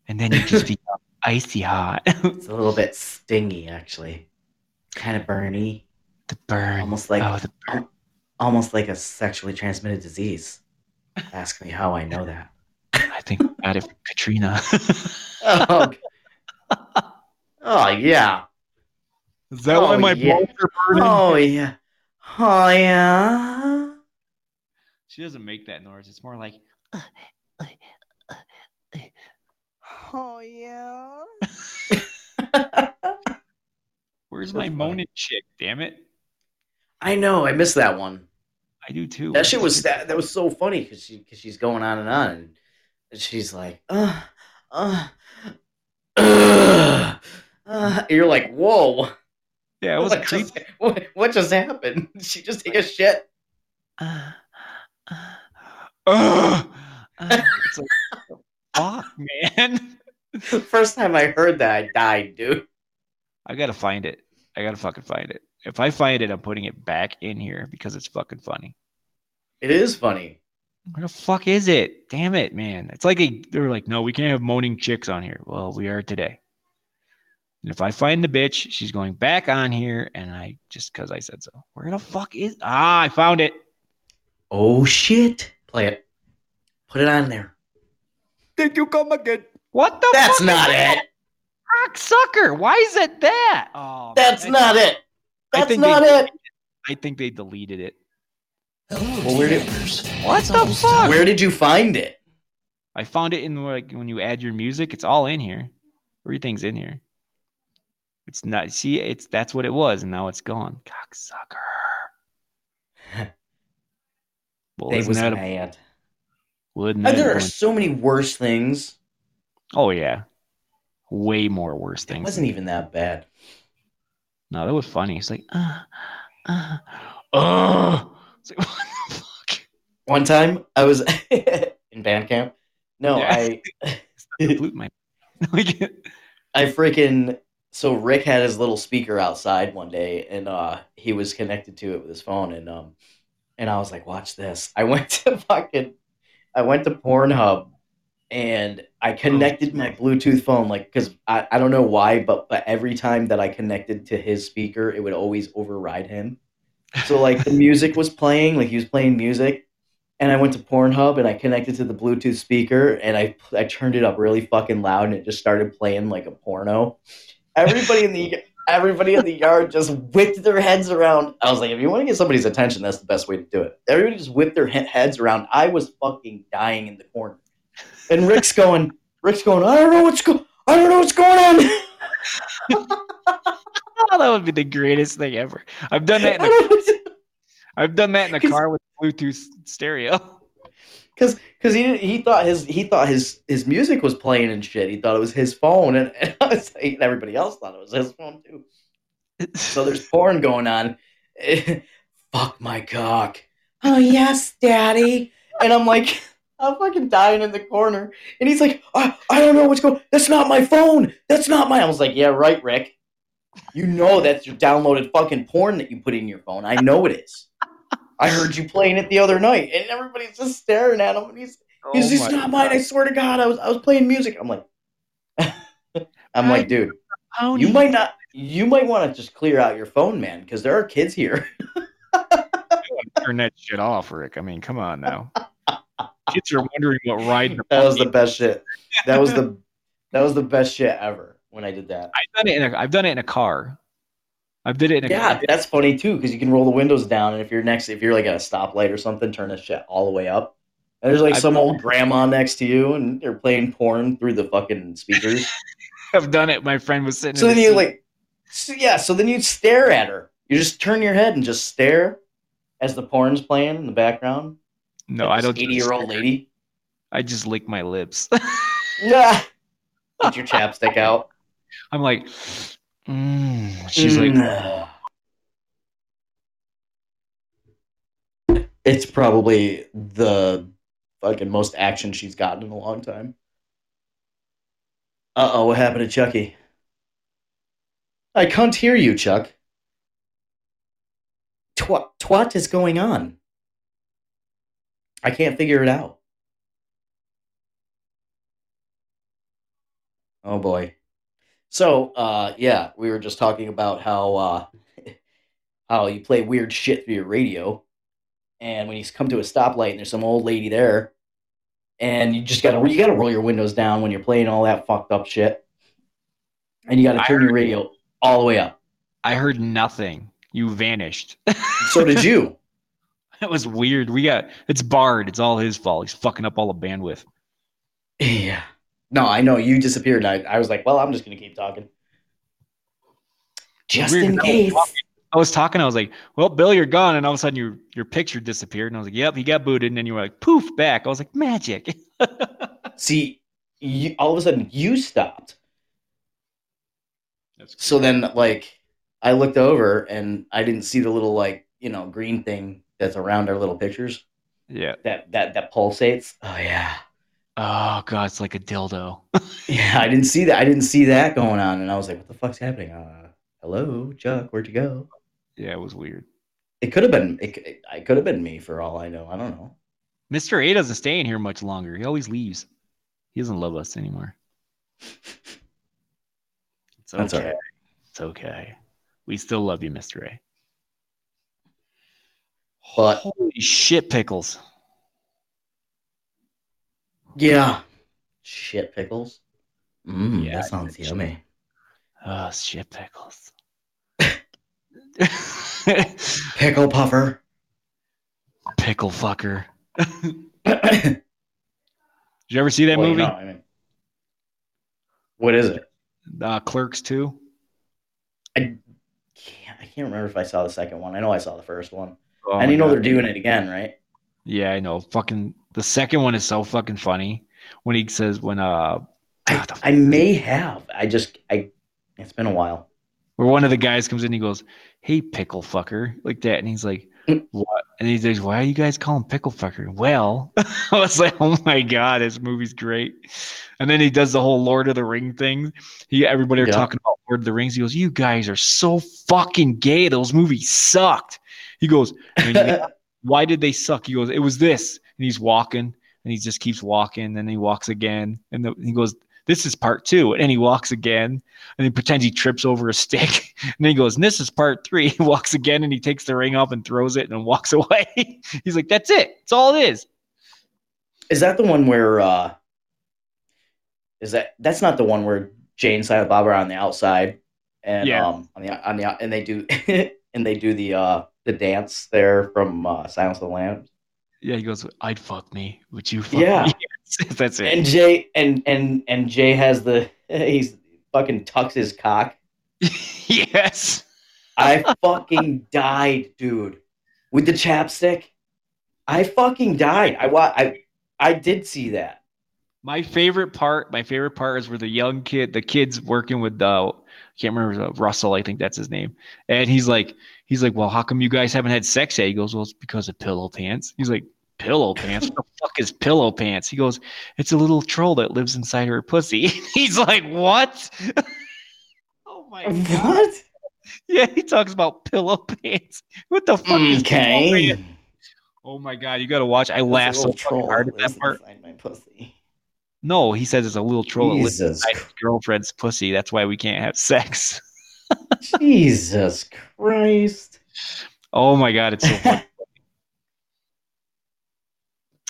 And then you just become icy hot. It's a little bit stingy, actually. Kind of burny. The burn. Almost like a sexually transmitted disease. Ask me how I know that. I think we got it from Katrina. Oh, yeah. Is that why my balls are burning? Oh, yeah. Oh, yeah. She doesn't make that noise. It's more like... Oh, yeah. Where's my moaning chick, damn it? I know. I missed that one. I do, too. That shit was that was so funny because she's going on. And she's like, You're like, whoa. Yeah, it was what just happened? She just took a shit. It's like, fuck, man. First time I heard that, I died, dude. I gotta find it. I gotta fucking find it. If I find it, I'm putting it back in here because it's fucking funny. It is funny. Where the fuck is it? Damn it, man. It's like they were like, no, we can't have moaning chicks on here. Well, we are today. And if I find the bitch, she's going back on here, and I just because I said so. Where the fuck is I found it. Oh, shit. Play it. Put it on there. Did you come again? What the That's fuck? That's not it. Cock sucker. Why is it that? Oh, that's man. Not it. That's not it. I think they deleted it. Well, what the fuck? Where did you find it? I found it in like when you add your music. It's all in here. Everything's in here. It's not. See, that's what it was, and now it's gone. Cocksucker. Well, they was mad. There are so many worse things. Oh yeah, way more worse things. It wasn't even that bad. No, that was funny. It's like, It's like, what the fuck? One time I was in band camp. No, yeah. So Rick had his little speaker outside one day, and he was connected to it with his phone, and I was like, watch this. I went to Pornhub, and I connected my Bluetooth phone, like, because I don't know why, but every time that I connected to his speaker, it would always override him. So like the music was playing, like he was playing music, and I went to Pornhub and I connected to the Bluetooth speaker, and I turned it up really fucking loud, and it just started playing like a porno. Everybody in the yard just whipped their heads around. I was like, if you want to get somebody's attention, that's the best way to do it. Everybody just whipped their heads around. I was fucking dying in the corner, and Rick's going. I don't know what's going on. Oh, that would be the greatest thing ever. I've done that. I've done that in a car with Bluetooth stereo. Because he thought his music was playing and shit. He thought it was his phone, and I was like, everybody else thought it was his phone too. So there's porn going on. Fuck my cock. Oh yes, daddy. And I'm like, I'm fucking dying in the corner. And he's like, I don't know what's going on. That's not my phone. That's not mine. I was like, yeah, right, Rick. You know that's your downloaded fucking porn that you put in your phone. I know it is. I heard you playing it the other night, and everybody's just staring at him. And he's just not mine. I swear to God, I was playing music. I'm like, dude, you might want to just clear out your phone, man, because there are kids here. Turn that shit off, Rick. I mean, come on now. Kids are wondering what ride. That was the best shit. That was the best shit ever. When I did that, I've done it in a car. Yeah, that's funny too, because you can roll the windows down, and if you're like at a stoplight or something, turn the shit all the way up. And there's like some old grandma next to you, and they're playing porn through the fucking speakers. I've done it. My friend was sitting. So then you stare at her. You just turn your head and just stare as the porn's playing in the background. No, like I don't. 80-year-old lady. I just lick my lips. Yeah, get your chapstick out. I'm like, she's like, oh. It's probably the fucking most action she's gotten in a long time. Uh-oh, what happened to Chucky? I can't hear you, Chuck. Twat is going on. I can't figure it out. Oh boy. So, yeah, we were just talking about how you play weird shit through your radio, and when you come to a stoplight and there's some old lady there, and you just gotta roll your windows down when you're playing all that fucked up shit, and you gotta turn your radio all the way up. I heard nothing. You vanished. So did you. That was weird. It's Bard. It's all his fault. He's fucking up all the bandwidth. Yeah. No, I know. You disappeared. I was like, well, I'm just going to keep talking. Just weird. In case. I was talking. I was like, well, Bill, you're gone. And all of a sudden your picture disappeared. And I was like, yep, he got booted. And then you were like, poof, back. I was like, magic. See, all of a sudden you stopped. That's cool. So then, like, I looked over and I didn't see the little, like, green thing that's around our little pictures. Yeah. That pulsates. Oh, yeah. Oh god, it's like a dildo. Yeah, I didn't see that. I didn't see that going on, and I was like, "What the fuck's happening?" Hello, Chuck, where'd you go? Yeah, it was weird. It could have been. It could have been me for all I know. I don't know. Mr. A doesn't stay in here much longer. He always leaves. He doesn't love us anymore. It's okay. That's all right. It's okay. We still love you, Mr. A. But holy shit, pickles. Yeah. Shit pickles. Yeah, that sounds yummy. Oh, shit pickles. Pickle puffer. Pickle fucker. Did you ever see that movie? No, what is it? Clerks 2. I can't remember if I saw the second one. I know I saw the first one. Oh, and God. They're doing it again, right? Yeah, I know. Fucking the second one is so fucking funny when he says I may have. It's been a while. Where one of the guys comes in and he goes, "Hey, pickle fucker," like that, and he's like, "What?" And he says, "Why are you guys calling pickle fucker?" Well, I was like, "Oh my god, this movie's great." And then he does the whole Lord of the Ring thing. Everybody are talking about Lord of the Rings. He goes, "You guys are so fucking gay. Those movies sucked." He goes, "Why did they suck?" He goes, "It was this." And he's walking, and he just keeps walking. Then he walks again, and he goes, "This is part 2." And he walks again, and he pretends he trips over a stick. And then he goes, "And this is part 3." He walks again, and he takes the ring off and throws it and walks away. He's like, "That's it. That's all it is." Is that the one where? That's not the one where Jay and Silent Bob are on the outside, and and they do and they do the dance there from Silence of the Lambs. Yeah, he goes, "I'd fuck me. Would you fuck me?" That's it. And Jay has he's fucking tucks his cock. Yes. I fucking died, dude. With the chapstick. I fucking died. I did see that. My favorite part is where the kid's working with I can't remember, Russell, I think that's his name. And he's like, "Well, how come you guys haven't had sex yet?" He goes, "Well, it's because of pillow pants." He's like, "Pillow pants? What the fuck is pillow pants?" He goes, "It's a little troll that lives inside her pussy." He's like, "What?" Oh my god. What? Yeah, he talks about pillow pants. What the fuck is pillow pants? Oh my god, you gotta watch. I laughed so fucking hard at that part. My pussy. No, he says it's a little troll that lives inside his girlfriend's pussy. That's why we can't have sex. Jesus Christ. Oh my god, it's so funny.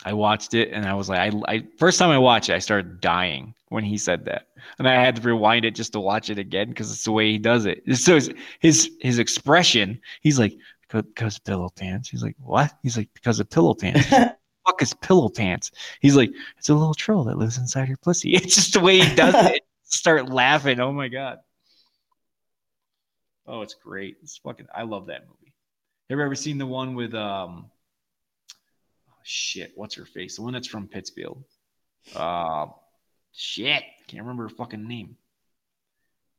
I watched it and I was like, first time I watched it, I started dying when he said that. And I had to rewind it just to watch it again because it's the way he does it. So his expression, he's like, "Because pillow pants." He's like, "What?" He's like, "Because of pillow pants." Fuck is pillow pants? He's like, "It's a little troll that lives inside your pussy." It's just the way he does it. Start laughing. Oh my god. Oh, it's great. It's fucking. I love that movie. Have you ever seen the one with what's her face? The one that's from Pittsfield. Can't remember her fucking name.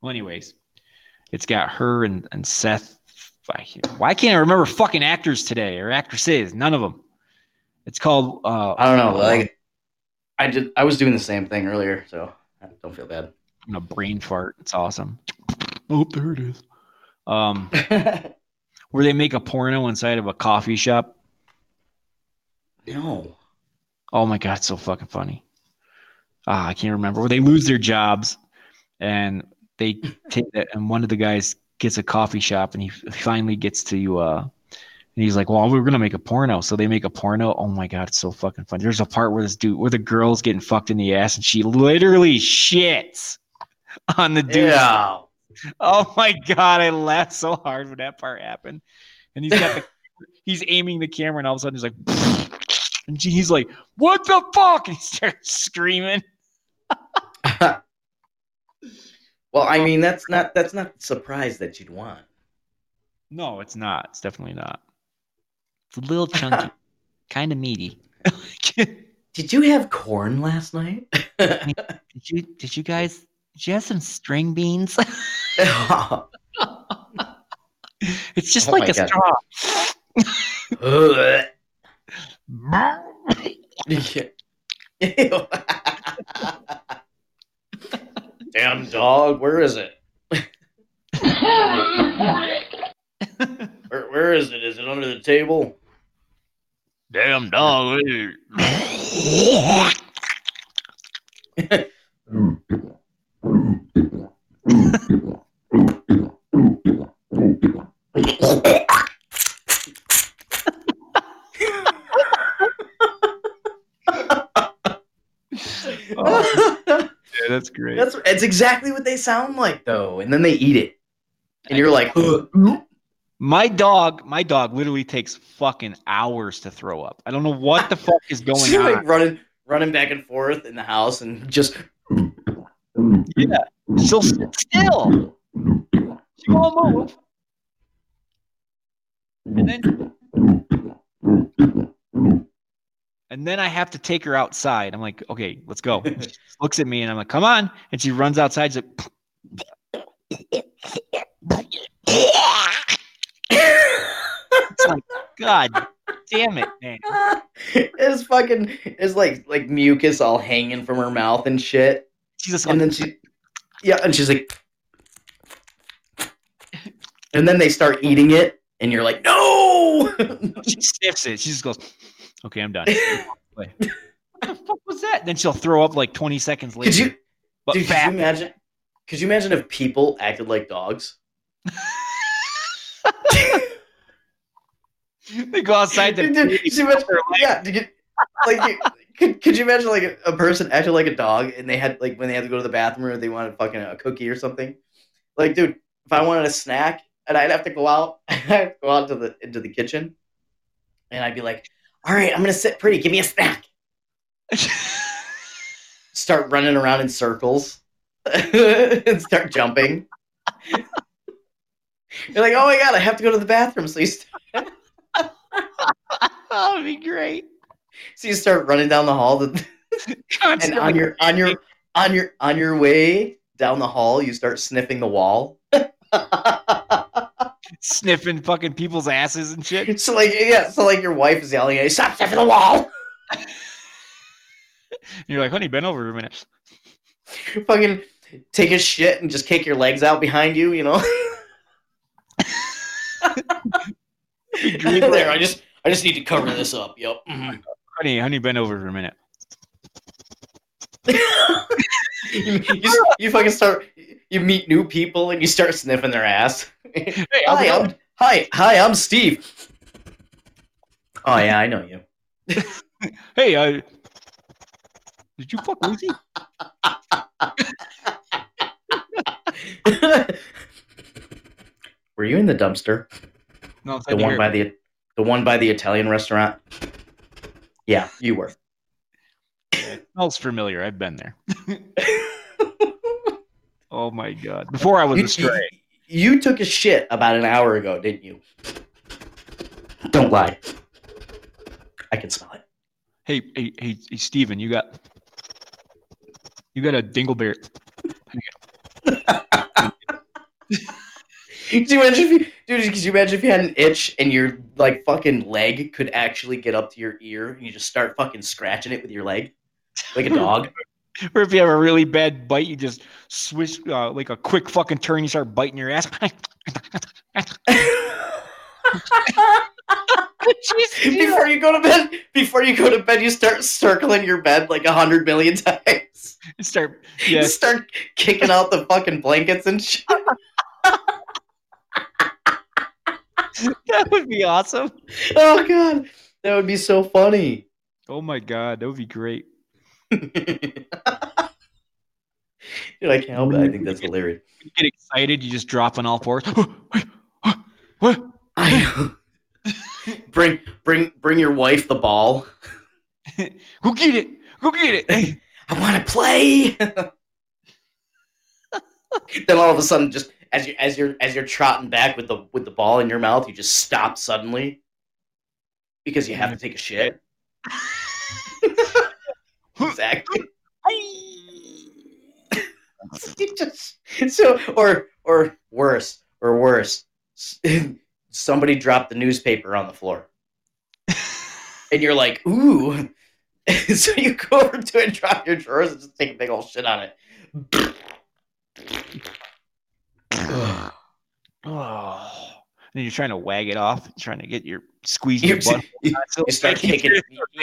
Well, anyways, it's got her and Seth. Why can't I remember fucking actors today or actresses? None of them. It's called I don't know. Like I was doing the same thing earlier, so I don't feel bad. I'm a brain fart. It's awesome. Oh, there it is. Where they make a porno inside of a coffee shop. No. Oh my God, so fucking funny. I can't remember. Well, they lose their jobs and they take that. And one of the guys gets a coffee shop and he finally gets to, and he's like, well, we're going to make a porno. So they make a porno. Oh my God, it's so fucking funny. There's a part where this dude, where the girl's getting fucked in the ass and she literally shits on the dude. Yeah. Oh my God, I laughed so hard when that part happened. And he's got the, he's aiming the camera and all of a sudden he's like, and he's like, what the fuck? And he starts screaming. Well, I mean, that's not a surprise that you'd want. No, it's not. It's definitely not. It's a little chunky, kind of meaty. Did you have corn last night? Did you guys? Did you have some string beans? It's just like a straw. Damn dog, where is it? Where is it? Is it under the table? Damn dog. That's great. It's exactly what they sound like, though. And then they eat it, and you're like, ugh. My dog literally takes fucking hours to throw up. I don't know what the fuck is going on. She's like running back and forth in the house, and just yeah, she'll sit still. She won't move, and then I have to take her outside. I'm like, okay, let's go. She looks at me and I'm like, come on. And she runs outside. She's like, it's like, God damn it, man. It's fucking, it's like mucus all hanging from her mouth and shit. She's just and like, then she, yeah. And she's like, and then they start eating it and you're like, no, she sniffs it. She just goes, okay, I'm done. What the fuck was that? Then she'll throw up like 20 seconds later. Could you imagine if people acted like dogs? They go outside. Could you imagine like a person acted like a dog and they had like when they had to go to the bathroom or they wanted fucking a cookie or something? Like, dude, if I wanted a snack and I'd have to go out, to the into the kitchen, and I'd be like, all right, I'm going to sit pretty. Give me a snack. Start running around in circles and start jumping. You're like, oh, my God, I have to go to the bathroom. So you start... That would be great. So you start running down the hall. And on your way down the hall, you start sniffing the wall. Sniffing fucking people's asses and shit. So like, yeah, so like your wife is yelling at you, stop sniffing the wall. You're like, honey, bend over a minute. Fucking take a shit and just kick your legs out behind you, you know. There, I just need to cover this up. Yep. Mm-hmm. Honey, bend over for a minute. You fucking start. You meet new people and you start sniffing their ass. Hey, hi, I'm Steve. Oh yeah, I know you. Hey, did you fuck Lucy? Were you in the dumpster? No, it's the one by the Italian restaurant. Yeah, you were. It smells familiar. I've been there. Oh my God! Before I was a stray. You took a shit about an hour ago, didn't you? Don't lie. I can smell it. Hey, Steven, you got a dingleberry. Could you imagine if you had an itch and your like fucking leg could actually get up to your ear and you just start fucking scratching it with your leg like a dog? Or if you have a really bad bite, you just switch like a quick fucking turn. You start biting your ass. Before you go to bed, you start circling your bed like 100 million times. Start kicking out the fucking blankets and shit. That would be awesome. Oh god, that would be so funny. Oh my god, that would be great. Dude, I can't help it. I think that's hilarious. You get excited, you just drop on all fours. What? Bring your wife the ball. Go get it. I want to play. Then all of a sudden, just as you're trotting back with the ball in your mouth, you just stop suddenly because you have to take a shit. Exactly. Or worse. Somebody dropped the newspaper on the floor. And you're like, ooh. So you go over to it and drop your drawers and just take a big old shit on it. Oh. And you're trying to wag it off, trying to get your squeeze your butt.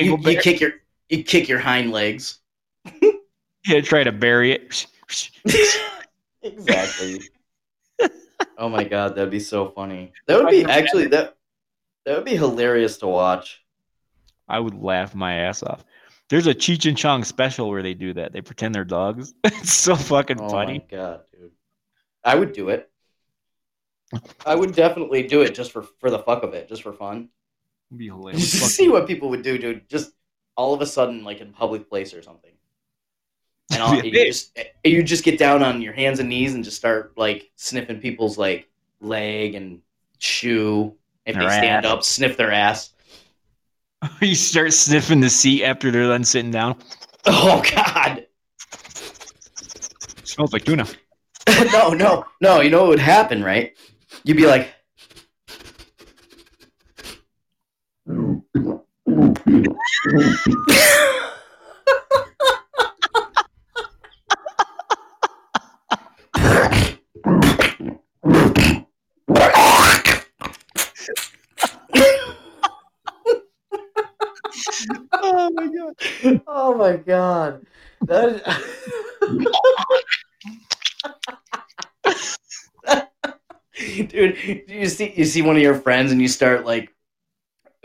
You kick your hind legs. Yeah, try to bury it. Exactly. Oh my god, that'd be so funny. That would be hilarious to watch. I would laugh my ass off. There's a Cheech and Chong special where they do that. They pretend they're dogs. It's so fucking funny. Oh my god, dude. I would do it. I would definitely do it just for the fuck of it, just for fun. It'd be hilarious. See what people would do, dude. Just all of a sudden, like in public place or something. And you just get down on your hands and knees and just start like sniffing people's like leg and shoe. If they stand up, sniff their ass. You start sniffing the seat after they're done sitting down. Oh god! It smells like tuna. No! You know what would happen, right? You'd be like, oh my god! Dude, you see one of your friends and you start like,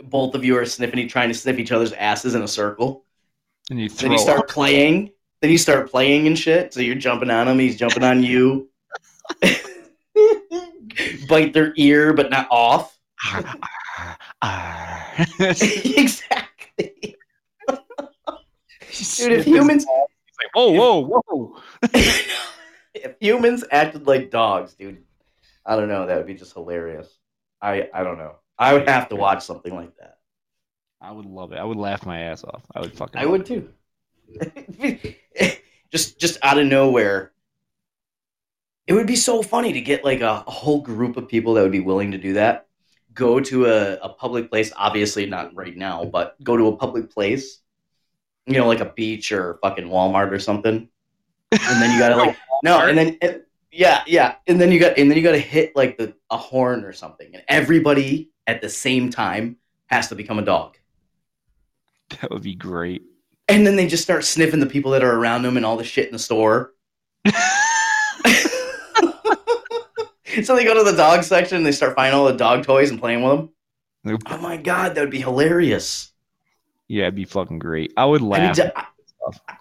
both of you are trying to sniff each other's asses in a circle. And then you start playing and shit. So you're jumping on him, he's jumping on you. Bite their ear, but not off. Exactly. Dude, if humans... He's like, whoa. If humans acted like dogs, dude, I don't know. That would be just hilarious. I don't know. I would have to watch something like that. I would love it. I would laugh my ass off. I would too. just out of nowhere. It would be so funny to get like a whole group of people that would be willing to do that. Go to a public place, obviously not right now, but go to a public place, you know, like a beach or fucking Walmart or something. And then you gotta like and then you gotta hit like a horn or something, and everybody at the same time has to become a dog. That would be great. And then they just start sniffing the people that are around them and all the shit in the store. So they go to the dog section and they start finding all the dog toys and playing with them. Nope. Oh my god, that would be hilarious. Yeah, it'd be fucking great. I would laugh.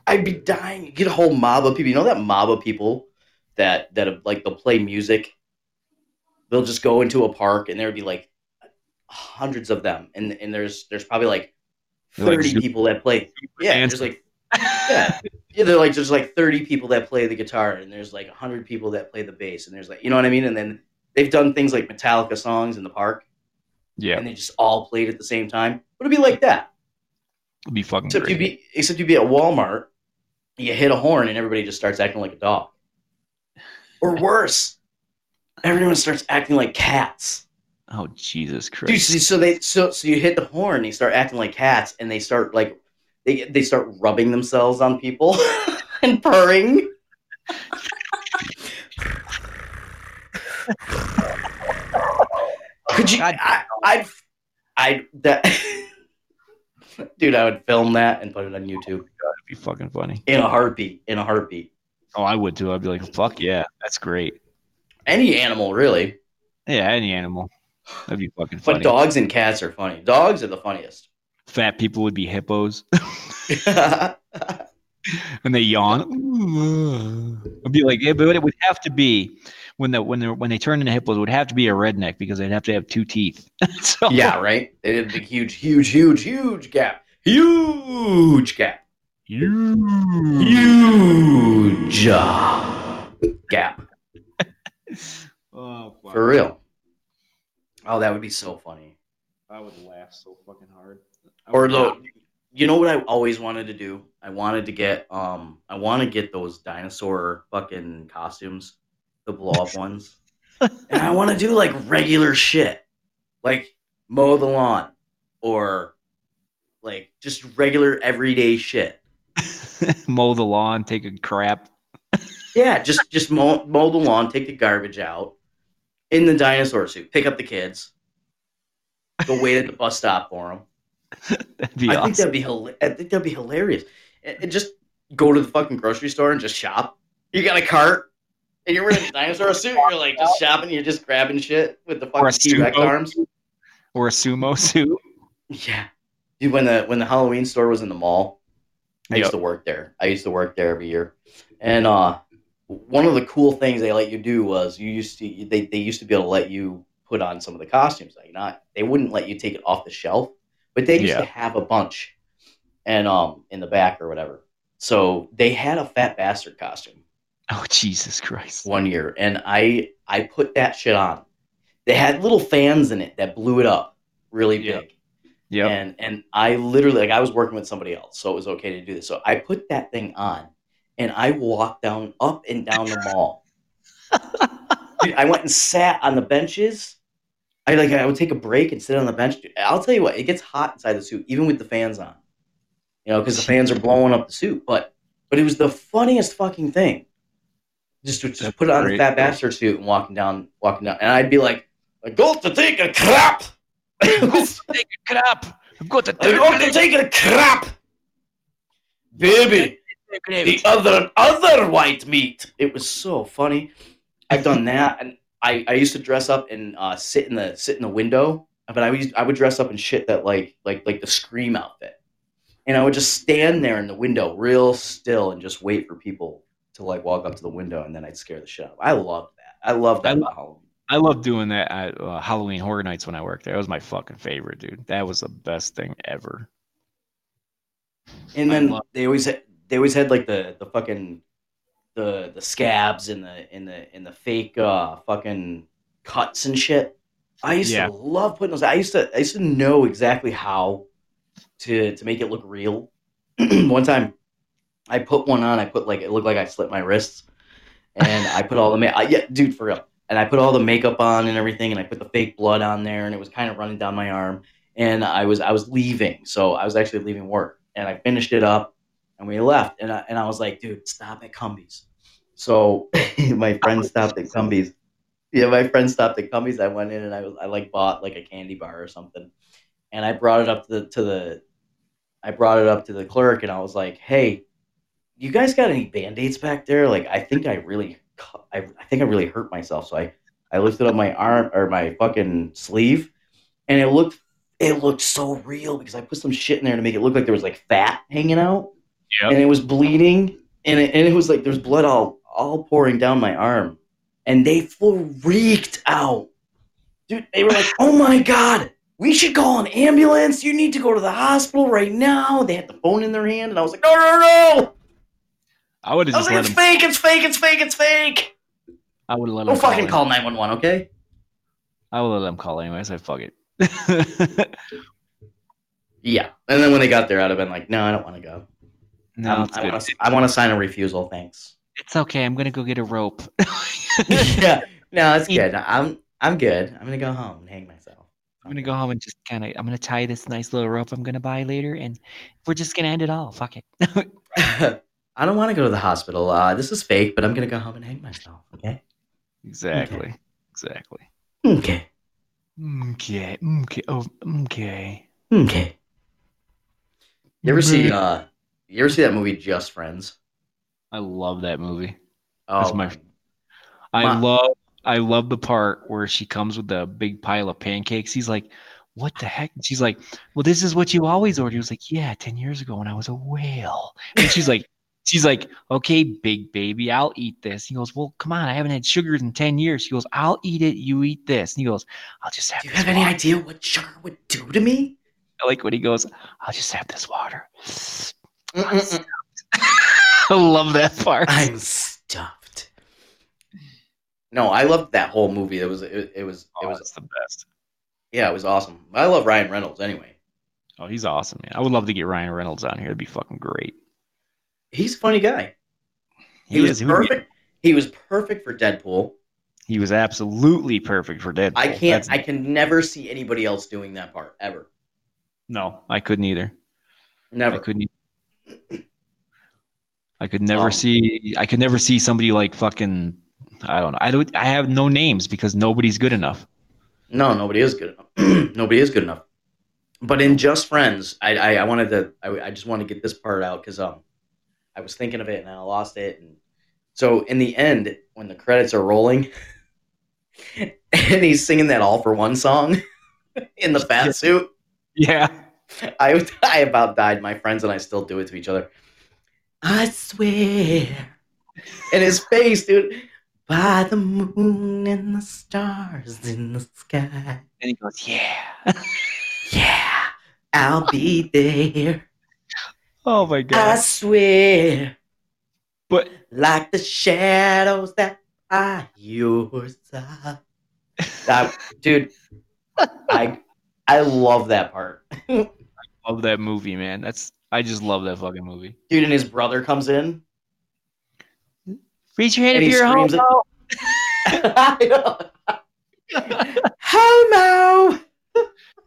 I'd be dying. You get a whole mob of people. You know that mob of people that like they'll play music. They'll just go into a park and there'd be like hundreds of them, and there's probably like 30 people that play. Yeah, there's like yeah, they're like there's like 30 people that play the guitar, and there's like 100 people that play the bass, and there's like, you know what I mean? And then they've done things like Metallica songs in the park. Yeah, and they just all played at the same time. But it'd be like that. It'd be fucking great. Except you'd be at Walmart, you hit a horn, and everybody just starts acting like a dog. Or worse, everyone starts acting like cats. Oh Jesus Christ! Dude, so you hit the horn, they start acting like cats, and they start like they start rubbing themselves on people and purring. Could you? I, I'd Dude, I would film that and put it on YouTube. Oh, that'd be fucking funny. In a heartbeat. Oh, I would too. I'd be like, fuck yeah, that's great. Any animal, really. Yeah, any animal. That'd be fucking funny. But dogs and cats are funny. Dogs are the funniest. Fat people would be hippos. When they yawn. I'd be like, yeah, but it would have to be when they turn into hippos, it would have to be a redneck because they'd have to have two teeth. So, yeah, right? They did a big, huge gap. Huge gap. Oh, wow. For real. Oh, that would be so funny. I would laugh so fucking hard. Or though, you know what I always wanted to do? I wanted to get I want to get those dinosaur fucking costumes, the blow up ones. And I want to do like regular shit. Like mow the lawn or like just regular everyday shit. Mow the lawn, take a crap. Yeah, just mow the lawn, take the garbage out, in the dinosaur suit, pick up the kids, go wait at the bus stop for them. That'd be awesome. I think that'd be hilarious. And just go to the fucking grocery store and just shop. You got a cart, and you're wearing a dinosaur suit, you're like just shopping, you're just grabbing shit with the fucking T-Rex arms. Or a sumo suit. Yeah. Dude, when the Halloween store was in the mall, I used to work there every year. And one of the cool things they let you do was they used to be able to let you put on some of the costumes. Like they wouldn't let you take it off the shelf, but they used to have a bunch and in the back or whatever. So they had a fat bastard costume. Oh Jesus Christ. One year. And I put that shit on. They had little fans in it that blew it up really big. Yeah. And I literally I was working with somebody else, so it was okay to do this. So I put that thing on. And I walked up and down the mall. Dude, I went and sat on the benches. I would take a break and sit on the bench. Dude, I'll tell you what, it gets hot inside the suit, even with the fans on. You know, because the fans are blowing up the suit. But it was the funniest fucking thing. Just put on a fat bastard suit and walking down. And I'd be like, I'm going to take a crap. I'm going to take a crap. Baby. The other white meat. It was so funny. I've done that, and I used to dress up and sit in the window. But I would dress up in shit that like the Scream outfit, and I would just stand there in the window, real still, and just wait for people to like walk up to the window, and then I'd scare the shit out of them. I loved that. About Halloween. I loved doing that at Halloween Horror Nights when I worked there. That was my fucking favorite, dude. That was the best thing ever. And then they always had like the fucking the scabs and the fake fucking cuts and shit. I used to love putting those. I used to know exactly how to make it look real. One time, I put one on. I put like it looked like I slipped my wrists, and I put all the dude for real. And I put all the makeup on and everything, and I put the fake blood on there, and it was kind of running down my arm. And I was leaving, so I was actually leaving work, and I finished it up. And we left, and I was like, dude, stop at Cumbies. So my friend stopped at Cumbies. I went in and I bought like a candy bar or something, and I brought it up to the clerk, and I was like, hey, you guys got any Band-Aids back there? Like, I think I really hurt myself. So I lifted up my arm or my fucking sleeve, and it looked so real because I put some shit in there to make it look like there was like fat hanging out. Yep. And it was bleeding, and it was like there's blood all pouring down my arm, and they freaked out, dude. They were like, "Oh my god, we should call an ambulance. You need to go to the hospital right now." They had the phone in their hand, and I was like, "No, no, no!" I would have just let them. It's fake. I would have let them. Don't fucking call 911, okay? I would let them call anyways. I fuck it. Yeah, and then when they got there, I'd have been like, "No, I don't want to go." No, I want to sign a refusal. Thanks. It's okay. I'm gonna go get a rope. Yeah, no, it's good. I'm good. I'm gonna go home and hang myself. I'm gonna go home and just kind of. I'm gonna tie this nice little rope I'm gonna buy later, and we're just gonna end it all. Fuck it. I don't want to go to the hospital. This is fake, but I'm gonna go home and hang myself. Okay. Exactly. Okay. Okay. You ever see that movie Just Friends? I love that movie. I love the part where she comes with the big pile of pancakes. He's like, what the heck? And she's like, well, this is what you always order. He was like, yeah, 10 years ago when I was a whale. And she's like, okay, big baby, I'll eat this. He goes, well, come on, I haven't had sugars in 10 years. She goes, I'll eat it. You eat this. And he goes, I'll just have this. Do you have any idea what sugar would do to me? I like when he goes, I'll just have this water. I love that part. I'm stuffed. No, I loved that whole movie. It was the best. Yeah, it was awesome. I love Ryan Reynolds anyway. Oh, he's awesome, man. I would love to get Ryan Reynolds on here. It'd be fucking great. He's a funny guy. He was perfect. He was perfect for Deadpool. He was absolutely perfect for Deadpool. I can never see anybody else doing that part ever. No, I couldn't either. Never. I could never see somebody like fucking, I don't know. I have no names because nobody's good enough. No, nobody is good enough. But in Just Friends, I just wanted to get this part out because I was thinking of it and I lost it. And so in the end, when the credits are rolling and he's singing that All For One song in the fat suit. Yeah. I about died. My friends and I still do it to each other. I swear. And his face, dude. By the moon and the stars in the sky. And he goes, yeah. Yeah. I'll be there. Oh, my God. I swear. But like the shadows that are yours. Dude, I love that part. I love that movie, man. I just love that fucking movie. Dude, and his brother comes in. Reach your hand if you're homo. Homo!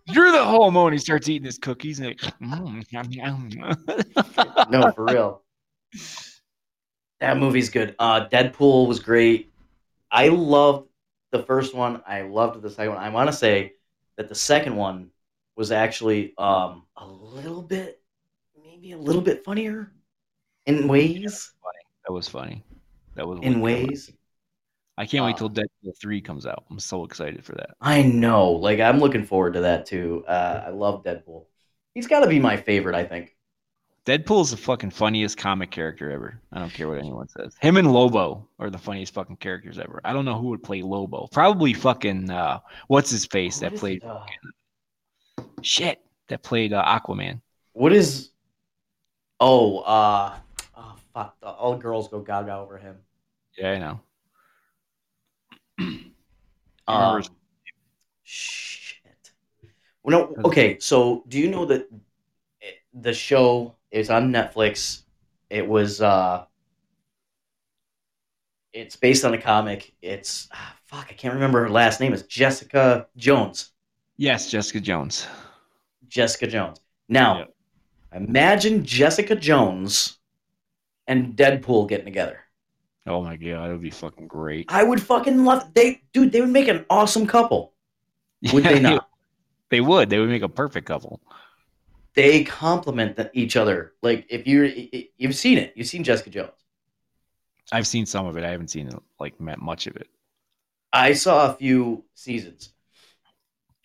You're the homo, and he starts eating his cookies. And like, No, for real. That movie's good. Deadpool was great. I loved the first one. I loved the second one. I want to say that the second one was actually a little bit funnier in ways. That was funny. I can't wait till Deadpool 3 comes out. I'm so excited for that. I know. Like, I'm looking forward to that, too. I love Deadpool. He's got to be my favorite, I think. Deadpool's the fucking funniest comic character ever. I don't care what anyone says. Him and Lobo are the funniest fucking characters ever. I don't know who would play Lobo. Probably fucking, what's-his-face that played... Aquaman. What is... Oh, fuck. All girls go gaga over him. Yeah, I know. Shit. Well, no, okay, so do you know that the show is on Netflix? It was it's based on a comic. It's I can't remember her last name. It's Jessica Jones. Yes, Jessica Jones. Now, yep. Imagine Jessica Jones and Deadpool getting together. Oh my God, it would be fucking great. I would fucking love it. They would make an awesome couple. Would they not? They would. They would make a perfect couple. They complement each other. Like, if you've seen it. You've seen Jessica Jones. I've seen some of it. I haven't seen much of it. I saw a few seasons.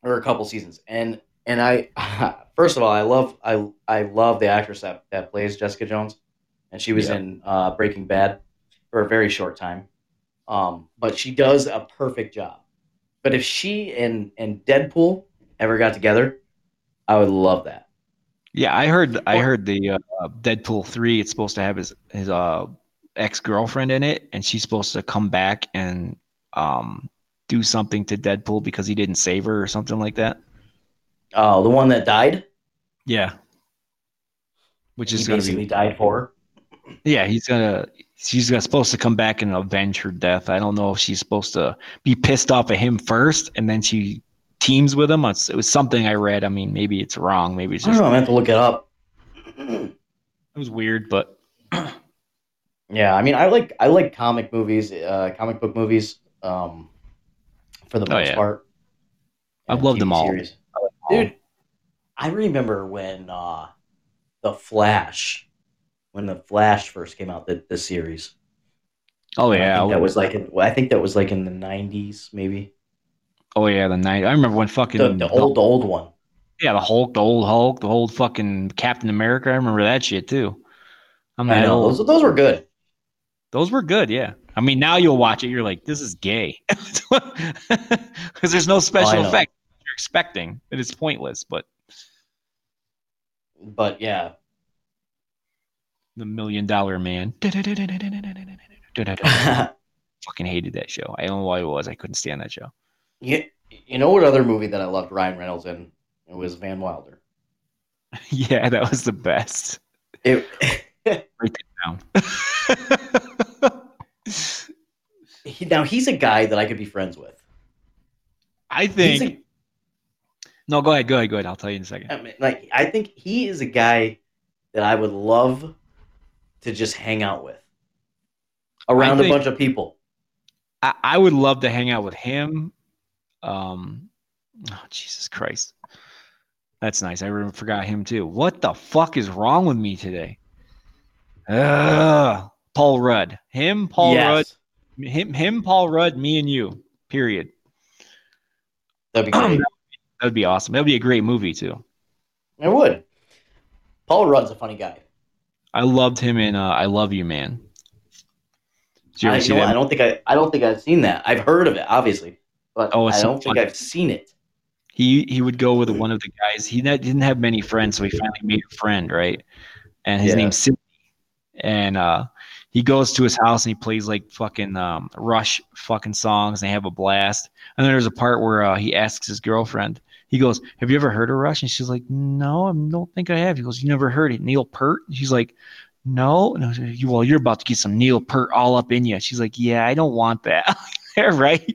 Or a couple seasons. And I first of all, I love the actress that plays Jessica Jones. And she was in Breaking Bad. For a very short time. But she does a perfect job. But if she and Deadpool ever got together, I would love that. Yeah, I heard the Deadpool 3, it's supposed to have his ex-girlfriend in it, and she's supposed to come back and do something to Deadpool because he didn't save her or something like that. Oh, the one that died? Yeah. Which is going to be... He basically died for her? Yeah, she's supposed to come back and avenge her death. I don't know if she's supposed to be pissed off at him first, and then she teams with him. It was something I read. I mean, maybe it's wrong. Maybe it's just. I don't know. I have to look it up. It was weird, but yeah. I mean, I like comic movies, comic book movies, for the most part. I've loved them all. Series. Dude, I remember when The Flash first came out, the series. Oh yeah, I think that was like in the '90s, maybe. Oh yeah, the '90s. I remember when fucking the old one. Yeah, the Hulk, the old Hulk, the old fucking Captain America. I remember that shit too. I know. Those were good. Those were good, yeah. I mean, now you'll watch it, you're like, this is gay, because there's no special effect you're expecting. It is pointless, but yeah. The $1 Million Man. Fucking hated that show. I don't know why it was. I couldn't stand that show. Yeah, you know what other movie that I loved Ryan Reynolds in? It was Van Wilder. Yeah, that was the best. Break it down. Now he's a guy that I could be friends with. I think. No, go ahead. I'll tell you in a second. I mean, like, I think he is a guy that I would love to just hang out with around a bunch of people. I would love to hang out with him. Oh, Jesus Christ. That's nice. I forgot him too. What the fuck is wrong with me today? Paul Rudd. Paul Rudd, me and you. Period. That'd be great. That'd be awesome. That'd be a great movie too. It would. Paul Rudd's a funny guy. I loved him in I Love You, Man. I don't think I've seen that. I've heard of it, obviously, but I don't think I've seen it. He would go with one of the guys. He didn't have many friends, so he finally made a friend, right? And his name's Sidney. And he goes to his house and he plays like fucking Rush fucking songs. And they have a blast. And then there's a part where he asks his girlfriend. He goes, "Have you ever heard of Rush?" And she's like, "No, I don't think I have." He goes, "You never heard it, Neil Peart?" And she's like, "No." And I was like, "Well, you're about to get some Neil Peart all up in you." She's like, "Yeah, I don't want that." Right?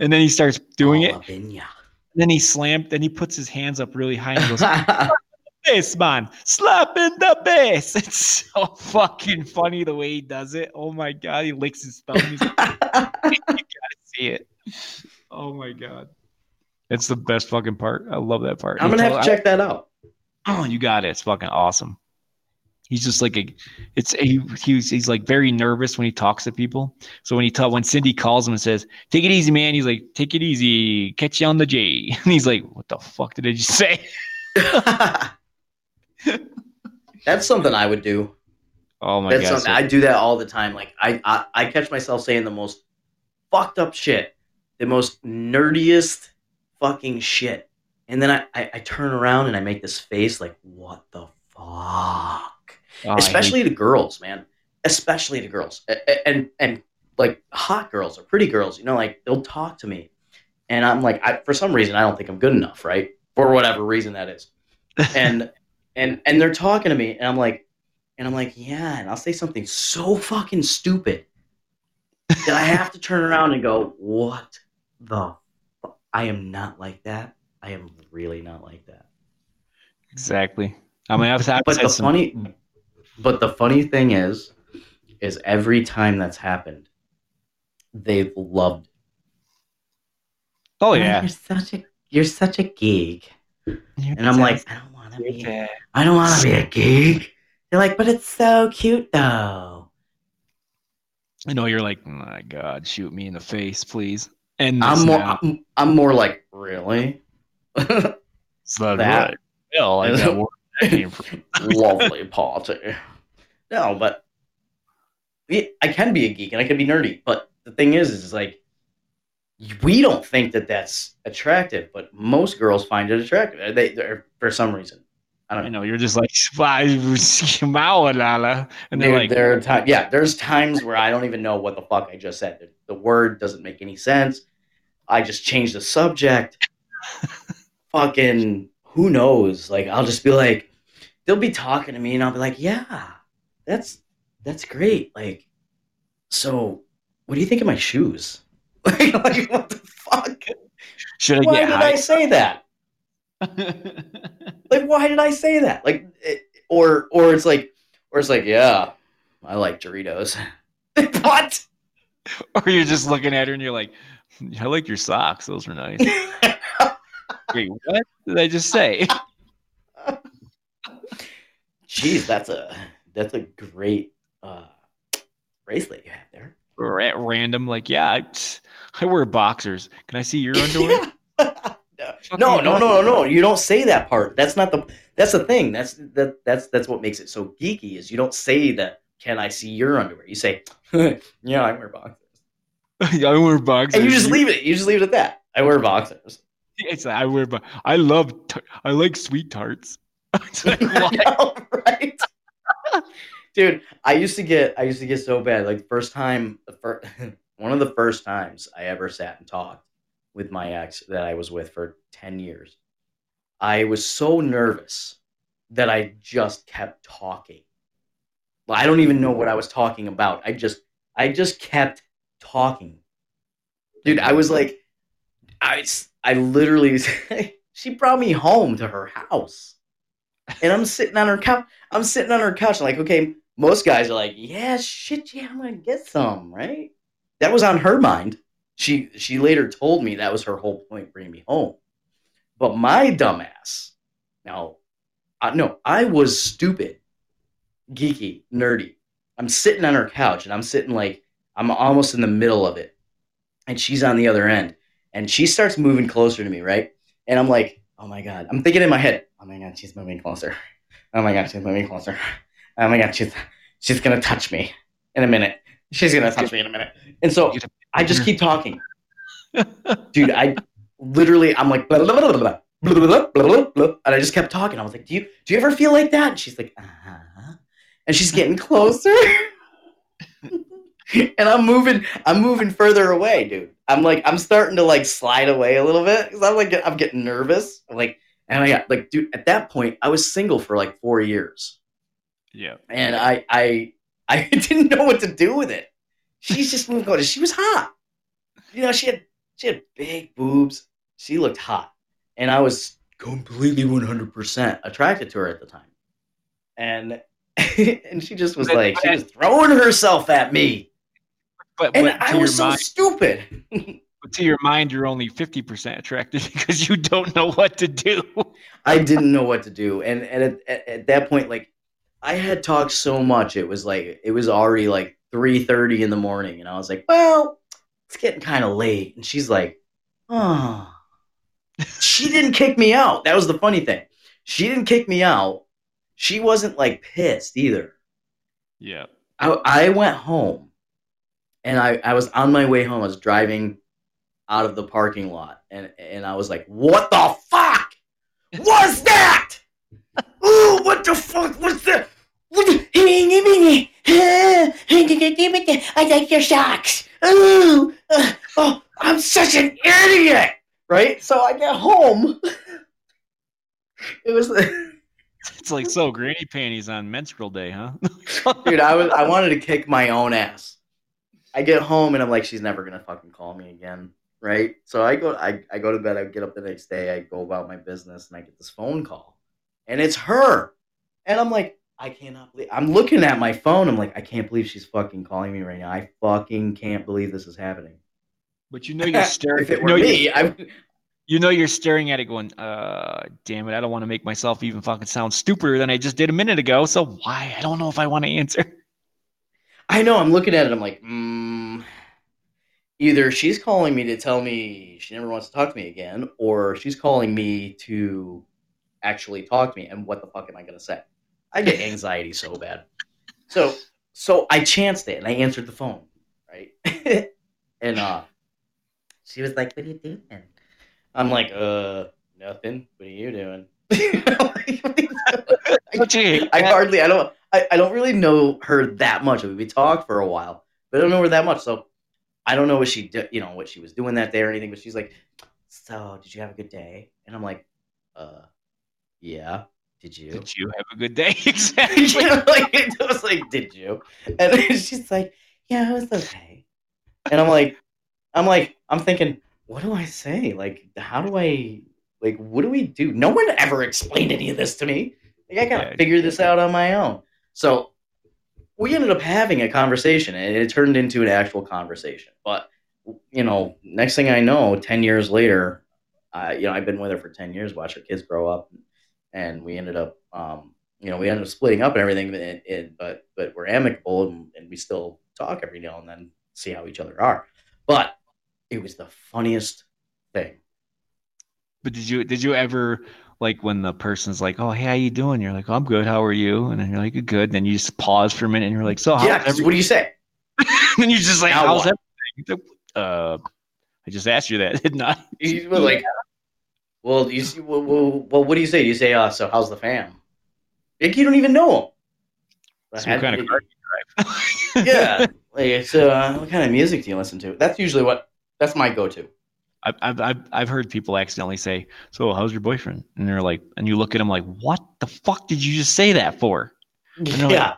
And then he starts doing all it. Up in ya. And then he puts his hands up really high and goes, "This man, slapping the bass." It's so fucking funny the way he does it. Oh my god, he licks his thumb. He's like, you gotta see it. Oh my god. It's the best fucking part. I love that part. I'm going to have to check that out. Oh, you got it. It's fucking awesome. He's just like he's like very nervous when he talks to people. So when Cindy calls him and says, "Take it easy, man," he's like, "Take it easy. Catch you on the J." And he's like, "What the fuck did I just say?" That's something I would do. Oh my god. I do that all the time. Like I catch myself saying the most fucked up shit, the most nerdiest fucking shit, and then I turn around and I make this face like, "What the fuck?" Especially to girls, man. Especially to girls, and like hot girls or pretty girls, you know, like they'll talk to me, and I'm like, for some reason I don't think I'm good enough, right? For whatever reason that is, and they're talking to me, and I'm like, yeah, and I'll say something so fucking stupid that I have to turn around and go, "What the." I am not like that. I am really not like that. Exactly. I mean, the funny thing is every time that's happened, they've loved it. Oh yeah, you're such a geek. And I'm like, I don't want to be a geek. They're like, "But it's so cute, though." I know, you're like, "My God, shoot me in the face, please." And I'm more like, really? So that Bill, I know where that came from. Lovely party. No, but I can be a geek and I can be nerdy. But the thing is like, we don't think that that's attractive, but most girls find it attractive. They're for some reason. I don't know. You're just like, and they're like, there's times where I don't even know what the fuck I just said. The word doesn't make any sense. I just changed the subject. Fucking who knows? Like, I'll just be like, they'll be talking to me and I'll be like, "Yeah, that's great. Like, so what do you think of my shoes?" like what the fuck? Why did I say that? Like, why did I say that? Like, it's like, "Yeah, I like Doritos." What? Or you're just looking at her and you're like, "I like your socks. Those are nice." Wait, what did I just say? Jeez, that's a great bracelet that you have there. Random, like, yeah, I wear boxers. Can I see your underwear? No. You don't say that part. That's the thing. That's what makes it so geeky is you don't say that. Can I see your underwear? You say, yeah, I wear boxers. I wear boxers. And you just leave it. You just leave it at that. I wear boxers. It's like, I like sweet tarts. Like, no, right? Dude, I used to get so bad. Like one of the first times I ever sat and talked with my ex that I was with for 10 years. I was so nervous that I just kept talking. I don't even know what I was talking about. I just kept talking. Dude, I was like, I literally, she brought me home to her house. And I'm sitting on her couch. I'm like, okay, most guys are like, yeah, shit, yeah, I'm going to get some, right? That was on her mind. She later told me that was her whole point, bringing me home. But my dumbass, I was stupid, geeky, nerdy. I'm sitting on her couch, and I'm sitting like, I'm almost in the middle of it. And she's on the other end. And she starts moving closer to me, right? And I'm like, oh, my God. I'm thinking in my head, oh, my God, she's moving closer. Oh, my God, she's moving closer. Oh, my God, she's going to touch me in a minute. She's going to touch me in a minute. And so I just keep talking. Dude, I'm like, blah, blah, blah, blah, blah, blah, blah, blah, and I just kept talking. I was like, do you ever feel like that? And she's like, uh-huh. And she's getting closer. And I'm moving further away, dude. I'm like, I'm starting to like slide away a little bit because I'm getting nervous. Dude, at that point, I was single for like 4 years. Yeah. And I didn't know what to do with it. She's just moving closer. She was hot. You know, she had big boobs. She looked hot. And I was completely 100% attracted to her at the time. And she just was like, she was throwing herself at me. But I was so stupid. But to your mind, you're only 50% attracted because you don't know what to do. I didn't know what to do. And at that point, like, I had talked so much. It was already like 3:30 in the morning. And I was like, well, it's getting kind of late. And she's like, oh. She didn't kick me out. That was the funny thing. She didn't kick me out. She wasn't like pissed either. Yeah. I went home and I was on my way home. I was driving out of the parking lot and I was like, what the fuck was that? Ooh, what the fuck was that? I like your socks. Ooh, oh, I'm such an idiot. Right? So I get home. It was it's like, so granny panties on menstrual day, huh? Dude, I wanted to kick my own ass. I get home and I'm like, she's never gonna fucking call me again, right? So I go to bed. I get up the next day. I go about my business and I get this phone call, and it's her. And I'm like, I cannot believe. I'm looking at my phone. I'm like, I can't believe she's fucking calling me right now. I fucking can't believe this is happening. But you know you're staring. If it were me, I would. You know you're staring at it going, damn it, I don't want to make myself even fucking sound stupider than I just did a minute ago, so why? I don't know if I want to answer. I know, I'm looking at it, I'm like, either she's calling me to tell me she never wants to talk to me again, or she's calling me to actually talk to me, and what the fuck am I going to say? I get anxiety so bad. So I chanced it, and I answered the phone, right? And she was like, what are you doing? I'm like, nothing. What are you doing? I don't really know her that much. We talked for a while, but I don't know her that much. So I don't know what what she was doing that day or anything, but she's like, so did you have a good day? And I'm like, yeah, did you? Did you have a good day? Exactly. I was like, did you? And she's like, yeah, it was okay. And I'm like, I'm thinking, what do I say? Like, how do I, like, what do we do? No one ever explained any of this to me. Like, I got to figure this out on my own. So we ended up having a conversation, and it turned into an actual conversation. But, you know, next thing I know, 10 years later, I've been with her for 10 years, watched her kids grow up, and we ended up, splitting up and everything, but we're amicable, and we still talk every now and then, see how each other are. But it was the funniest thing. But did you ever, like, when the person's like, "Oh, hey, how you doing?" You're like, "Oh, I'm good. How are you?" And then you're like, "You're good." Then you just pause for a minute, and you're like, "So, what do you say?" And you're just like, "How's everything?" I just asked you that, didn't I? You were like, "Well, you see, well, what do you say?" You say, "So, how's the fam?" Like, you don't even know him. Some kind of car you drive. Yeah. Like, so, what kind of music do you listen to? That's usually that's my go-to. I've heard people accidentally say, "So, how's your boyfriend?" And they're like, and you look at them like, "What the fuck did you just say that for?" And they're like,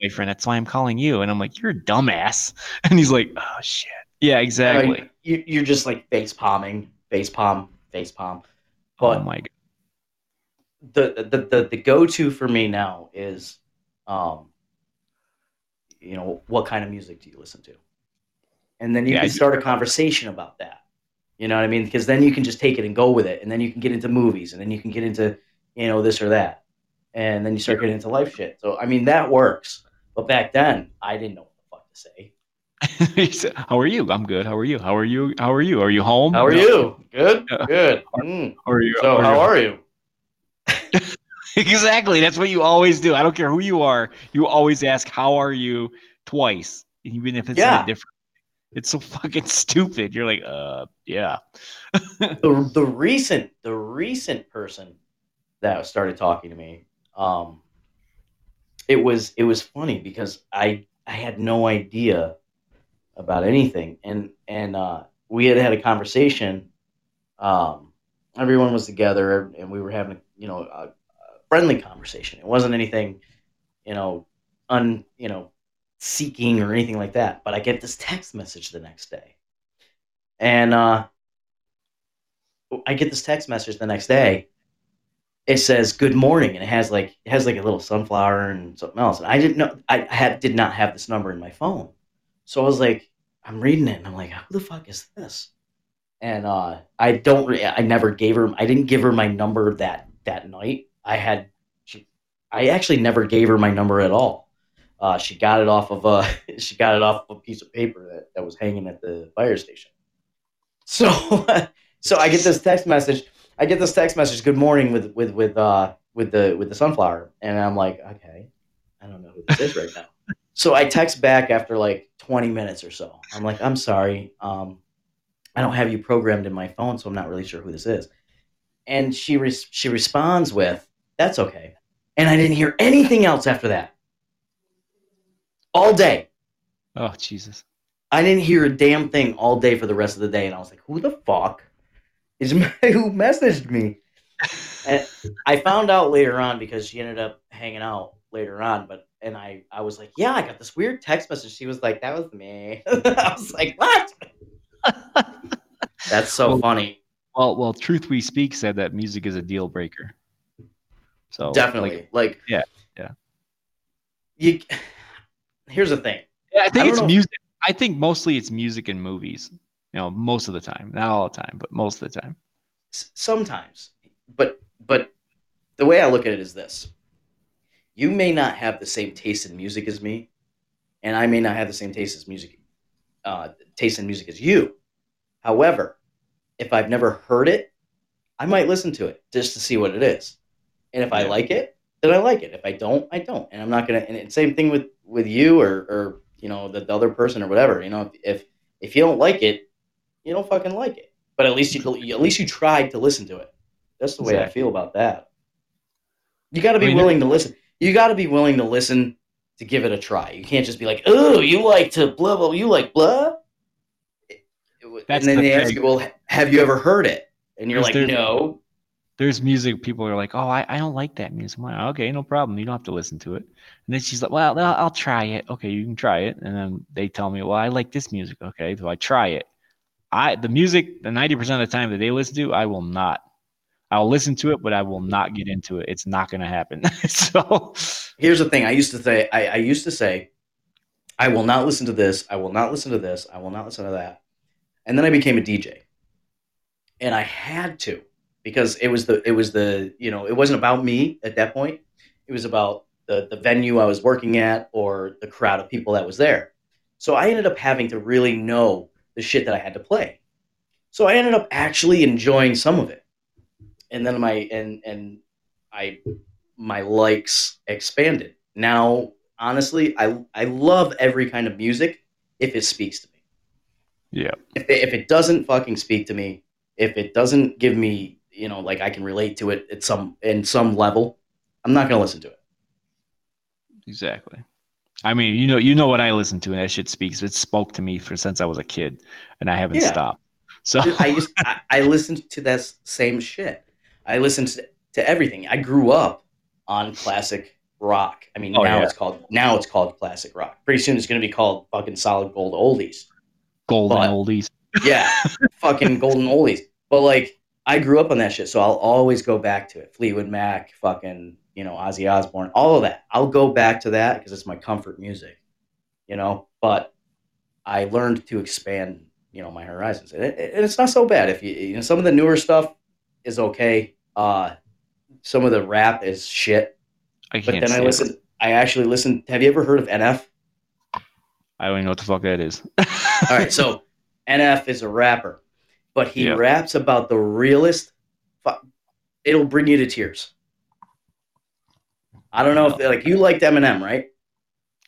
"Boyfriend, that's why I'm calling you." And I'm like, "You're a dumbass." And he's like, "Oh shit, yeah, exactly." You're just like face palm. But oh my god. The go-to for me now is, what kind of music do you listen to? And then you can start a conversation about that. You know what I mean? Because then you can just take it and go with it. And then you can get into movies. And then you can get into, this or that. And then you start getting into life shit. So, I mean, that works. But back then, I didn't know what the fuck to say. How are you? I'm good. How are you? How are you? How are you? Are you home? How are you? Good? Yeah. Good. How are you? So, how are you? Exactly. That's what you always do. I don't care who you are. You always ask, "How are you?" twice. Even if it's different. It's so fucking stupid. You're like, yeah. the recent person that started talking to me, it was funny because I had no idea about anything, and we had a conversation. Everyone was together, and we were having a friendly conversation. It wasn't anything, seeking or anything like that, but I get this text message the next day. And it says good morning, and it has like a little sunflower and something else, and I didn't know I did not have this number in my phone. So I was like, I'm reading it and I'm like, who the fuck is this? And I didn't give her my number that night. I actually never gave her my number at all. She got it off of a piece of paper that was hanging at the fire station. So I get this text message. Good morning with the sunflower, and I'm like, okay, I don't know who this is right now. So I text back after like 20 minutes or so. I'm like, I'm sorry, I don't have you programmed in my phone, so I'm not really sure who this is. And she responds with, "That's okay," and I didn't hear anything else after that. All day. Oh, Jesus. I didn't hear a damn thing all day for the rest of the day. And I was like, who the fuck who messaged me? And I found out later on because she ended up hanging out later on. And I was like, yeah, I got this weird text message. She was like, that was me. I was like, what? That's so funny. Well, Truth We Speak said that music is a deal breaker. So definitely. Yeah. Here's the thing. Yeah, I think it's music. I think mostly it's music and movies. Most of the time, not all the time, but most of the time. Sometimes, but the way I look at it is this: you may not have the same taste in music as me, and I may not have the same taste in music as you. However, if I've never heard it, I might listen to it just to see what it is, and if I like it, then I like it. If I don't, I don't, and I'm not gonna. And it's same thing with you or the other person or whatever. If you don't like it, you don't fucking like it. But at least you tried to listen to it. That's the way I feel about that. You got to be willing to listen. You got to be willing to listen to give it a try. You can't just be like, oh, you like to blah blah. You like blah. And then they ask you, well, have you ever heard it? And you're like, no. There's music people are like, oh, I don't like that music. I'm like, okay, no problem. You don't have to listen to it. And then she's like, well, I'll try it. Okay, you can try it. And then they tell me, well, I like this music. Okay, so I try it. The music, the 90% of the time that they listen to, I will not. I'll listen to it, but I will not get into it. It's not going to happen. So here's the thing. I used to say, I will not listen to this. I will not listen to this. I will not listen to that. And then I became a DJ. and I had to, because it was the you know, it wasn't about me at that point. It was about the venue I was working at or the crowd of people that was there. So I ended up having to really know the shit that I had to play. So I ended up actually enjoying some of it, and then my likes expanded. Now, honestly, I love every kind of music if it speaks to me. Yeah. If it doesn't fucking speak to me, if it doesn't give me, you know, like I can relate to it in some level, I'm not gonna listen to it. Exactly. I mean, you know what I listen to, and that shit speaks. It spoke to me since I was a kid, and I haven't stopped. So I listened to that same shit. I listened to everything. I grew up on classic rock. I mean, now it's called classic rock. Pretty soon it's going to be called fucking solid gold oldies. Golden oldies. Yeah, fucking golden oldies. But like, I grew up on that shit, so I'll always go back to it. Fleetwood Mac, fucking, you know, Ozzy Osbourne, all of that. I'll go back to that because it's my comfort music, you know. But I learned to expand, you know, my horizons, and it's not so bad. If you know, some of the newer stuff is okay. Some of the rap is shit. I actually listened. Have you ever heard of NF? I don't even know what the fuck that is. All right, so NF is a rapper, but he raps about the realest. It'll bring you to tears. I don't know if you liked Eminem, right?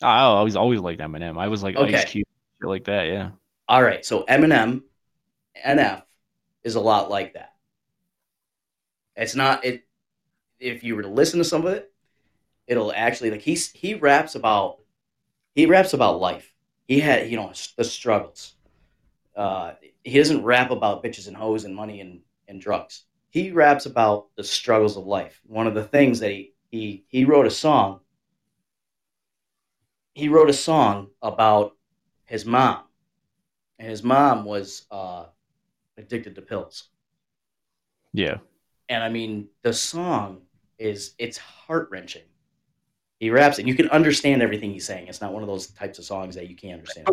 I always liked Eminem. I was like Ice Cube, shit like that, yeah. All right, so Eminem, NF is a lot like that. It's not it. If you were to listen to some of it, it'll actually like he raps about life. He had, you know, the struggles. He doesn't rap about bitches and hoes and money and drugs. He raps about the struggles of life. One of the things that he wrote a song. He wrote a song about his mom, and his mom was addicted to pills. Yeah. And I mean, the song it's heart-wrenching. He raps it. You can understand everything he's saying. It's not one of those types of songs that you can't understand.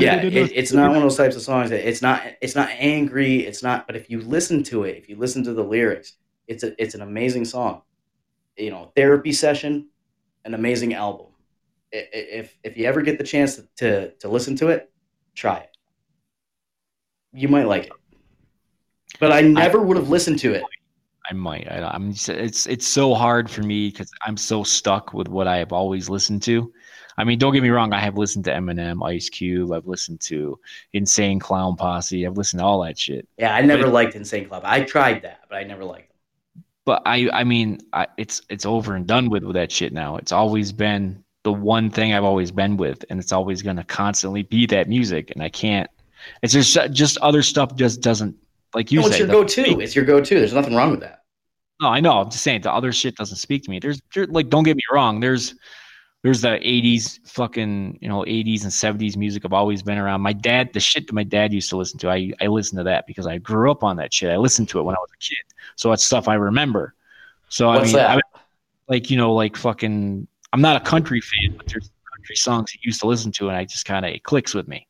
Yeah, it's not one of those types of songs that it's not angry. It's not. But if you listen to it, if you listen to the lyrics, it's an amazing song. You know, therapy session, an amazing album. If you ever get the chance to listen to it, try it. You might like it. But I never would have listened to it. I might. I'm. It's so hard for me because I'm so stuck with what I have always listened to. I mean, don't get me wrong. I have listened to Eminem, Ice Cube. I've listened to Insane Clown Posse. I've listened to all that shit. Yeah, I never liked Insane Clown. I tried that, but I never liked them. But I mean, it's over and done with that shit now. It's always been the one thing I've always been with, and it's always going to constantly be that music, and I can't. It's just other stuff just doesn't. Like you say, it's your go-to. There's nothing wrong with that. No, I know. I'm just saying the other shit doesn't speak to me. There's like, don't get me wrong. There's the 80s fucking, you know, 80s and 70s music have always been around. My dad, the shit that my dad used to listen to, I listened to that because I grew up on that shit. I listened to it when I was a kid. So that's stuff I remember. So what's that? Like fucking, I'm not a country fan, but there's country songs he used to listen to, and I just kind of, it clicks with me.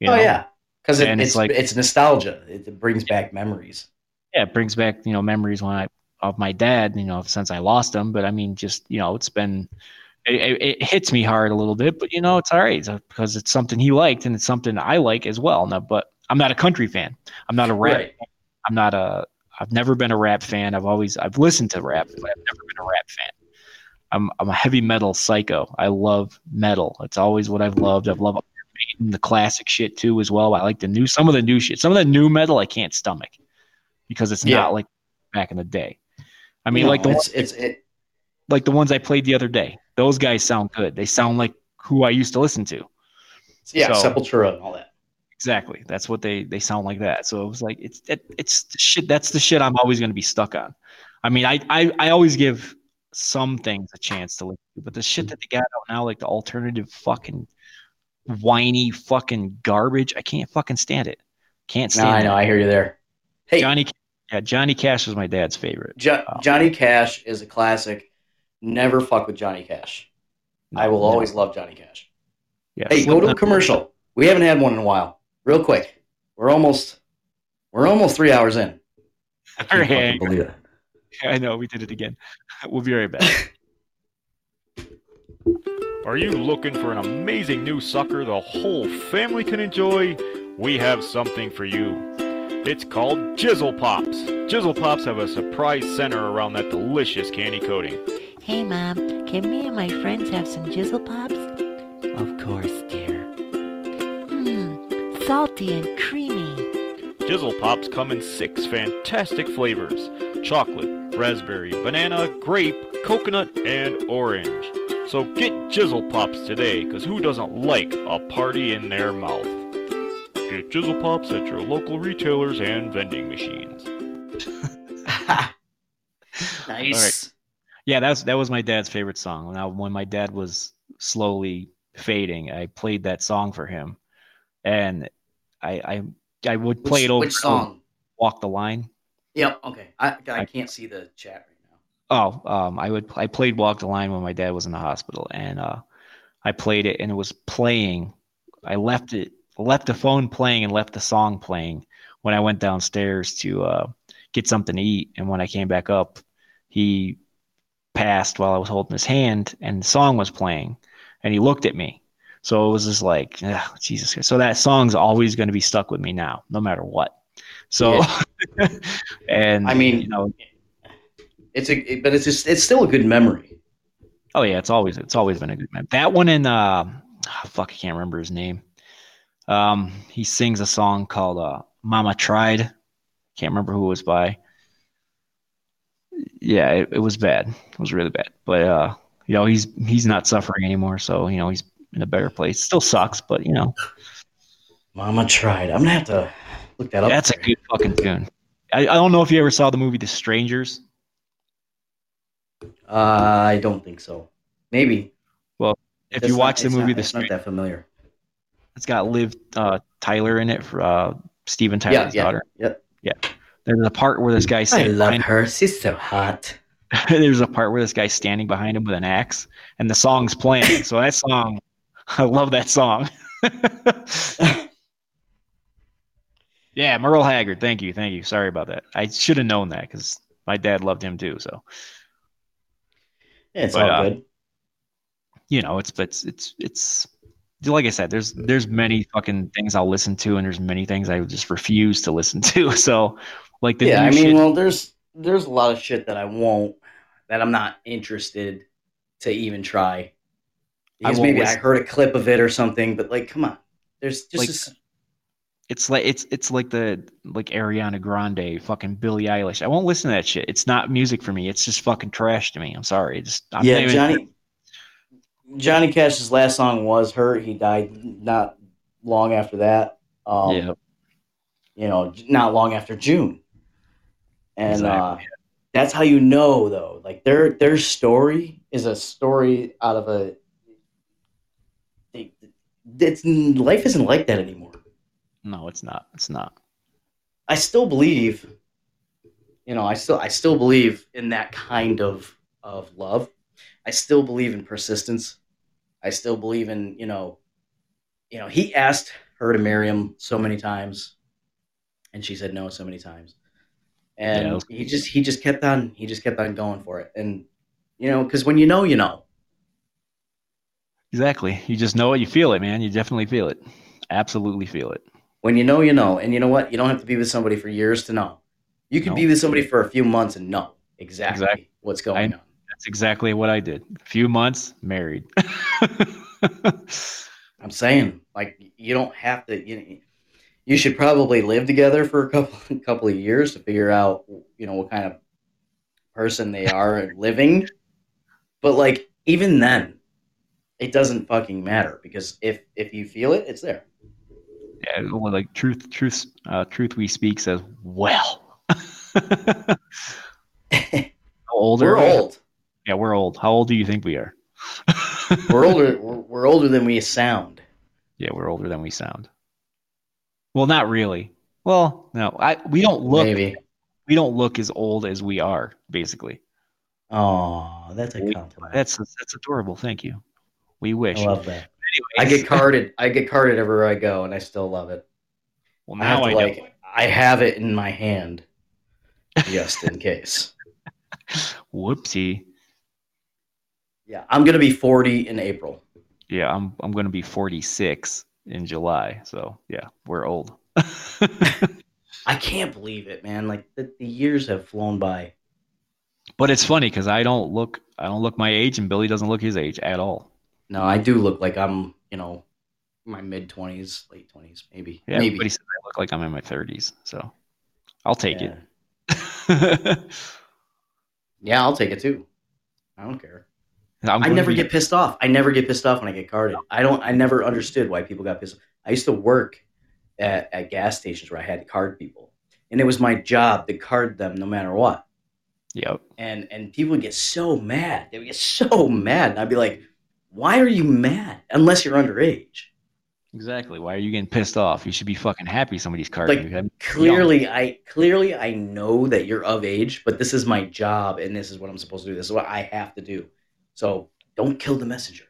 You know? Yeah. Because it's nostalgia. It brings back memories. Yeah, it brings back, you know, memories of my dad, you know, since I lost him. But I mean, just, you know, it's been – it hits me hard a little bit. But, you know, it's all right because it's something he liked and it's something I like as well. Now, but I'm not a country fan. I'm not a rap fan. I've never been a rap fan. I've listened to rap, but I've never been a rap fan. I'm a heavy metal psycho. I love metal. It's always what I've loved. I've loved the classic shit too as well. I like some of the new shit. Some of the new metal I can't stomach because it's not like back in the day. I mean, like the ones I played the other day. Those guys sound good. They sound like who I used to listen to. Yeah, Sepultura and all that. Exactly. That's what they sound like that. So it was like it's shit. That's the shit I'm always going to be stuck on. I mean, I always give some things a chance to listen to, but the shit that they got out now, like the alternative fucking whiny fucking garbage, I can't fucking stand it. No, I know. I hear you there. Hey, Johnny Cash was my dad's favorite. Johnny Cash is a classic. Never fuck with Johnny Cash. No, I will always love Johnny Cash. Yeah. Hey, go to a commercial. We haven't had one in a while. Real quick. We're almost We're almost 3 hours in. All right. I can't believe it. I know, we did it again. We'll be right back. Are you looking for an amazing new sucker the whole family can enjoy? We have something for you. It's called Jizzle Pops. Jizzle Pops have a surprise center around that delicious candy coating. Hey, Mom, can me and my friends have some Jizzle Pops? Of course, dear. Mmm, salty and creamy. Jizzle Pops come in 6 fantastic flavors. Chocolate, raspberry, banana, grape, coconut, and orange. So get Jizzle Pops today, because who doesn't like a party in their mouth? Get Jizzle Pops at your local retailers and vending machines. Nice. All right. Yeah, that was my dad's favorite song. Now, when my dad was slowly fading, I played that song for him, and I would play it over. Which song? Walk the Line. Yep. Okay. I can't see the chat right now. Oh, I played Walk the Line when my dad was in the hospital, and I played it, and it was playing. I left the phone playing and left the song playing when I went downstairs to get something to eat. And when I came back up, he passed while I was holding his hand, and the song was playing, and he looked at me. So it was just like, oh, Jesus Christ. So that song's always going to be stuck with me now, no matter what. So, yeah. And I mean, you know, it's still a good memory. Oh yeah. It's always been a good memory. That one in, I can't remember his name. He sings a song called Mama Tried. Can't remember who it was by. Yeah, it was bad. It was really bad. But you know, he's not suffering anymore, so you know, he's in a better place. Still sucks, but you know. Mama Tried. I'm gonna have to look that up. That's a good fucking tune. I don't know if you ever saw the movie The Strangers. I don't think so. Maybe. Well, if you watch the movie The Strangers, it's not that familiar. It's got Liv Tyler in it for Steven Tyler's daughter. Yep. Yeah. There's a part where this guy stands. I love her. She's so hot. There's a part where this guy's standing behind him with an axe, and the song's playing. So that song, I love that song. Yeah, Merle Haggard. Thank you. Sorry about that. I should have known that because my dad loved him too. So yeah, all good. You know, it's. Like I said, there's many fucking things I'll listen to, and there's many things I just refuse to listen to. So, like the there's a lot of shit that I'm not interested to even try. Because maybe I heard a clip of it or something, but like, come on, there's just like, it's like Ariana Grande, fucking Billie Eilish. I won't listen to that shit. It's not music for me. It's just fucking trash to me. I'm sorry. Johnny Cash's last song was Hurt. He died not long after that. You know, not long after June. And that's how you know, though. Like their story is a story out of a. Life isn't like that anymore. No, it's not. It's not. I still believe. You know, I still believe in that kind of love. I still believe in persistence. I still believe in, you know, he asked her to marry him so many times, and she said no so many times. And he just kept on going for it. And, you know, because when you know. Exactly. You just know it. You feel it, man. You definitely feel it. Absolutely feel it. When you know. And you know what? You don't have to be with somebody for years to know. You can be with somebody for a few months and know exactly. What's going on. That's exactly what I did. A few months, married. I'm saying, like, you don't have to. You should probably live together for a couple of years to figure out, you know, what kind of person they are living. But like, even then, it doesn't fucking matter because if you feel it, it's there. Yeah, well, like truth we speak says, well, older. We're old. Yeah, we're old. How old do you think we are? We're older. We're older than we sound. Yeah, we're older than we sound. Well, not really. Well, no. We don't look. Maybe. We don't look as old as we are, basically. Oh, that's a compliment. That's adorable. Thank you. We wish. I love that. Anyways. I get carded everywhere I go, and I still love it. Well, now I know. I have it in my hand just in case. Whoopsie. Yeah, I'm going to be 40 in April. Yeah, I'm going to be 46 in July. So, yeah, we're old. I can't believe it, man. Like the years have flown by. But it's funny cuz I don't look my age and Billy doesn't look his age at all. No, I do look like I'm, you know, my mid 20s, late 20s maybe. Yeah, maybe. Everybody says I look like I'm in my 30s, so I'll take it. Yeah, I'll take it too. I don't care. I never get pissed off. I never get pissed off when I get carded. I never understood why people got pissed off. I used to work at gas stations where I had to card people. And it was my job to card them no matter what. Yep. And people would get so mad. They would get so mad. And I'd be like, why are you mad? Unless you're underage. Exactly. Why are you getting pissed off? You should be fucking happy somebody's carding you. Like, clearly I know that you're of age, but this is my job and this is what I'm supposed to do. This is what I have to do. So don't kill the messenger.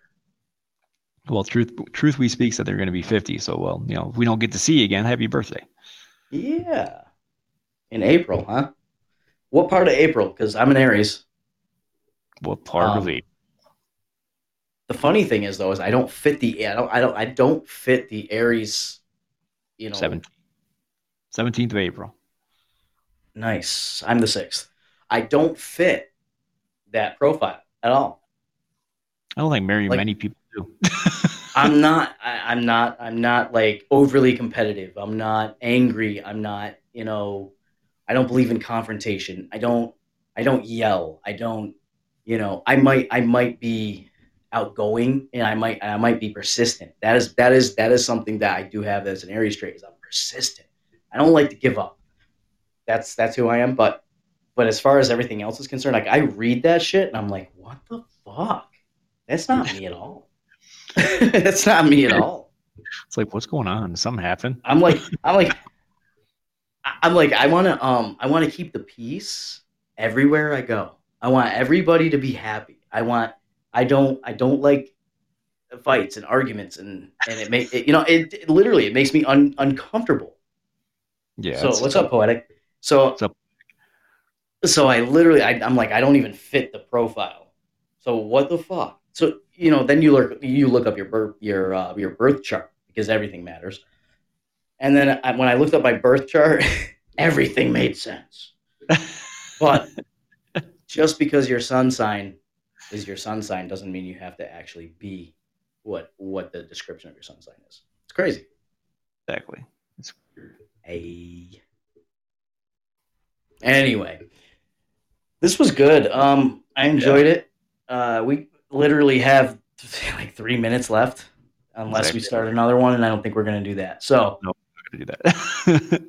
Well, truth we speak said they're going to be 50. So, well, you know, if we don't get to see you again, happy birthday. Yeah. In April, huh? What part of April? Because I'm an Aries. What part of April? The funny thing is, though, is I don't fit the Aries. You know, 17th of April. Nice. I'm the 6th. I don't fit that profile at all. I don't think many people do. I'm not like overly competitive. I'm not angry. I'm not, you know, I don't believe in confrontation. I don't yell. I don't, you know, I might be outgoing and I might be persistent. That is something that I do have as an Aries trait, is I'm persistent. I don't like to give up. That's who I am. But as far as everything else is concerned, like I read that shit and I'm like, what the fuck? That's not me at all. That's not me at all. It's like, what's going on? Something happened. I'm like, I want to keep the peace everywhere I go. I want everybody to be happy. I don't like fights and arguments and it makes me uncomfortable. Yeah. So what's up, Poetic? So I'm like, I don't even fit the profile. So what the fuck? So, you know, then you look up your birth chart because everything matters. And then when I looked up my birth chart, everything made sense. But just because your sun sign is your sun sign doesn't mean you have to actually be what the description of your sun sign is. It's crazy. Exactly. It's weird. Anyway, this was good. I enjoyed it. We literally have like 3 minutes left, unless we start another one, and I don't think we're going to do that. So no, we're not going to do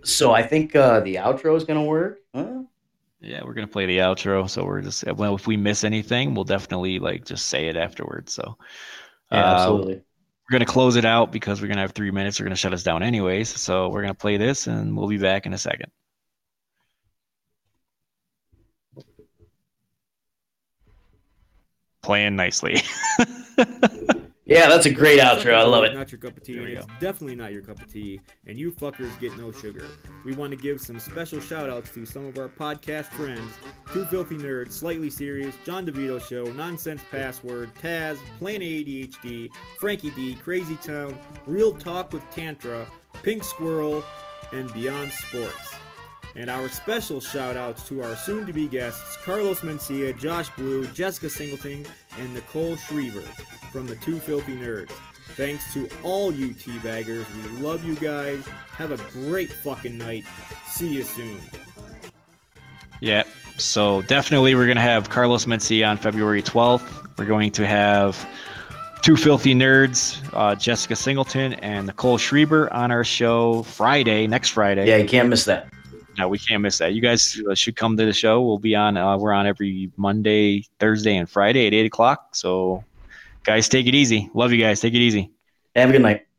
that. So I think the outro is going to work. Huh? Yeah, we're going to play the outro. So we're just, well, if we miss anything, we'll definitely like just say it afterwards. So yeah, absolutely. We're going to close it out because we're going to have 3 minutes. They're going to shut us down anyways. So we're going to play this and we'll be back in a second. Playing nicely. Yeah, that's a great outro. I love it. Not your cup of tea. It's definitely not your cup of tea, and you fuckers get no sugar. We want to give some special shout outs to some of our podcast friends: Two Filthy Nerds, Slightly Serious, John DeVito Show, Nonsense Password, Taz, Planet ADHD, Frankie D, Crazy Town, Real Talk with Tantra, Pink Squirrel, and Beyond Sports. And our special shout-outs to our soon-to-be guests, Carlos Mencia, Josh Blue, Jessica Singleton, and Nicole Schrieber from the Two Filthy Nerds. Thanks to all you teabaggers. We love you guys. Have a great fucking night. See you soon. Yeah, so definitely we're going to have Carlos Mencia on February 12th. We're going to have Two Filthy Nerds, Jessica Singleton, and Nicole Schrieber on our show next Friday. Yeah, you can't miss that. No, we can't miss that. You guys should come to the show. We'll be on. We're on every Monday, Thursday, and Friday at 8 o'clock. So, guys, take it easy. Love you guys. Take it easy. Have a good night.